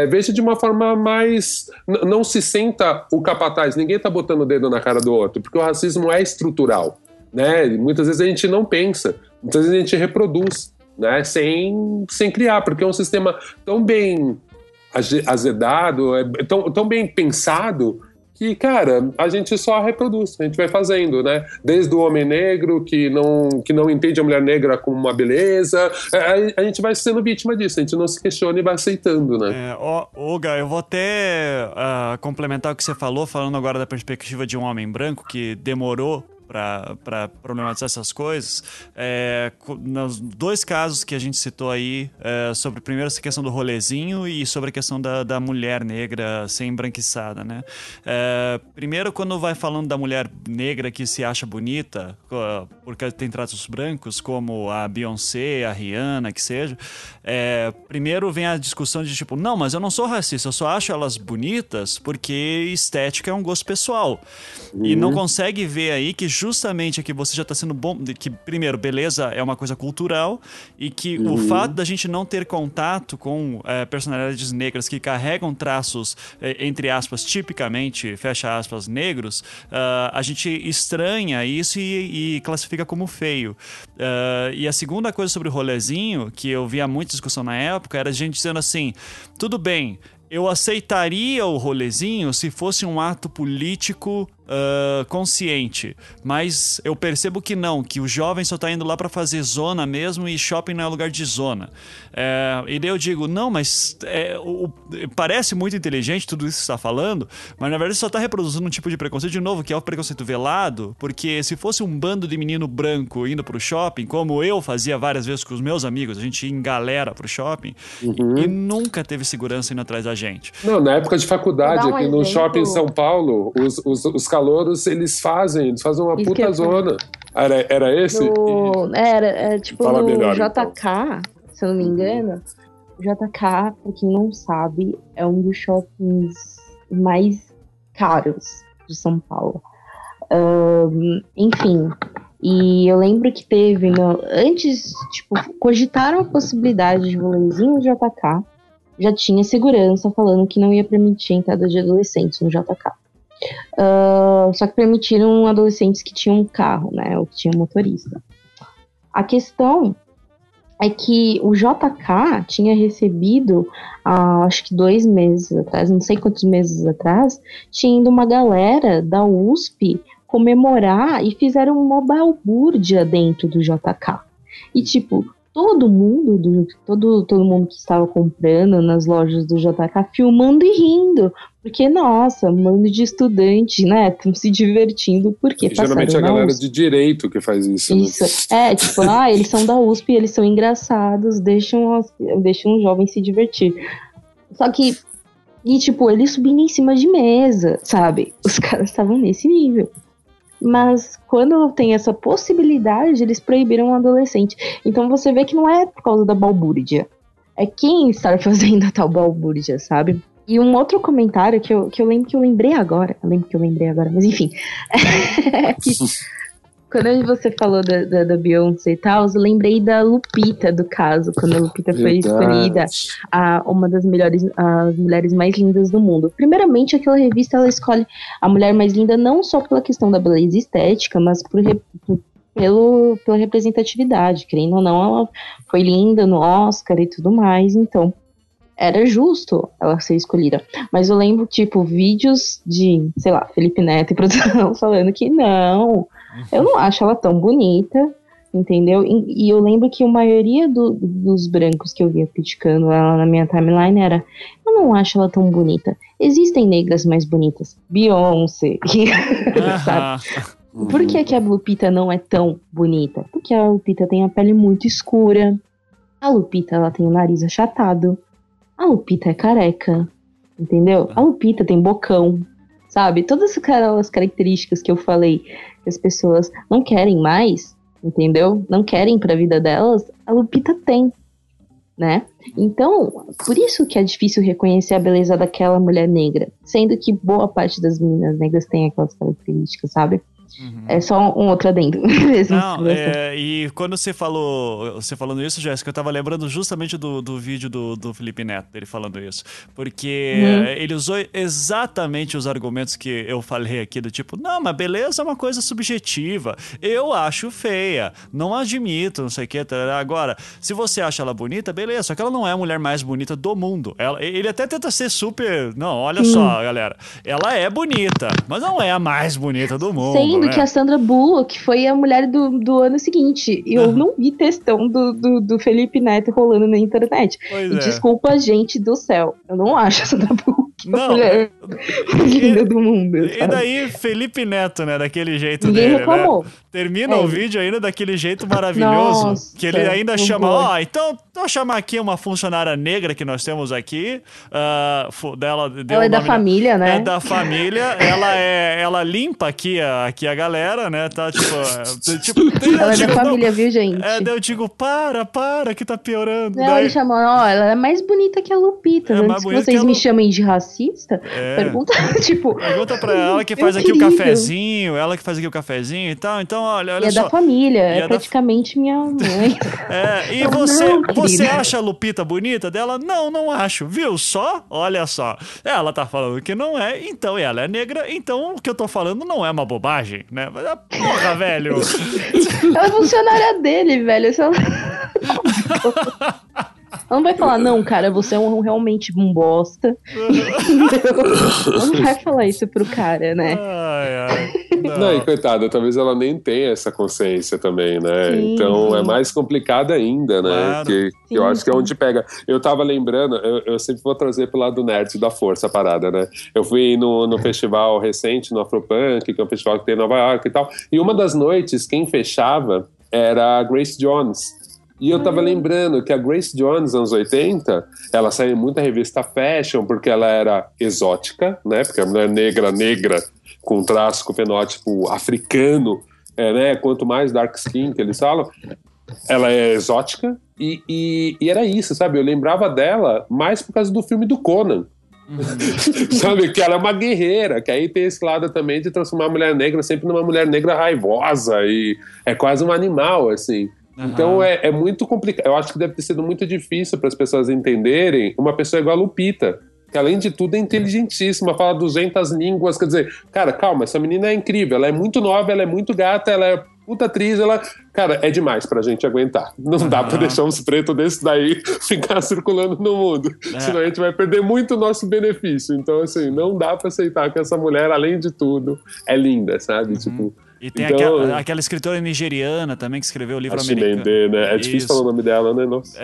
veja de uma forma mais... Não se senta o capataz, ninguém tá botando o dedo na cara do outro, porque o racismo é estrutural, né? Muitas vezes a gente não pensa, muitas vezes a gente reproduz, né? Sem criar, porque é um sistema tão bem azedado, tão bem pensado, que, cara, a gente só reproduz, a gente vai fazendo, né? Desde o homem negro, que não entende a mulher negra como uma beleza, a gente vai sendo vítima disso, a gente não se questiona e vai aceitando, né? Olga, eu vou até complementar o que você falou, falando agora da perspectiva de um homem branco que demorou para problematizar essas coisas. Nos dois casos que a gente citou aí, sobre primeiro essa questão do rolezinho e sobre a questão da mulher negra ser embranquiçada, né? Primeiro, quando vai falando da mulher negra que se acha bonita, porque tem traços brancos, como a Beyoncé, a Rihanna, que seja, primeiro vem a discussão de tipo, não, mas eu não sou racista, eu só acho elas bonitas porque estética é um gosto pessoal. E não consegue ver aí que justamente aqui você já está sendo bom, que primeiro, beleza é uma coisa cultural, e que o fato da gente não ter contato com personalidades negras que carregam traços, entre aspas, tipicamente, fecha aspas, negros, a gente estranha isso e classifica como feio. E a segunda coisa sobre o rolezinho, que eu via muita discussão na época, era a gente dizendo assim, tudo bem, eu aceitaria o rolezinho se fosse um ato político consciente, mas eu percebo que não, que o jovem só tá indo lá pra fazer zona mesmo, e shopping não é lugar de zona. E daí eu digo, não, mas parece muito inteligente tudo isso que você tá falando, mas na verdade só tá reproduzindo um tipo de preconceito, de novo, que é o preconceito velado, porque se fosse um bando de menino branco indo pro shopping, como eu fazia várias vezes com os meus amigos, a gente ia em galera pro shopping, e nunca teve segurança indo atrás da gente. Não, na época de faculdade, aqui no shopping em São Paulo, os calouros, eles fazem uma puta zona. Era esse? Tipo, fala no melhor, JK, então. Se eu não me engano, o JK, pra quem não sabe, é um dos shoppings mais caros de São Paulo. Enfim, e eu lembro que teve, antes, tipo, cogitaram a possibilidade de rolezinho no JK, já tinha segurança falando que não ia permitir a entrada de adolescentes no JK. Só que permitiram adolescentes que tinham um carro, né, ou que tinham um motorista. A questão é que o JK tinha recebido, acho que 2 meses atrás, não sei quantos meses atrás, tinha ido uma galera da USP comemorar e fizeram uma balbúrdia dentro do JK. E tipo, todo mundo que estava comprando nas lojas do JK filmando e rindo, porque, nossa, mano de estudante, né? Estão se divertindo, porque geralmente a galera de direito que faz isso. Isso, né? Tipo, eles são da USP, eles são engraçados, deixam os jovens se divertir. Só que, e tipo, eles subindo em cima de mesa, sabe? Os caras estavam nesse nível. Mas quando tem essa possibilidade, eles proibiram um adolescente. Então você vê que não é por causa da balbúrdia. É quem está fazendo a tal balbúrdia, sabe? E um outro comentário que eu lembrei agora, mas enfim. É que, quando você falou da Beyoncé e tal, eu lembrei da Lupita, do caso, quando a Lupita foi escolhida uma das mulheres mais lindas do mundo. Primeiramente, aquela revista, ela escolhe a mulher mais linda não só pela questão da beleza estética, mas por pela representatividade, querendo ou não, ela foi linda no Oscar e tudo mais, então era justo ela ser escolhida. Mas eu lembro, vídeos de, sei lá, Felipe Neto e produção falando que não, eu não acho ela tão bonita, entendeu? E eu lembro que a maioria dos brancos que eu via criticando ela na minha timeline era: eu não acho ela tão bonita. Existem negras mais bonitas. Beyoncé, sabe? Por que a Lupita não é tão bonita? Porque a Lupita tem a pele muito escura. A Lupita, ela tem o nariz achatado. A Lupita é careca, entendeu? A Lupita tem bocão, sabe? Todas aquelas características que eu falei que as pessoas não querem mais, entendeu? Não querem pra vida delas, a Lupita tem, né? Então, por isso que é difícil reconhecer a beleza daquela mulher negra, sendo que boa parte das meninas negras tem aquelas características, sabe? Uhum. É só um outro adendo mesmo. Não, e quando você falando isso, Jéssica, eu tava lembrando justamente do vídeo do Felipe Neto, dele falando isso, porque ele usou exatamente os argumentos que eu falei aqui, do tipo, não, mas beleza é uma coisa subjetiva, eu acho feia, não admito, não sei o que, tarará. Agora, se você acha ela bonita, beleza, só que ela não é a mulher mais bonita do mundo. Ele até tenta ser super, não, olha só, galera, ela é bonita, mas não é a mais bonita do mundo. Sim. Que a Sandra Bullock foi a mulher do ano seguinte. Eu não vi textão do Felipe Neto rolando na internet. Desculpa, gente do céu, eu não acho a Sandra Bullock a mulher linda do mundo, sabe? E daí, Felipe Neto, né, daquele jeito ninguém dele, reclamou, né? Termina o vídeo ainda daquele jeito maravilhoso. Nossa, que ele ainda chama, então vou chamar aqui uma funcionária negra que nós temos aqui, ela é da família, né? É da família, ela limpa aqui a galera, né, tá, ela é da família, viu, gente? Daí eu digo, para, que tá piorando. Não, daí ele chamou, ela é mais bonita que a Lupita, antes que vocês me chamem de racista, pergunta pra ela que faz aqui o cafezinho, e tal, então, olha só. É da família, é praticamente minha mãe. E você acha a Lupita bonita dela? Não acho, viu só? Olha só, ela tá falando que não é, então ela é negra, então o que eu tô falando não é uma bobagem, né? Mas a porra, velho. É funcionária dele, velho. Ela não vai falar, não, cara, você é realmente um bosta. Ela não vai falar isso pro cara, né? Não, e coitada, talvez ela nem tenha essa consciência também, né? Sim. Então é mais complicado ainda, né? Claro. Que eu acho que é onde pega. Eu tava lembrando, eu sempre vou trazer pro lado nerd da força a parada, né? Eu fui no festival recente, no Afropunk, que é um festival que tem em Nova York e tal, e uma das noites, quem fechava era a Grace Jones. E eu tava lembrando que a Grace Jones, anos 80, ela saiu muito da revista Fashion, porque ela era exótica, né? Porque a mulher negra, com traço, com fenótipo africano, né? Quanto mais dark skin que eles falam, ela é exótica. E era isso, sabe? Eu lembrava dela mais por causa do filme do Conan. Sabe, que ela é uma guerreira, que aí tem esse lado também de transformar a mulher negra sempre numa mulher negra raivosa, e é quase um animal, assim. Então é muito complicado. Eu acho que deve ter sido muito difícil para as pessoas entenderem uma pessoa igual a Lupita, que além de tudo é inteligentíssima, fala 200 línguas, quer dizer, cara, calma, essa menina é incrível, ela é muito nova, ela é muito gata, ela é puta atriz, ela... Cara, é demais pra gente aguentar. Não dá pra deixar uns pretos desses daí ficar circulando no mundo. Senão a gente vai perder muito o nosso benefício. Então, assim, não dá pra aceitar que essa mulher, além de tudo, é linda, sabe? E tem então, aquela escritora nigeriana também que escreveu o livro americano. Bender, né? É difícil falar o nome dela, né? Nossa.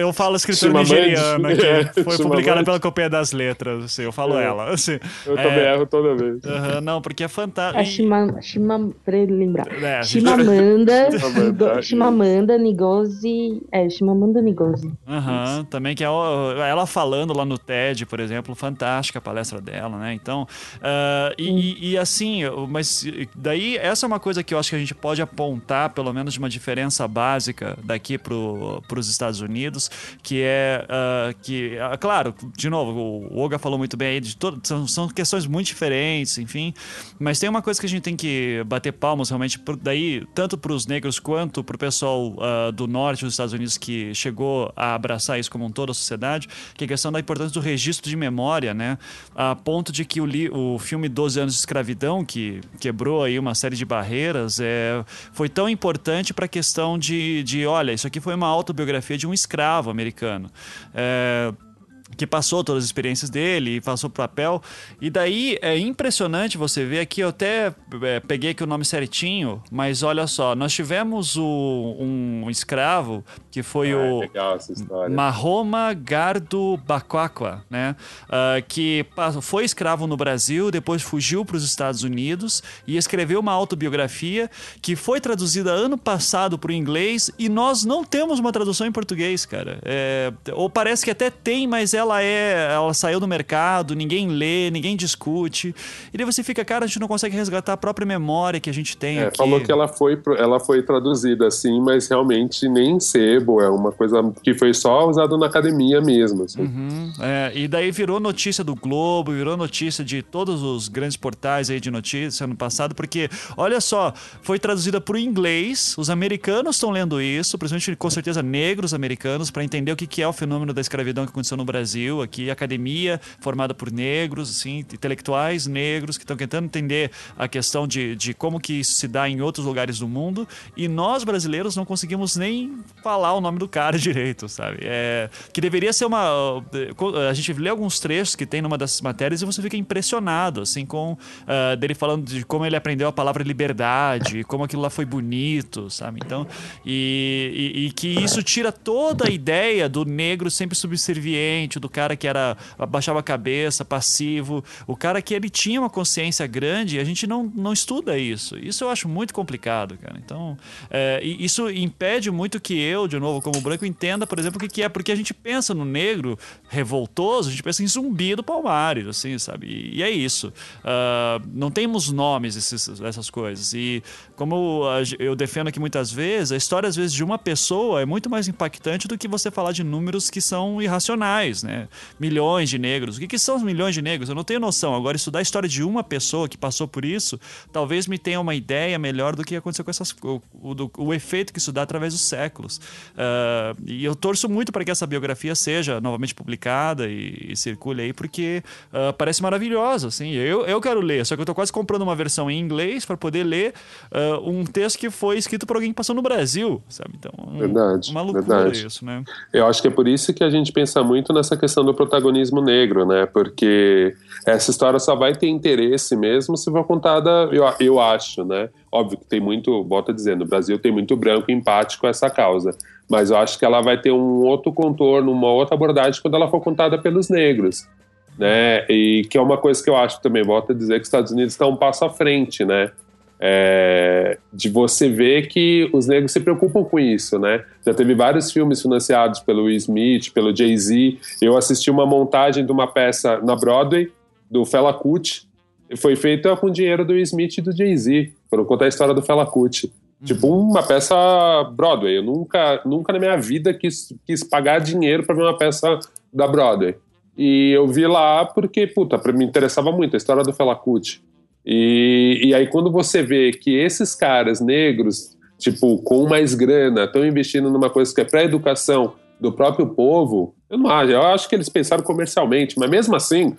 Eu falo escritora nigeriana, que foi publicada pela Companhia das Letras, assim, eu falo ela. Assim, eu também erro toda vez. Não, porque é fantástico. Chimamanda Ngozi. Chimamanda Ngozi. Também que ela falando lá no TED, por exemplo, fantástica a palestra dela, né? Então, assim, mas daí essa é uma coisa que eu acho que a gente pode apontar, pelo menos de uma diferença básica daqui pros Estados Unidos, que é claro, de novo, o Olga falou muito bem aí, são questões muito diferentes, enfim, mas tem uma coisa que a gente tem que bater palmas realmente, daí tanto pros negros quanto pro pessoal do norte dos Estados Unidos, que chegou a abraçar isso como um todo, a sociedade, que é a questão da importância do registro de memória, né, a ponto de que o filme 12 Anos de Escravidão, que quebrou aí uma série de barreiras, foi tão importante para a questão de, olha, isso aqui foi uma autobiografia de um escravo americano, que passou todas as experiências dele, passou pro papel. E daí é impressionante você ver aqui, eu até peguei aqui o nome certinho, mas olha só, nós tivemos um escravo que foi o Mahoma Gardo Bakwakwa, né? Que foi escravo no Brasil, depois fugiu para os Estados Unidos e escreveu uma autobiografia que foi traduzida ano passado para o inglês, e nós não temos uma tradução em português, cara. Ou parece que até tem, mas ela saiu do mercado, ninguém lê, ninguém discute. E daí você fica, cara, a gente não consegue resgatar a própria memória que a gente tem aqui. Falou que ela foi traduzida, assim, mas realmente nem sebo, é uma coisa que foi só usada na academia mesmo, assim. E daí virou notícia do Globo, virou notícia de todos os grandes portais aí de notícia ano passado, porque, olha só, foi traduzida para o inglês, os americanos estão lendo isso, principalmente, com certeza, negros americanos, para entender o que é o fenômeno da escravidão que aconteceu no Brasil, aqui, academia formada por negros, assim, intelectuais negros que estão tentando entender a questão de como que isso se dá em outros lugares do mundo, e nós brasileiros não conseguimos nem falar o nome do cara direito, sabe? Que deveria ser uma... A gente lê alguns trechos que tem numa dessas matérias e você fica impressionado, assim, com dele falando de como ele aprendeu a palavra liberdade, como aquilo lá foi bonito, sabe? Então, e que isso tira toda a ideia do negro sempre subserviente, do cara que era, abaixava a cabeça, passivo, o cara que ele tinha uma consciência grande, e a gente não estuda isso. Isso eu acho muito complicado, cara. Então, isso impede muito que eu, de novo, como branco, entenda, por exemplo, o que é, porque a gente pensa no negro revoltoso, a gente pensa em zumbi do Palmares, assim, sabe? E é isso. Não temos nomes essas coisas. E como eu defendo aqui muitas vezes, a história, às vezes, de uma pessoa é muito mais impactante do que você falar de números que são irracionais, né? Milhões de negros. O que são os milhões de negros? Eu não tenho noção. Agora, estudar a história de uma pessoa que passou por isso talvez me tenha uma ideia melhor do que aconteceu com essas... O efeito que isso dá através dos séculos. E eu torço muito para que essa biografia seja novamente publicada e circule aí, porque parece maravilhosa, assim. Eu quero ler, só que eu estou quase comprando uma versão em inglês para poder ler um texto que foi escrito por alguém que passou no Brasil, sabe? Então, verdade, uma loucura isso, né? Eu acho que é por isso que a gente pensa muito nessa questão do protagonismo negro, né? Porque essa história só vai ter interesse mesmo se for contada, eu acho, né? Óbvio que tem muito, volta dizendo, o Brasil tem muito branco empático a essa causa, mas eu acho que ela vai ter um outro contorno, uma outra abordagem quando ela for contada pelos negros, né? E que é uma coisa que eu acho também, volta a dizer, que os Estados Unidos estão um passo à frente, né? De você ver que os negros se preocupam com isso, né? Já teve vários filmes financiados pelo Will Smith, pelo Jay-Z. Eu assisti uma montagem de uma peça na Broadway, do Fela Kuti. Foi feita com dinheiro do Will Smith e do Jay-Z. Foram contar a história do Fela Kuti. Tipo, uma peça Broadway. Eu nunca na minha vida quis pagar dinheiro para ver uma peça da Broadway. E eu vi lá porque, puta, me interessava muito a história do Fela Kuti. E aí quando você vê que esses caras negros, tipo, com mais grana, estão investindo numa coisa que é pra educação do próprio povo, eu acho que eles pensaram comercialmente, mas mesmo assim,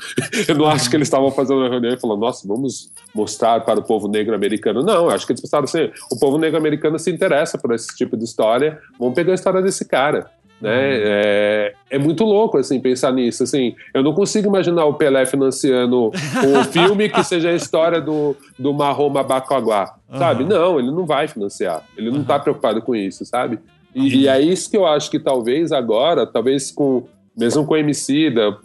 eu não acho que eles estavam fazendo uma reunião e falando, nossa, vamos mostrar para o povo negro americano. Não, eu acho que eles pensaram assim, o povo negro americano se interessa por esse tipo de história, vamos pegar a história desse cara, né? É muito louco, assim, pensar nisso, assim. Eu não consigo imaginar o Pelé financiando um filme que seja a história do Mahoma Bakwakwa, sabe? Não, ele não vai financiar, ele não tá preocupado com isso, sabe? E é isso que eu acho que talvez agora, mesmo com o Emicida,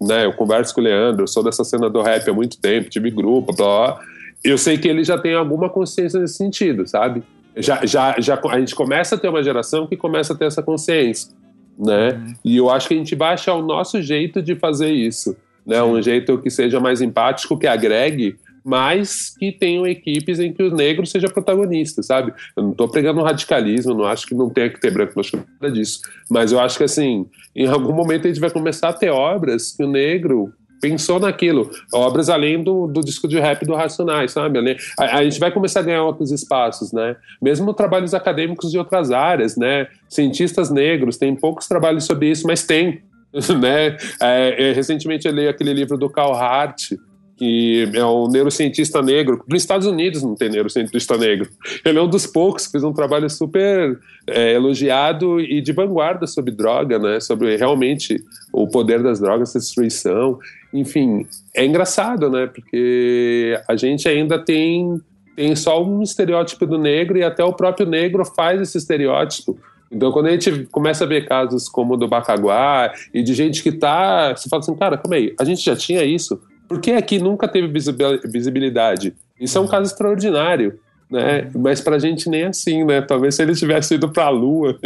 né? Eu converso com o Leandro, eu sou dessa cena do rap há muito tempo, tive grupo, blá, blá. Eu sei que ele já tem alguma consciência nesse sentido, sabe? Já a gente começa a ter uma geração que começa a ter essa consciência, né? E eu acho que a gente vai achar o nosso jeito de fazer isso, né? Um jeito que seja mais empático, que agregue, mas que tenham equipes em que o negro seja protagonista, sabe? Eu não tô pregando radicalismo, não acho que não tenha que ter branco, não acho nada disso, mas eu acho que, assim, em algum momento a gente vai começar a ter obras que o negro pensou naquilo, obras além do disco de rap do Racionais, sabe? A gente vai começar a ganhar outros espaços, né? Mesmo trabalhos acadêmicos de outras áreas, né? Cientistas negros, tem poucos trabalhos sobre isso, mas tem, né? Recentemente eu li aquele livro do Carl Hart, que é um neurocientista negro. Nos Estados Unidos não tem neurocientista negro. Ele é um dos poucos, fez um trabalho super elogiado e de vanguarda sobre droga, né? Sobre realmente o poder das drogas, a destruição. Enfim, é engraçado, né? Porque a gente ainda tem só um estereótipo do negro e até o próprio negro faz esse estereótipo. Então, quando a gente começa a ver casos como o do Bacaguá e de gente que tá... Você fala assim, cara, calma aí, a gente já tinha isso? Por que aqui nunca teve visibilidade? Isso é um caso extraordinário, né? Mas pra gente nem assim, né? Talvez se ele tivesse ido pra Lua...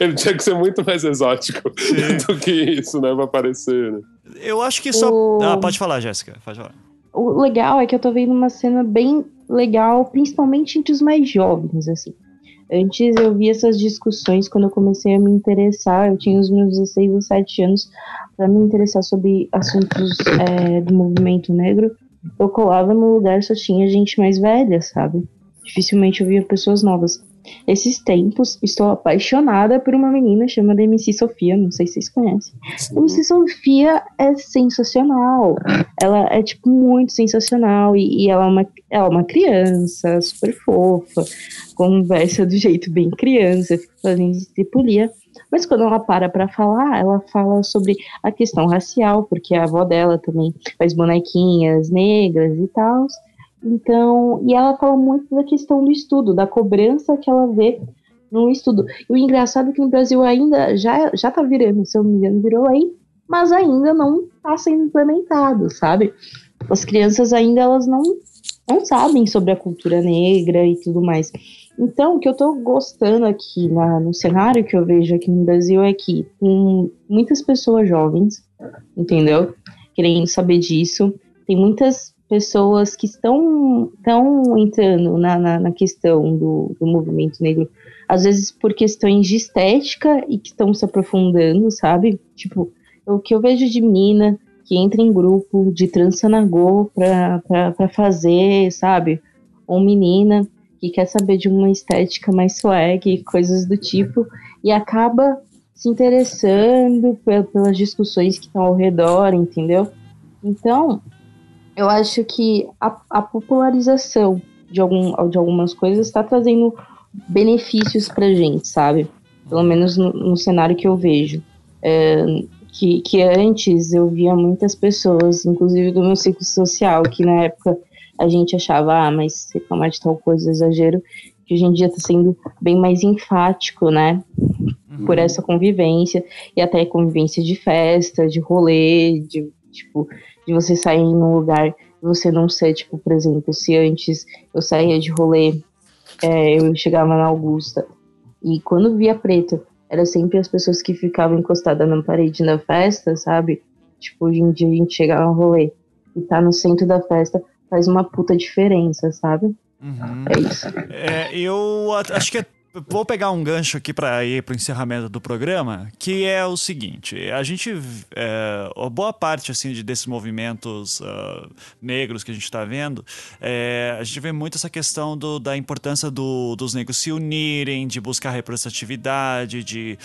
ele tinha que ser muito mais exótico do que isso, né? Pra aparecer, né? Eu acho que só... Ah, pode falar, Jéssica, pode falar. O legal é que eu tô vendo uma cena bem legal, principalmente entre os mais jovens, assim. Antes eu via essas discussões quando eu comecei a me interessar, eu tinha os meus 16, 17 anos, para me interessar sobre assuntos do movimento negro, eu colava no lugar, só tinha gente mais velha, sabe? Dificilmente eu via pessoas novas. Esses tempos, estou apaixonada por uma menina chamada MC Sofia, não sei se vocês conhecem. Sim. MC Sofia é sensacional, ela é tipo muito sensacional e ela é uma criança super fofa, conversa do jeito bem criança, fazendo estripulia, mas quando ela para pra falar, ela fala sobre a questão racial, porque a avó dela também faz bonequinhas negras e tal. Então, e ela fala muito da questão do estudo, da cobrança que ela vê no estudo. E o engraçado é que no Brasil ainda já tá virando, se eu não me engano, virou lei, mas ainda não tá sendo implementado, sabe? As crianças ainda elas não sabem sobre a cultura negra e tudo mais. Então, o que eu tô gostando aqui no cenário que eu vejo aqui no Brasil é que tem muitas pessoas jovens, entendeu? Querendo saber disso. Tem muitas pessoas que estão entrando na questão do movimento negro, às vezes por questões de estética e que estão se aprofundando, sabe? Tipo, o que eu vejo de mina que entra em grupo de transanagô pra fazer, sabe? Ou menina que quer saber de uma estética mais swag, coisas do tipo, e acaba se interessando pelas discussões que estão ao redor, entendeu? Então... eu acho que a popularização de algumas coisas está trazendo benefícios pra gente, sabe? Pelo menos no cenário que eu vejo. Que antes eu via muitas pessoas, inclusive do meu ciclo social, que na época a gente achava, mas reclamar de tal coisa é exagero, que hoje em dia está sendo bem mais enfático, né? Por essa convivência, e até convivência de festa, de rolê, de tipo... de você sair num lugar, você não ser, tipo, por exemplo, se antes eu saía de rolê, eu chegava na Augusta, e quando via preto, era sempre as pessoas que ficavam encostadas na parede na festa, sabe? Tipo, hoje em dia a gente chega no rolê e tá no centro da festa, faz uma puta diferença, sabe? Uhum. É isso. Eu acho que vou pegar um gancho aqui para ir para o encerramento do programa, que é o seguinte: a gente, boa parte assim, desses movimentos negros que a gente está vendo, a gente vê muito essa questão da importância dos negros se unirem, de buscar representatividade, de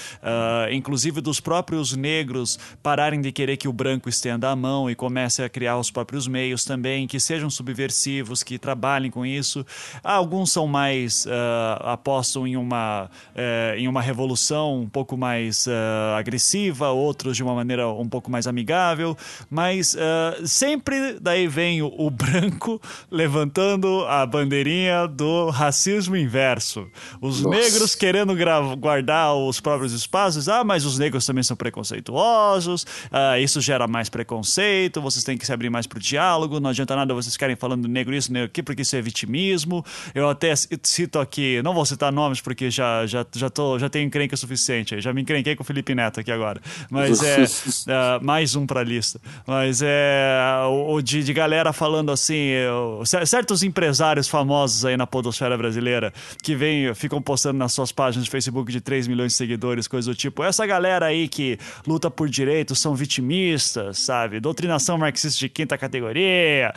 inclusive dos próprios negros pararem de querer que o branco estenda a mão e comece a criar os próprios meios também, que sejam subversivos, que trabalhem com isso. Alguns são mais apostam em uma revolução um pouco mais agressiva, outros de uma maneira um pouco mais amigável, mas sempre daí vem o branco levantando a bandeirinha do racismo inverso. Os negros querendo guardar os próprios espaços, mas os negros também são preconceituosos, isso gera mais preconceito, vocês têm que se abrir mais para o diálogo, não adianta nada vocês ficarem falando negro isso, negro aqui, porque isso é vitimismo. Eu até cito aqui, não vou citar nomes porque já tenho encrenca suficiente, já me encrenquei com o Felipe Neto aqui agora, mas mais um pra lista, mas de galera falando assim, certos empresários famosos aí na podosfera brasileira que ficam postando nas suas páginas de Facebook de 3 milhões de seguidores, coisa do tipo, essa galera aí que luta por direitos são vitimistas, sabe, doutrinação marxista de quinta categoria,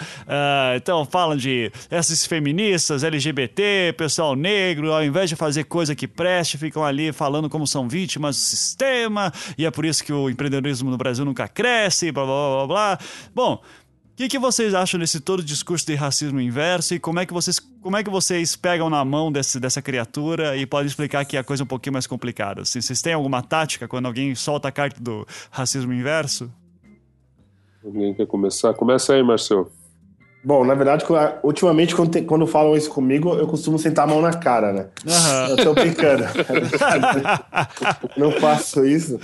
então falam de essas feministas LGBT, pessoal negro, ao invés de fazer fazer coisa que preste, ficam ali falando como são vítimas do sistema, e é por isso que o empreendedorismo no Brasil nunca cresce, blá, blá, blá, blá. Bom, o que vocês acham desse todo discurso de racismo inverso e como é que vocês pegam na mão dessa criatura e podem explicar que é a coisa um pouquinho mais complicada? Assim, vocês têm alguma tática quando alguém solta a carta do racismo inverso? Alguém quer começar? Começa aí, Marcelo. Bom, na verdade, ultimamente, quando falam isso comigo, eu costumo sentar a mão na cara, né? Uhum. Eu tô brincando. Não faço isso.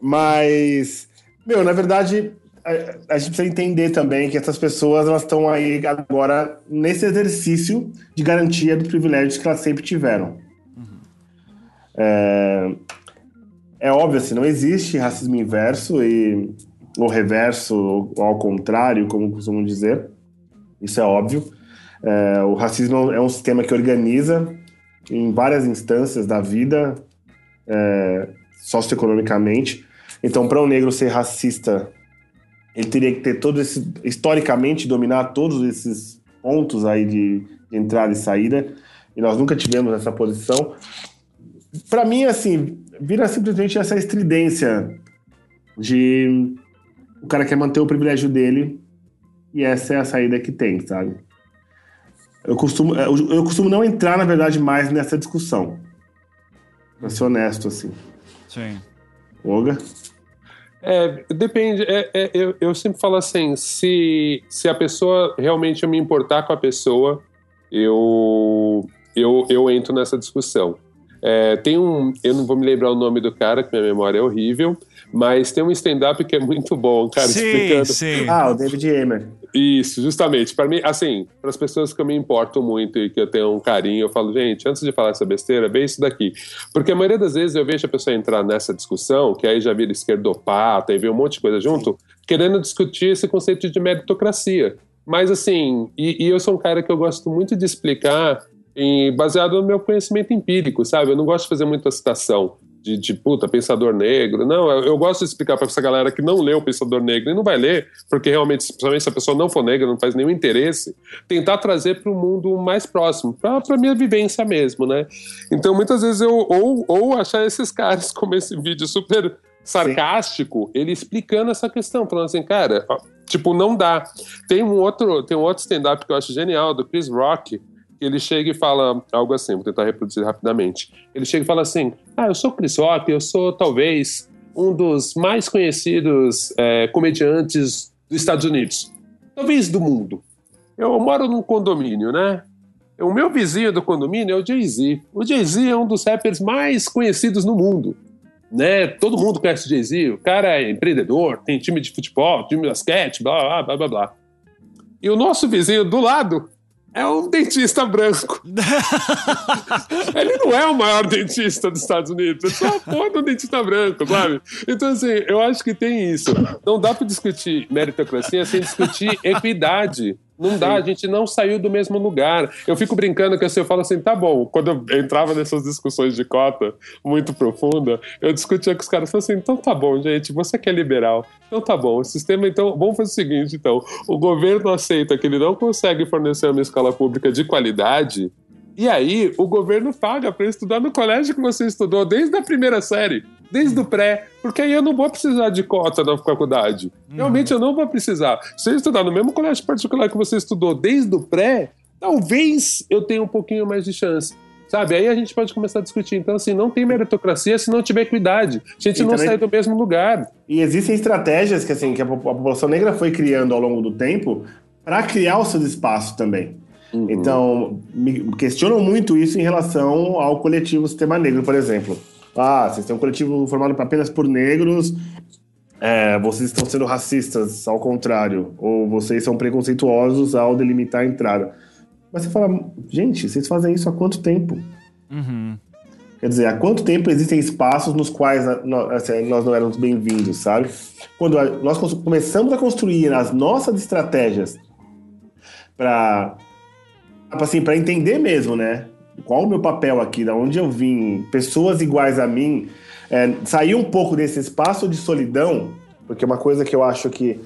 Mas, meu, na verdade, a gente precisa entender também que essas pessoas, elas estão aí agora nesse exercício de garantia dos privilégios que elas sempre tiveram. Uhum. É óbvio, assim, não existe racismo inverso e ou reverso, ou ao contrário, como costumam dizer. Isso é óbvio. O racismo é um sistema que organiza em várias instâncias da vida, socioeconomicamente. Então, para um negro ser racista, ele teria que ter historicamente, dominar todos esses pontos aí de entrada e saída. E nós nunca tivemos essa posição. Para mim, assim, vira simplesmente essa estridência de o cara quer manter o privilégio dele. E essa é a saída que tem, sabe? Eu costumo não entrar, na verdade, mais nessa discussão. Pra ser honesto, assim. Sim. Olga? Depende. Eu sempre falo assim, se a pessoa realmente eu me importar com a pessoa, eu entro nessa discussão. Tem um... Eu não vou me lembrar o nome do cara, que minha memória é horrível, mas tem um stand-up que é muito bom, cara, sim, explicando... Sim. Ah, o David Emer. Isso, justamente. Para mim, assim, para as pessoas que eu me importo muito e que eu tenho um carinho, eu falo, gente, antes de falar essa besteira, vê isso daqui. Porque a maioria das vezes eu vejo a pessoa entrar nessa discussão, que aí já vira esquerdopata e vê um monte de coisa junto, sim, querendo discutir esse conceito de meritocracia. Mas, assim, e eu sou um cara que eu gosto muito de explicar baseado no meu conhecimento empírico, sabe? Eu não gosto de fazer muita citação de puta, pensador negro. Não, eu gosto de explicar para essa galera que não leu o Pensador Negro e não vai ler, porque realmente, principalmente se a pessoa não for negra, não faz nenhum interesse, tentar trazer para o mundo mais próximo, para minha vivência mesmo, né? Então, muitas vezes eu ou achar esses caras como esse vídeo super sarcástico, sim, ele explicando essa questão, falando assim, cara, tipo, não dá. Tem um outro stand-up que eu acho genial, do Chris Rock, ele chega e fala algo assim, vou tentar reproduzir rapidamente. Ele chega e fala assim, eu sou Chris Rock, eu sou talvez um dos mais conhecidos comediantes dos Estados Unidos, talvez do mundo. Eu moro num condomínio, né? O meu vizinho do condomínio é o Jay-Z. O Jay-Z é um dos rappers mais conhecidos no mundo, né? Todo mundo conhece o Jay-Z, o cara é empreendedor, tem time de futebol, time de basquete, blá, blá, blá, blá. E o nosso vizinho do lado é um dentista branco. Ele não é o maior dentista dos Estados Unidos. É só a porra do dentista branco, sabe? Então, assim, eu acho que tem isso. Não dá para discutir meritocracia sem discutir equidade. Não dá, a gente não saiu do mesmo lugar. Eu fico brincando que assim, eu falo assim, tá bom, quando eu entrava nessas discussões de cota muito profunda, eu discutia com os caras, falava assim, então tá bom, gente, você que é liberal, então tá bom, o sistema, então, vamos fazer o seguinte, então, o governo aceita que ele não consegue fornecer uma escola pública de qualidade, e aí o governo paga para estudar no colégio que você estudou desde a primeira série, desde o pré, porque aí eu não vou precisar de cota na faculdade. Realmente eu não vou precisar. Se eu estudar no mesmo colégio particular que você estudou desde o pré, talvez eu tenha um pouquinho mais de chance, sabe? Aí a gente pode começar a discutir. Então, assim, não tem meritocracia se não tiver equidade. A gente não sai do mesmo lugar. E existem estratégias que, assim, que a população negra foi criando ao longo do tempo para criar os seus espaços também. Uhum. Então, me questionam muito isso em relação ao coletivo Sistema Negro, por exemplo. Vocês têm um coletivo formado apenas por negros, vocês estão sendo racistas, ao contrário, ou vocês são preconceituosos ao delimitar a entrada. Mas você fala, gente, vocês fazem isso há quanto tempo? Uhum. Quer dizer, há quanto tempo existem espaços nos quais nós não éramos bem-vindos, sabe? Quando nós começamos a construir as nossas estratégias para entender mesmo, né? Qual o meu papel aqui, da onde eu vim, pessoas iguais a mim, sair um pouco desse espaço de solidão, porque uma coisa que eu acho que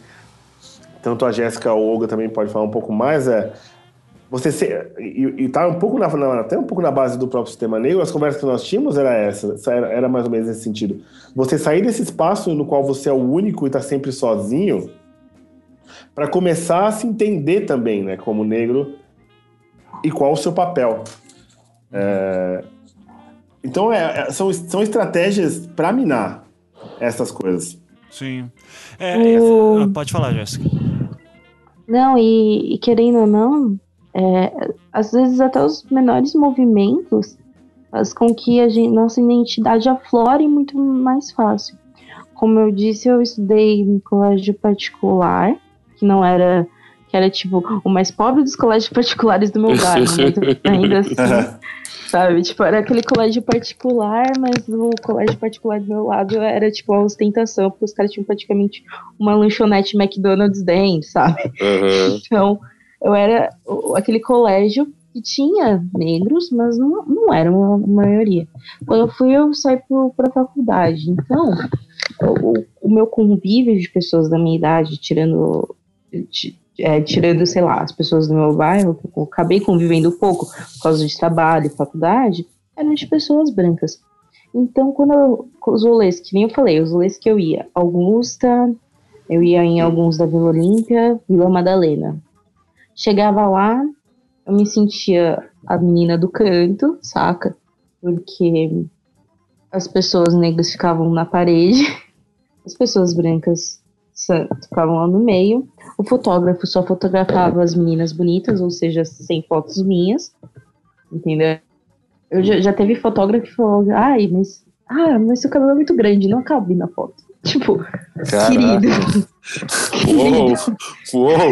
tanto a Jéssica ou a Olga também pode falar um pouco mais E tá um pouco até um pouco na base do próprio sistema negro. As conversas que nós tínhamos era essa, era mais ou menos esse sentido. Você sair desse espaço no qual você é o único e está sempre sozinho, para começar a se entender também, né, como negro e qual o seu papel. Então são estratégias para minar essas coisas. Sim. Pode falar, Jéssica. Não, e querendo ou não, às vezes até os menores movimentos faz com que nossa identidade aflore muito mais fácil. Como eu disse, eu estudei em colégio particular, que era tipo o mais pobre dos colégios particulares do meu bairro, ainda assim, sabe? Tipo, era aquele colégio particular, mas o colégio particular do meu lado era tipo a ostentação, porque os caras tinham praticamente uma lanchonete McDonald's dentro, sabe? Uhum. Então eu era aquele colégio que tinha negros, mas não era uma maioria. Quando eu fui, eu saí pra faculdade. Então, o meu convívio de pessoas da minha idade, tirando, sei lá, as pessoas do meu bairro, que eu acabei convivendo pouco por causa de trabalho e faculdade, eram de pessoas brancas. Então, os rolês que nem eu falei, os rolês que eu ia, Augusta, eu ia em alguns da Vila Olímpia, Vila Madalena. Chegava lá, eu me sentia a menina do canto, saca? Porque as pessoas negras ficavam na parede, as pessoas brancas ficavam lá no meio, o fotógrafo só fotografava as meninas bonitas, ou seja, sem fotos minhas, entendeu? Eu já teve fotógrafo que falou, mas seu cabelo é muito grande, não cabe na foto. Tipo, caraca. Querido. Uou.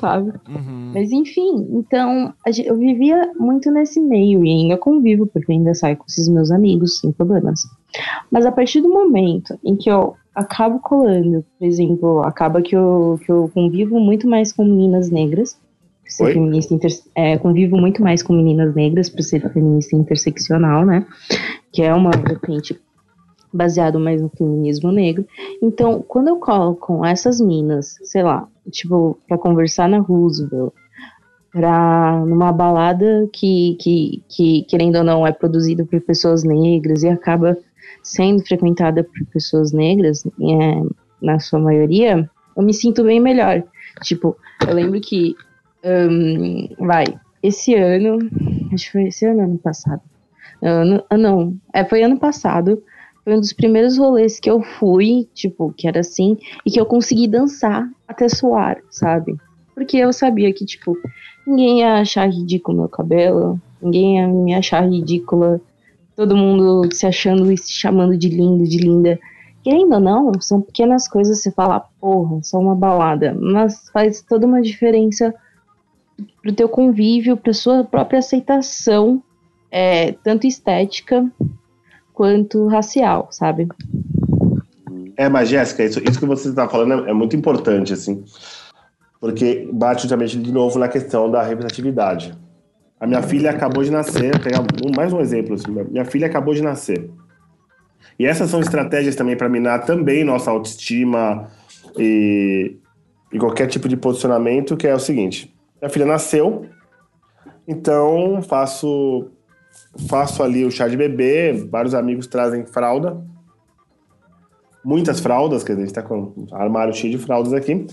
Sabe? Uhum. Mas enfim, então eu vivia muito nesse meio e ainda convivo, porque ainda saio com esses meus amigos sem problemas. Mas a partir do momento em que eu acabo colando, por exemplo, acaba que eu convivo muito mais com meninas negras, por ser feminista convivo muito mais com meninas negras, por ser feminista interseccional, né? Que é uma vertente baseado mais no feminismo negro. Então, quando eu colo com essas minas, sei lá, tipo, pra conversar na Roosevelt, numa balada que querendo ou não, é produzida por pessoas negras e acaba sendo frequentada por pessoas negras, na sua maioria, eu me sinto bem melhor. Tipo, eu lembro que, esse ano, acho que foi esse ano ou ano passado? Foi ano passado. Foi um dos primeiros rolês que eu fui, tipo, que era assim, e que eu consegui dançar até suar, sabe? Porque eu sabia que, tipo, ninguém ia achar ridículo meu cabelo, ninguém ia me achar ridícula, todo mundo se achando e se chamando de lindo, de linda. Querendo ou não, são pequenas coisas, você fala, porra, só uma balada, mas faz toda uma diferença pro teu convívio, pra sua própria aceitação, tanto estética quanto racial, sabe? Mas Jéssica, isso que você está falando é muito importante, assim, porque bate justamente de novo na questão da representatividade. A minha filha acabou de nascer, pegar mais um exemplo, assim, minha filha acabou de nascer. E essas são estratégias também para minar também nossa autoestima e qualquer tipo de posicionamento, que é o seguinte, minha filha nasceu, então faço ali o chá de bebê, vários amigos trazem fralda, muitas fraldas, quer dizer, a gente tá com um armário cheio de fraldas aqui,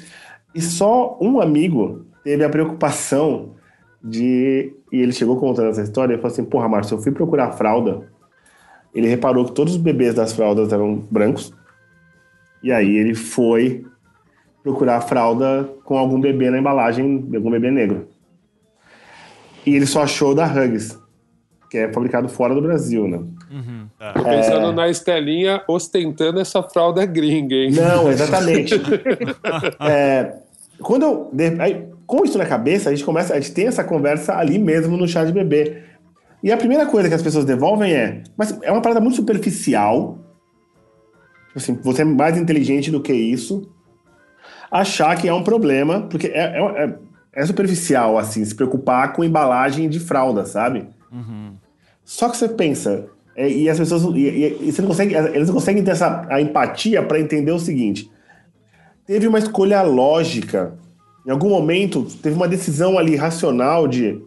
e só um amigo teve a preocupação e ele chegou contando essa história, ele falou assim, porra, Márcio, eu fui procurar fralda, ele reparou que todos os bebês das fraldas eram brancos, e aí ele foi procurar fralda com algum bebê na embalagem, de algum bebê negro. E ele só achou da Huggies, que é fabricado fora do Brasil, né? Uhum. Ah. Tô pensando na Estelinha ostentando essa fralda gringa, hein? Não, exatamente. Com isso na cabeça, a gente tem essa conversa ali mesmo no chá de bebê. E a primeira coisa que as pessoas devolvem mas é uma parada muito superficial, assim, você é mais inteligente do que isso, achar que é um problema, porque é superficial, assim, se preocupar com embalagem de fralda, sabe? Uhum. Só que você pensa e as pessoas você não consegue, eles não conseguem ter a empatia para entender o seguinte: teve uma escolha lógica em algum momento teve uma decisão ali racional de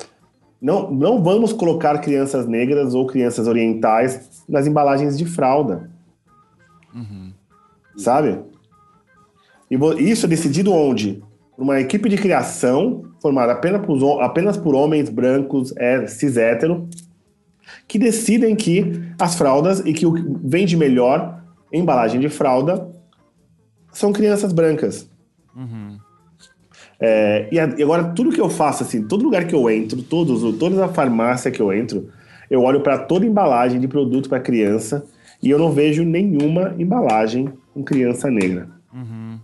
não vamos colocar crianças negras ou crianças orientais nas embalagens de fralda. Uhum. Sabe? E isso é decidido onde? Por uma equipe de criação formada apenas por homens brancos, cis hétero, que decidem que as fraldas e que o que vende melhor em embalagem de fralda são crianças brancas. Uhum. E agora, tudo que eu faço, assim, todo lugar que eu entro, toda a farmácia que eu entro, eu olho para toda embalagem de produto para criança e eu não vejo nenhuma embalagem com criança negra. Uhum.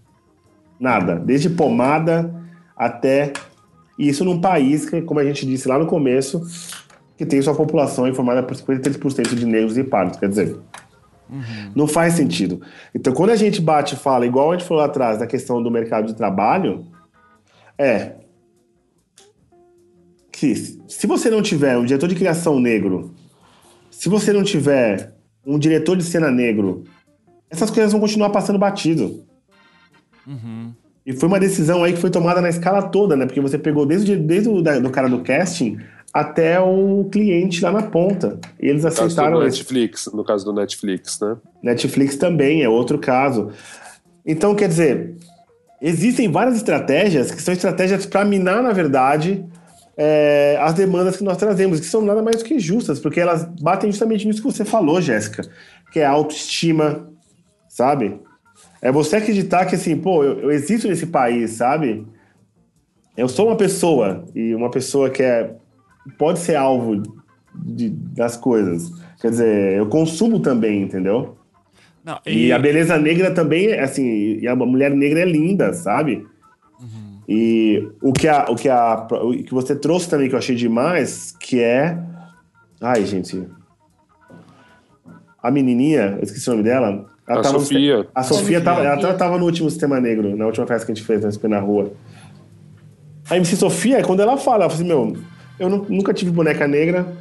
Nada. Desde pomada até... E isso num país que, como a gente disse lá no começo, que tem sua população formada por 53% de negros e pardos. Quer dizer, uhum, não faz sentido. Então, quando a gente bate e fala, igual a gente falou lá atrás, da questão do mercado de trabalho... É que se você não tiver um diretor de criação negro, se você não tiver um diretor de cena negro, essas coisas vão continuar passando batido. Uhum. E foi uma decisão aí que foi tomada na escala toda, né? Porque você pegou desde o cara do casting até o cliente lá na ponta. E eles aceitaram... No caso do Netflix, né? Netflix também é outro caso. Então, quer dizer... Existem várias estratégias que são estratégias para minar, na verdade, as demandas que nós trazemos, que são nada mais do que justas, porque elas batem justamente nisso que você falou, Jéssica, que é a autoestima, sabe? É você acreditar que, assim, pô, eu existo nesse país, sabe? Eu sou uma pessoa, e uma pessoa que pode ser alvo das coisas. Quer dizer, eu consumo também, entendeu? Não, e a beleza negra também, assim, e a mulher negra é linda, sabe? Uhum. E o que você trouxe também, que eu achei demais, que é... Ai, gente. A menininha, eu esqueci o nome dela. Ela Sofia. A Sofia, ela tava no último Sistema Negro, na última festa que a gente fez, na SP na Rua. A MC Sofia, quando ela fala assim, meu, eu nunca tive boneca negra,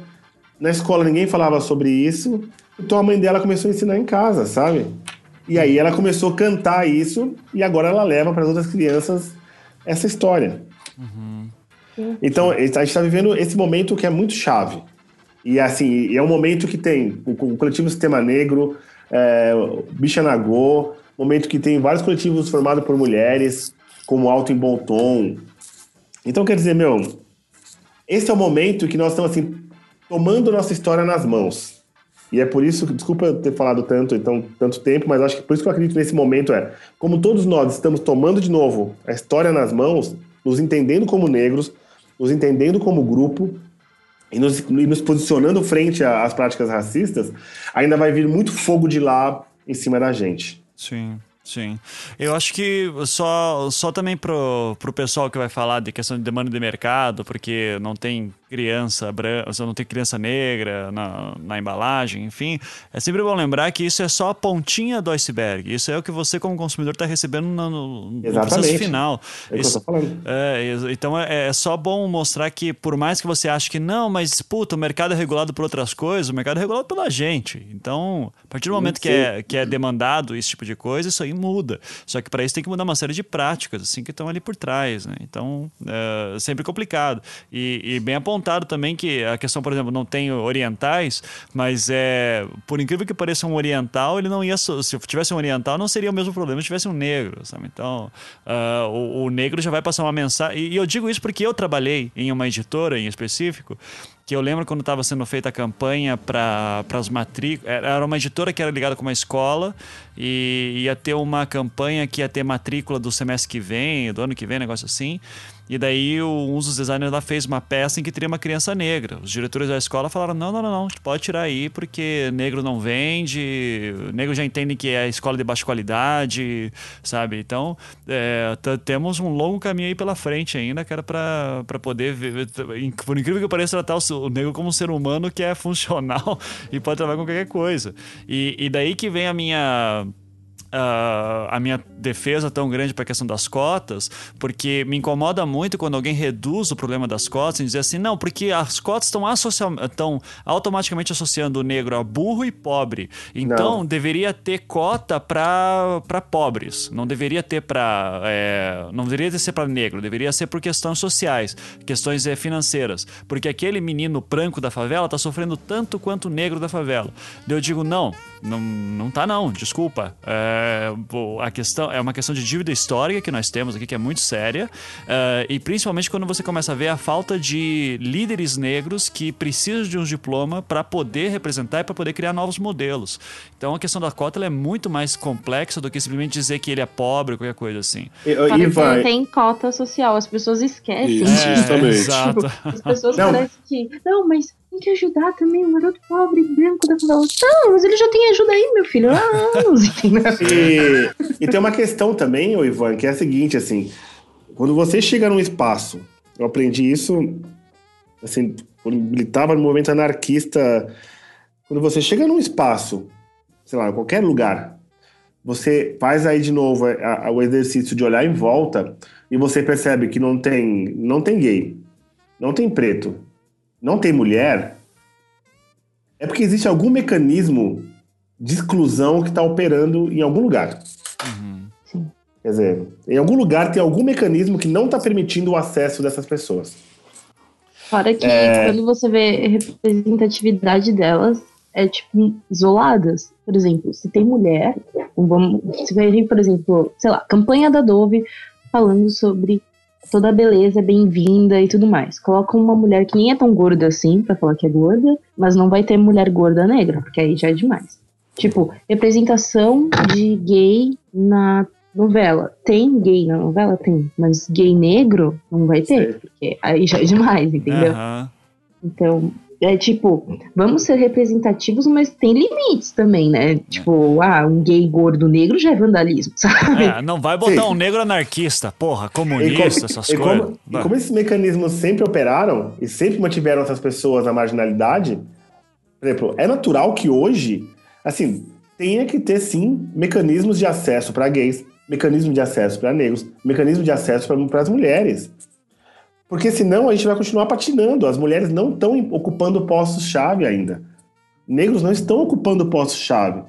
na escola ninguém falava sobre isso... Então a mãe dela começou a ensinar em casa, sabe? E aí ela começou a cantar isso e agora ela leva para as outras crianças essa história. Uhum. Então a gente está vivendo esse momento que é muito chave. E assim, é um momento que tem o coletivo Sistema Negro, Bicha Nagô, momento que tem vários coletivos formados por mulheres, como Alto em Bom Tom. Então quer dizer, meu, esse é o momento que nós estamos assim, tomando nossa história nas mãos. E é por isso, desculpa ter falado tanto tempo, mas acho que por isso que eu acredito nesse momento como todos nós estamos tomando de novo a história nas mãos, nos entendendo como negros, nos entendendo como grupo e nos posicionando frente às práticas racistas, ainda vai vir muito fogo de lá em cima da gente. Sim. Sim. Eu acho que só também pro pessoal que vai falar de questão de demanda de mercado, porque não tem criança branca, não tem criança negra na embalagem, enfim, é sempre bom lembrar que isso é só a pontinha do iceberg. Isso é o que você, como consumidor, está recebendo no processo final. É isso, que eu tô falando. Então é só bom mostrar que, por mais que você ache que não, mas puta, o mercado é regulado por outras coisas, o mercado é regulado pela gente. Então, a partir do momento que é demandado esse tipo de coisa, isso aí muda. Só que para isso tem que mudar uma série de práticas, assim, que estão ali por trás, né? Então, é sempre complicado. E bem apontado também que a questão, por exemplo, não tem orientais, mas por incrível que pareça, um oriental, ele não ia... Se tivesse um oriental, não seria o mesmo problema se tivesse um negro, sabe? Então, o negro já vai passar uma mensagem. E eu digo isso porque eu trabalhei em uma editora em específico, que eu lembro quando estava sendo feita a campanha para as matrículas... Era uma editora que era ligada com uma escola e ia ter uma campanha que ia ter matrícula do semestre que vem, do ano que vem, negócio assim. E daí um dos designers lá fez uma peça em que teria uma criança negra. Os diretores da escola falaram, não, pode tirar aí porque negro não vende, negro já entende que é escola de baixa qualidade, sabe? Então, temos um longo caminho aí pela frente ainda, cara, para poder ver, por incrível que pareça, tratar o negro como um ser humano que é funcional e pode trabalhar com qualquer coisa. E daí que vem a minha... a minha defesa tão grande para a questão das cotas, porque me incomoda muito quando alguém reduz o problema das cotas e dizer assim, não, porque as cotas estão automaticamente associando o negro a burro e pobre. Então, deveria ter cota para pobres, não deveria ter para... não deveria ser para negro, deveria ser por questões sociais, questões financeiras, porque aquele menino branco da favela está sofrendo tanto quanto o negro da favela. Eu digo, não, desculpa. A questão é uma questão de dívida histórica que nós temos aqui, que é muito séria, e principalmente quando você começa a ver a falta de líderes negros que precisam de um diploma para poder representar e para poder criar novos modelos. Então a questão da cota ela é muito mais complexa do que simplesmente dizer que ele é pobre, qualquer coisa assim. Não tem cota social, as pessoas esquecem. Isso, justamente. Exato. As pessoas parecem que... Não, mas... tem que ajudar também o garoto pobre branco da favela. Não, mas ele já tem ajuda aí, meu filho, há anos. E tem uma questão também, Ivan, que é a seguinte, assim, quando você chega num espaço, eu aprendi isso, assim, quando militava no movimento anarquista, quando você chega num espaço, sei lá, em qualquer lugar, você faz aí de novo o exercício de olhar em volta e você percebe que não tem gay, não tem preto, não tem mulher, é porque existe algum mecanismo de exclusão que está operando em algum lugar. Uhum. Quer dizer, em algum lugar tem algum mecanismo que não está permitindo o acesso dessas pessoas. Fora que quando você vê a representatividade delas, é tipo isoladas. Por exemplo, se tem mulher, se vem, por exemplo, sei lá, campanha da Dove falando sobre... toda a beleza é bem-vinda e tudo mais. Colocam uma mulher que nem é tão gorda assim, pra falar que é gorda, mas não vai ter mulher gorda negra, porque aí já é demais. Tipo, representação de gay na novela. Tem gay na novela? Tem. Mas gay negro não vai ter, porque aí já é demais, entendeu? Uhum. Então, é tipo, vamos ser representativos, mas tem limites também, né? Tipo, um gay gordo negro já é vandalismo, sabe? Não vai botar um negro anarquista, porra, comunista, essas coisas. Como esses mecanismos sempre operaram e sempre mantiveram essas pessoas na marginalidade, por exemplo, é natural que hoje, assim, tenha que ter, sim, mecanismos de acesso para gays, mecanismos de acesso para negros, mecanismos de acesso para as mulheres. Porque senão a gente vai continuar patinando. As mulheres não estão ocupando postos-chave ainda. Negros não estão ocupando postos-chave.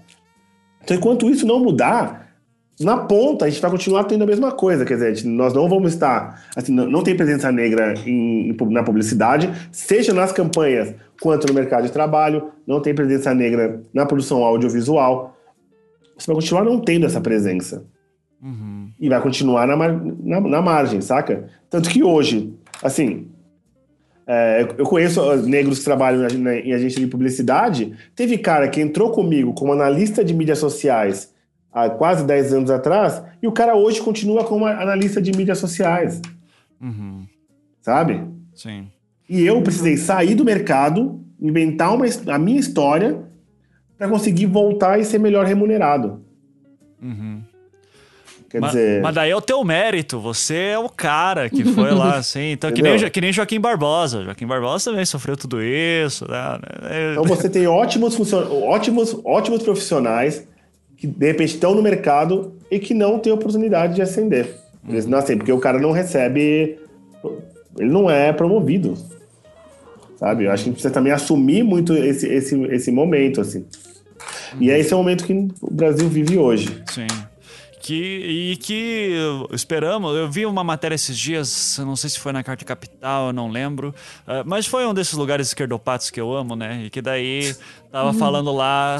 Então, enquanto isso não mudar, na ponta a gente vai continuar tendo a mesma coisa. Quer dizer, nós não vamos estar... assim, não tem presença negra na publicidade, seja nas campanhas quanto no mercado de trabalho, não tem presença negra na produção audiovisual. Você vai continuar não tendo essa presença. Uhum. E vai continuar na margem, saca? Tanto que hoje... assim, eu conheço negros que trabalham em agência de publicidade. Teve cara que entrou comigo como analista de mídias sociais há quase 10 anos atrás, e o cara hoje continua como analista de mídias sociais. Uhum. Sabe? Sim. E eu precisei sair do mercado, inventar a minha história para conseguir voltar e ser melhor remunerado. Uhum. Quer dizer... Mas daí é o teu mérito, você é o cara que foi lá, assim. Então, que nem Joaquim Barbosa. Joaquim Barbosa também sofreu tudo isso, né? Então você tem ótimos profissionais que de repente estão no mercado e que não têm oportunidade de ascender. Eles nascem, porque o cara não recebe, ele não é promovido, sabe? Eu acho que a gente precisa também assumir muito esse momento, assim. E é esse o momento que o Brasil vive hoje. Sim. Que esperamos. Eu vi uma matéria esses dias, não sei se foi na Carta Capital, eu não lembro, mas foi um desses lugares esquerdopatas que eu amo, né? E que daí tava falando lá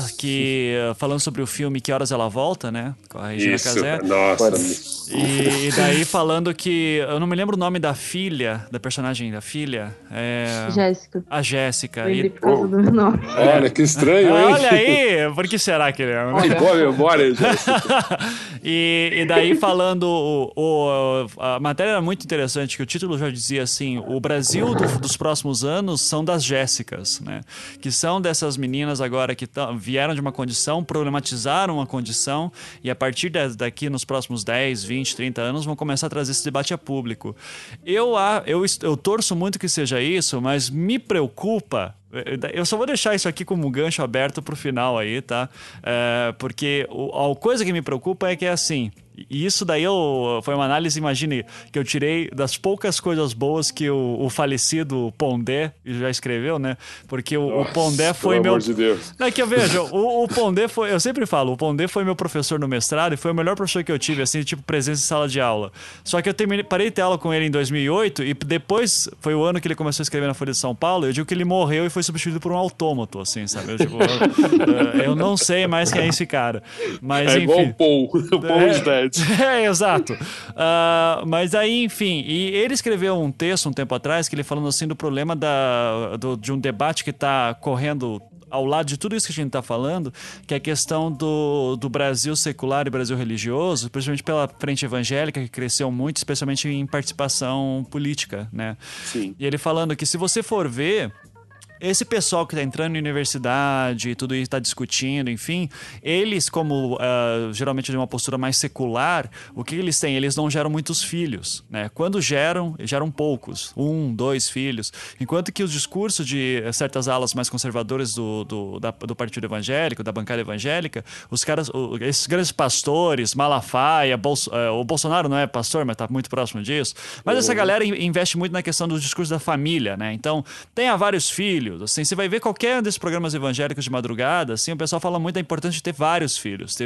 falando sobre o filme Que Horas Ela Volta, né? Com a Regina Casé. Nossa. E daí falando que... eu não me lembro o nome da filha, da personagem da filha. Jéssica. A Jéssica. Por causa do meu nome. Olha, que estranho, hein? Olha aí, por que será que ele é? Bora, Jéssica. E daí falando, a matéria era muito interessante, que o título já dizia assim, o Brasil dos próximos anos são das Jéssicas, né? Que são dessas meninas agora que vieram de uma condição, problematizaram a condição, e a partir daqui, nos próximos 10, 20, 30 anos, vão começar a trazer esse debate a público. Eu torço muito que seja isso, mas me preocupa... Eu só vou deixar isso aqui como um gancho aberto pro final aí, tá? Porque a coisa que me preocupa é que é assim... E isso daí foi uma análise, imagine, que eu tirei das poucas coisas boas que o falecido Pondé já escreveu, né? Porque o Pondé foi meu... amor de Deus. É que eu vejo, o Pondé foi... Eu sempre falo, o Pondé foi meu professor no mestrado e foi o melhor professor que eu tive, assim, tipo, presença em sala de aula. Só que eu parei de ter aula com ele em 2008 e depois foi o ano que ele começou a escrever na Folha de São Paulo. Eu digo que ele morreu e foi substituído por um autômato, assim, sabe? Eu não sei mais quem é esse cara. Mas, enfim, igual o Paul. O Paul é... exato. Mas aí, enfim, e ele escreveu um texto um tempo atrás que ele falando assim do problema de um debate que está correndo ao lado de tudo isso que a gente está falando, que é a questão do Brasil secular e Brasil religioso, principalmente pela frente evangélica, que cresceu muito, especialmente em participação política, né? Sim. E ele falando que, se você for ver, esse pessoal que está entrando na universidade e tudo isso está discutindo, enfim, eles, como geralmente de uma postura mais secular, o que eles têm? Eles não geram muitos filhos, né? Quando geram, geram poucos, 1, 2 filhos. Enquanto que o discurso de certas alas mais conservadoras do partido evangélico, da bancada evangélica, os caras, esses grandes pastores, Malafaia, o Bolsonaro não é pastor, mas está muito próximo disso. Mas essa galera investe muito na questão do discurso da família, né? Então, tenha vários filhos. Assim, você vai ver qualquer um desses programas evangélicos de madrugada, assim, o pessoal fala muito da importância de ter vários filhos.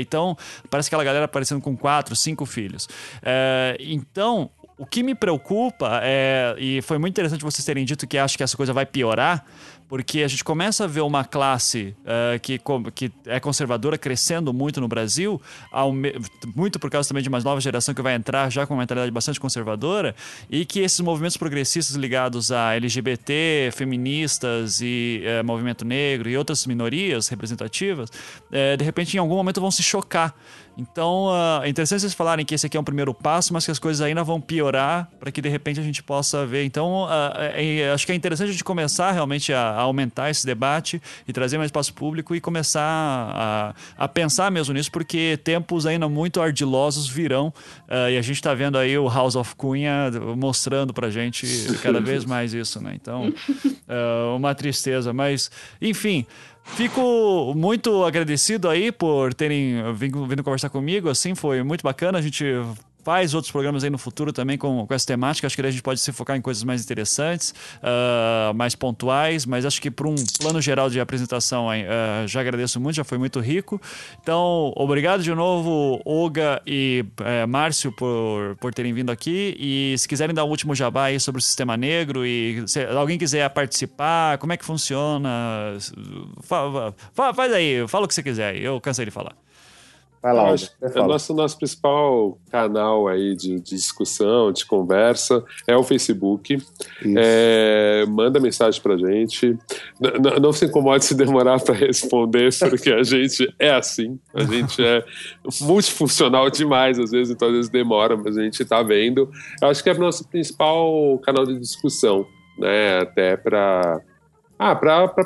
Então, parece aquela galera aparecendo com 4, 5 filhos. Então, o que me preocupa é... E foi muito interessante vocês terem dito que acho que essa coisa vai piorar, porque a gente começa a ver uma classe que é conservadora crescendo muito no Brasil, muito por causa também de uma nova geração que vai entrar já com uma mentalidade bastante conservadora, e que esses movimentos progressistas ligados a LGBT, feministas e movimento negro e outras minorias representativas, de repente em algum momento vão se chocar. Então, é interessante vocês falarem que esse aqui é um primeiro passo, mas que as coisas ainda vão piorar para que de repente a gente possa ver. Então, acho que é interessante a gente começar realmente a aumentar esse debate e trazer mais espaço público e começar a pensar mesmo nisso, porque tempos ainda muito ardilosos virão, e a gente está vendo aí o House of Cunha mostrando para a gente cada vez mais isso, né? Então, uma tristeza, mas enfim... Fico muito agradecido aí por terem vindo conversar comigo, assim, foi muito bacana, a gente faz outros programas aí no futuro também com essa temática, acho que a gente pode se focar em coisas mais interessantes, mais pontuais, mas acho que para um plano geral de apresentação já agradeço muito, já foi muito rico, então obrigado de novo Olga e Márcio por terem vindo aqui, e se quiserem dar um último jabá aí sobre o Sistema Negro e se alguém quiser participar, como é que funciona, faz aí, fala o que você quiser aí, eu cansei de falar. Vai lá, é nosso principal canal aí de discussão, de conversa, é o Facebook. Manda mensagem pra gente. Não se incomode se demorar para responder, porque a gente é assim. A gente é multifuncional demais, às vezes, então às vezes demora, mas a gente tá vendo. Eu acho que é o nosso principal canal de discussão, né? Até para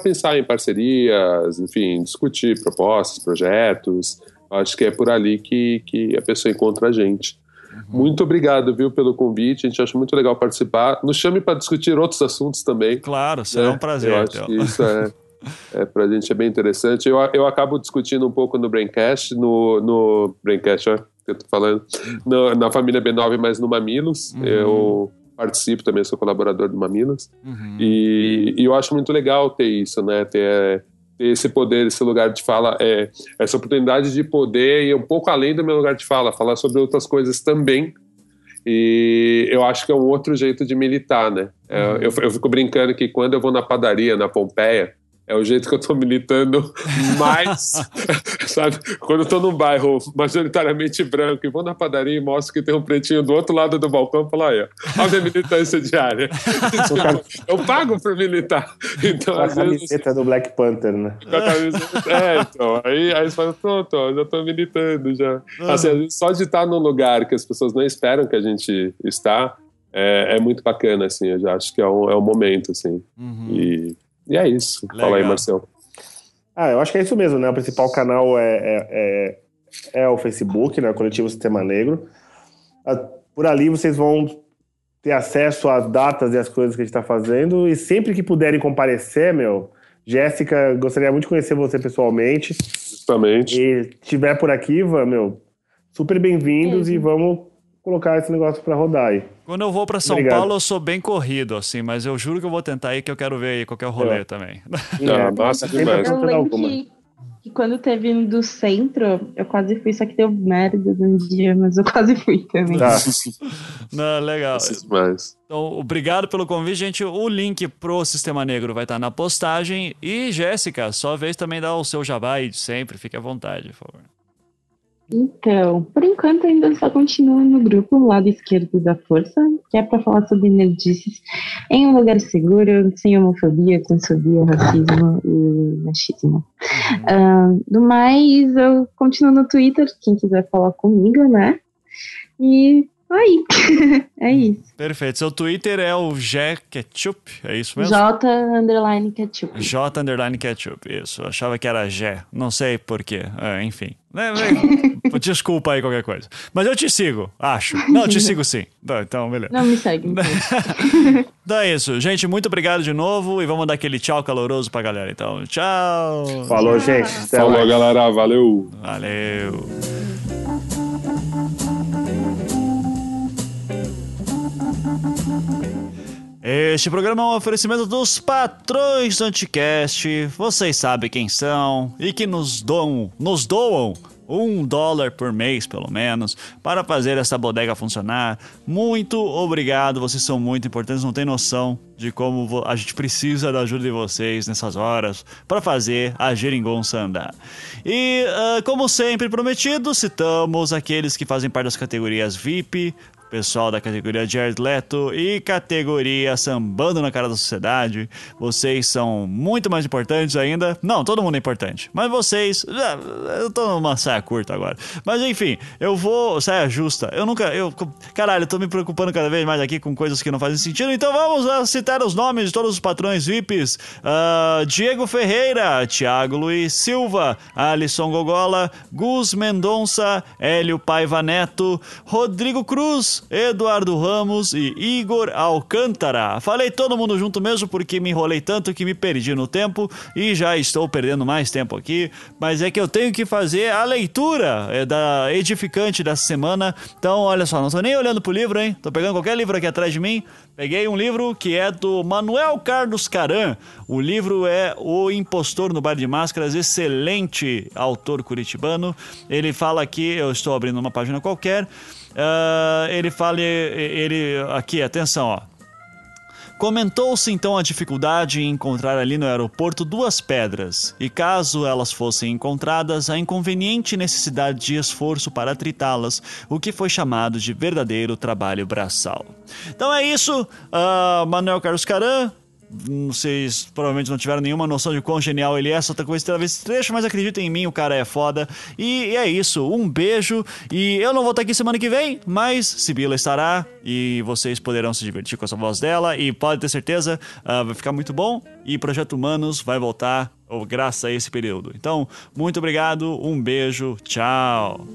pensar em parcerias, enfim, discutir propostas, projetos. Acho que é por ali que a pessoa encontra a gente. Uhum. Muito obrigado, viu, pelo convite. A gente acha muito legal participar. Nos chame para discutir outros assuntos também. Claro, será um prazer. Eu acho que isso pra gente é bem interessante. Eu acabo discutindo um pouco no Braincast, no Braincast, que eu tô falando, na família B9, mas no Mamilos. Uhum. Eu participo também, sou colaborador do Mamilos. Uhum. E eu acho muito legal ter isso, né? Ter esse poder, esse lugar de fala, essa oportunidade de poder ir um pouco além do meu lugar de fala, falar sobre outras coisas também. E eu acho que é um outro jeito de militar, né? Eu fico brincando que quando eu vou na padaria, na Pompeia, é o jeito que eu tô militando mais, sabe? Quando eu tô num bairro majoritariamente branco e vou na padaria e mostro que tem um pretinho do outro lado do balcão, falo, olha a minha militância diária. Eu pago por militar. Então, com a camiseta do Black Panther, né? Com a camiseta, então. Aí você fala, pronto, eu já tô militando já. Assim, às vezes, só de estar num lugar que as pessoas não esperam que a gente está, é muito bacana, assim. Eu já acho que é um momento, assim. Uhum. E é isso. Legal. Fala aí, Marcelo. Eu acho que é isso mesmo, né? O principal canal é o Facebook, né? O Coletivo Sistema Negro. Por ali vocês vão ter acesso às datas e às coisas que a gente está fazendo. E sempre que puderem comparecer, meu... Jéssica, gostaria muito de conhecer você pessoalmente. Justamente. E se estiver por aqui, meu, super bem-vindos e vamos colocar esse negócio para rodar aí. Quando eu vou para São Paulo, eu sou bem corrido, assim, mas eu juro que eu vou tentar aí, que eu quero ver aí qualquer rolê também. Nossa, demais. E quando teve um do centro, eu quase fui, só que deu merda no dia, mas eu quase fui também. Tá. Não, legal. Então, obrigado pelo convite, gente. O link pro Sistema Negro vai estar na postagem. E, Jéssica, sua vez também dá o seu jabá aí de sempre. Fique à vontade, por favor. Então, por enquanto ainda só continuo no grupo Lado Esquerdo da Força, que é para falar sobre nerdices em um lugar seguro, sem homofobia, transfobia, racismo e machismo. Do mais, eu continuo no Twitter, quem quiser falar comigo, né? E aí, é isso. Perfeito, seu Twitter é o Jé Ketchup, é isso mesmo? J_Ketchup. J_Ketchup, isso, eu achava que era Jé, não sei porquê, enfim. Desculpa aí qualquer coisa. Mas eu te sigo, acho. Não, eu te sigo sim. Então, beleza. Não me segue. Então é isso. Gente, muito obrigado de novo. E vamos dar aquele tchau caloroso pra galera. Então, tchau. Falou, gente. Até falou, mais. Galera. Valeu. Valeu. Este programa é um oferecimento dos patrões do Anticast. Vocês sabem quem são e que nos doam $1 por mês, pelo menos, para fazer essa bodega funcionar. Muito obrigado, vocês são muito importantes, não tem noção de como a gente precisa da ajuda de vocês nessas horas para fazer a geringonça andar. E, como sempre prometido, citamos aqueles que fazem parte das categorias VIP, pessoal da categoria Jared Leto e categoria Sambando na Cara da Sociedade. Vocês são muito mais importantes ainda. Não, todo mundo é importante. Mas vocês... eu tô numa saia curta agora. Mas enfim, eu vou... Saia justa. Caralho, eu tô me preocupando cada vez mais aqui com coisas que não fazem sentido. Então vamos lá citar os nomes de todos os patrões VIPs. Diego Ferreira, Thiago Luiz Silva, Alisson Gogola, Gus Mendonça, Hélio Paiva Neto, Rodrigo Cruz, Eduardo Ramos e Igor Alcântara. Falei todo mundo junto mesmo porque me enrolei tanto que me perdi no tempo e já estou perdendo mais tempo aqui, mas é que eu tenho que fazer a leitura da edificante dessa semana. Então, olha só, não tô nem olhando pro livro, hein? Tô pegando qualquer livro aqui atrás de mim. Peguei um livro que é do Manuel Carlos Caran. O livro é O Impostor no Baile de Máscaras. Excelente autor curitibano. Ele fala aqui, eu estou abrindo uma página qualquer. Aqui, atenção, ó. Comentou-se então a dificuldade em encontrar ali no aeroporto duas pedras, e caso elas fossem encontradas, a inconveniente necessidade de esforço para tritá-las, o que foi chamado de verdadeiro trabalho braçal. Então é isso, Manuel Carlos Caran. Vocês provavelmente não tiveram nenhuma noção de quão genial ele é, só tá com esse trecho, mas acreditem em mim, o cara é foda. E é isso, um beijo. E eu não vou estar aqui semana que vem, mas Sibila estará e vocês poderão se divertir com essa voz dela. E pode ter certeza, vai ficar muito bom. E Projeto Humanos vai voltar graças a esse período. Então, muito obrigado, um beijo, tchau.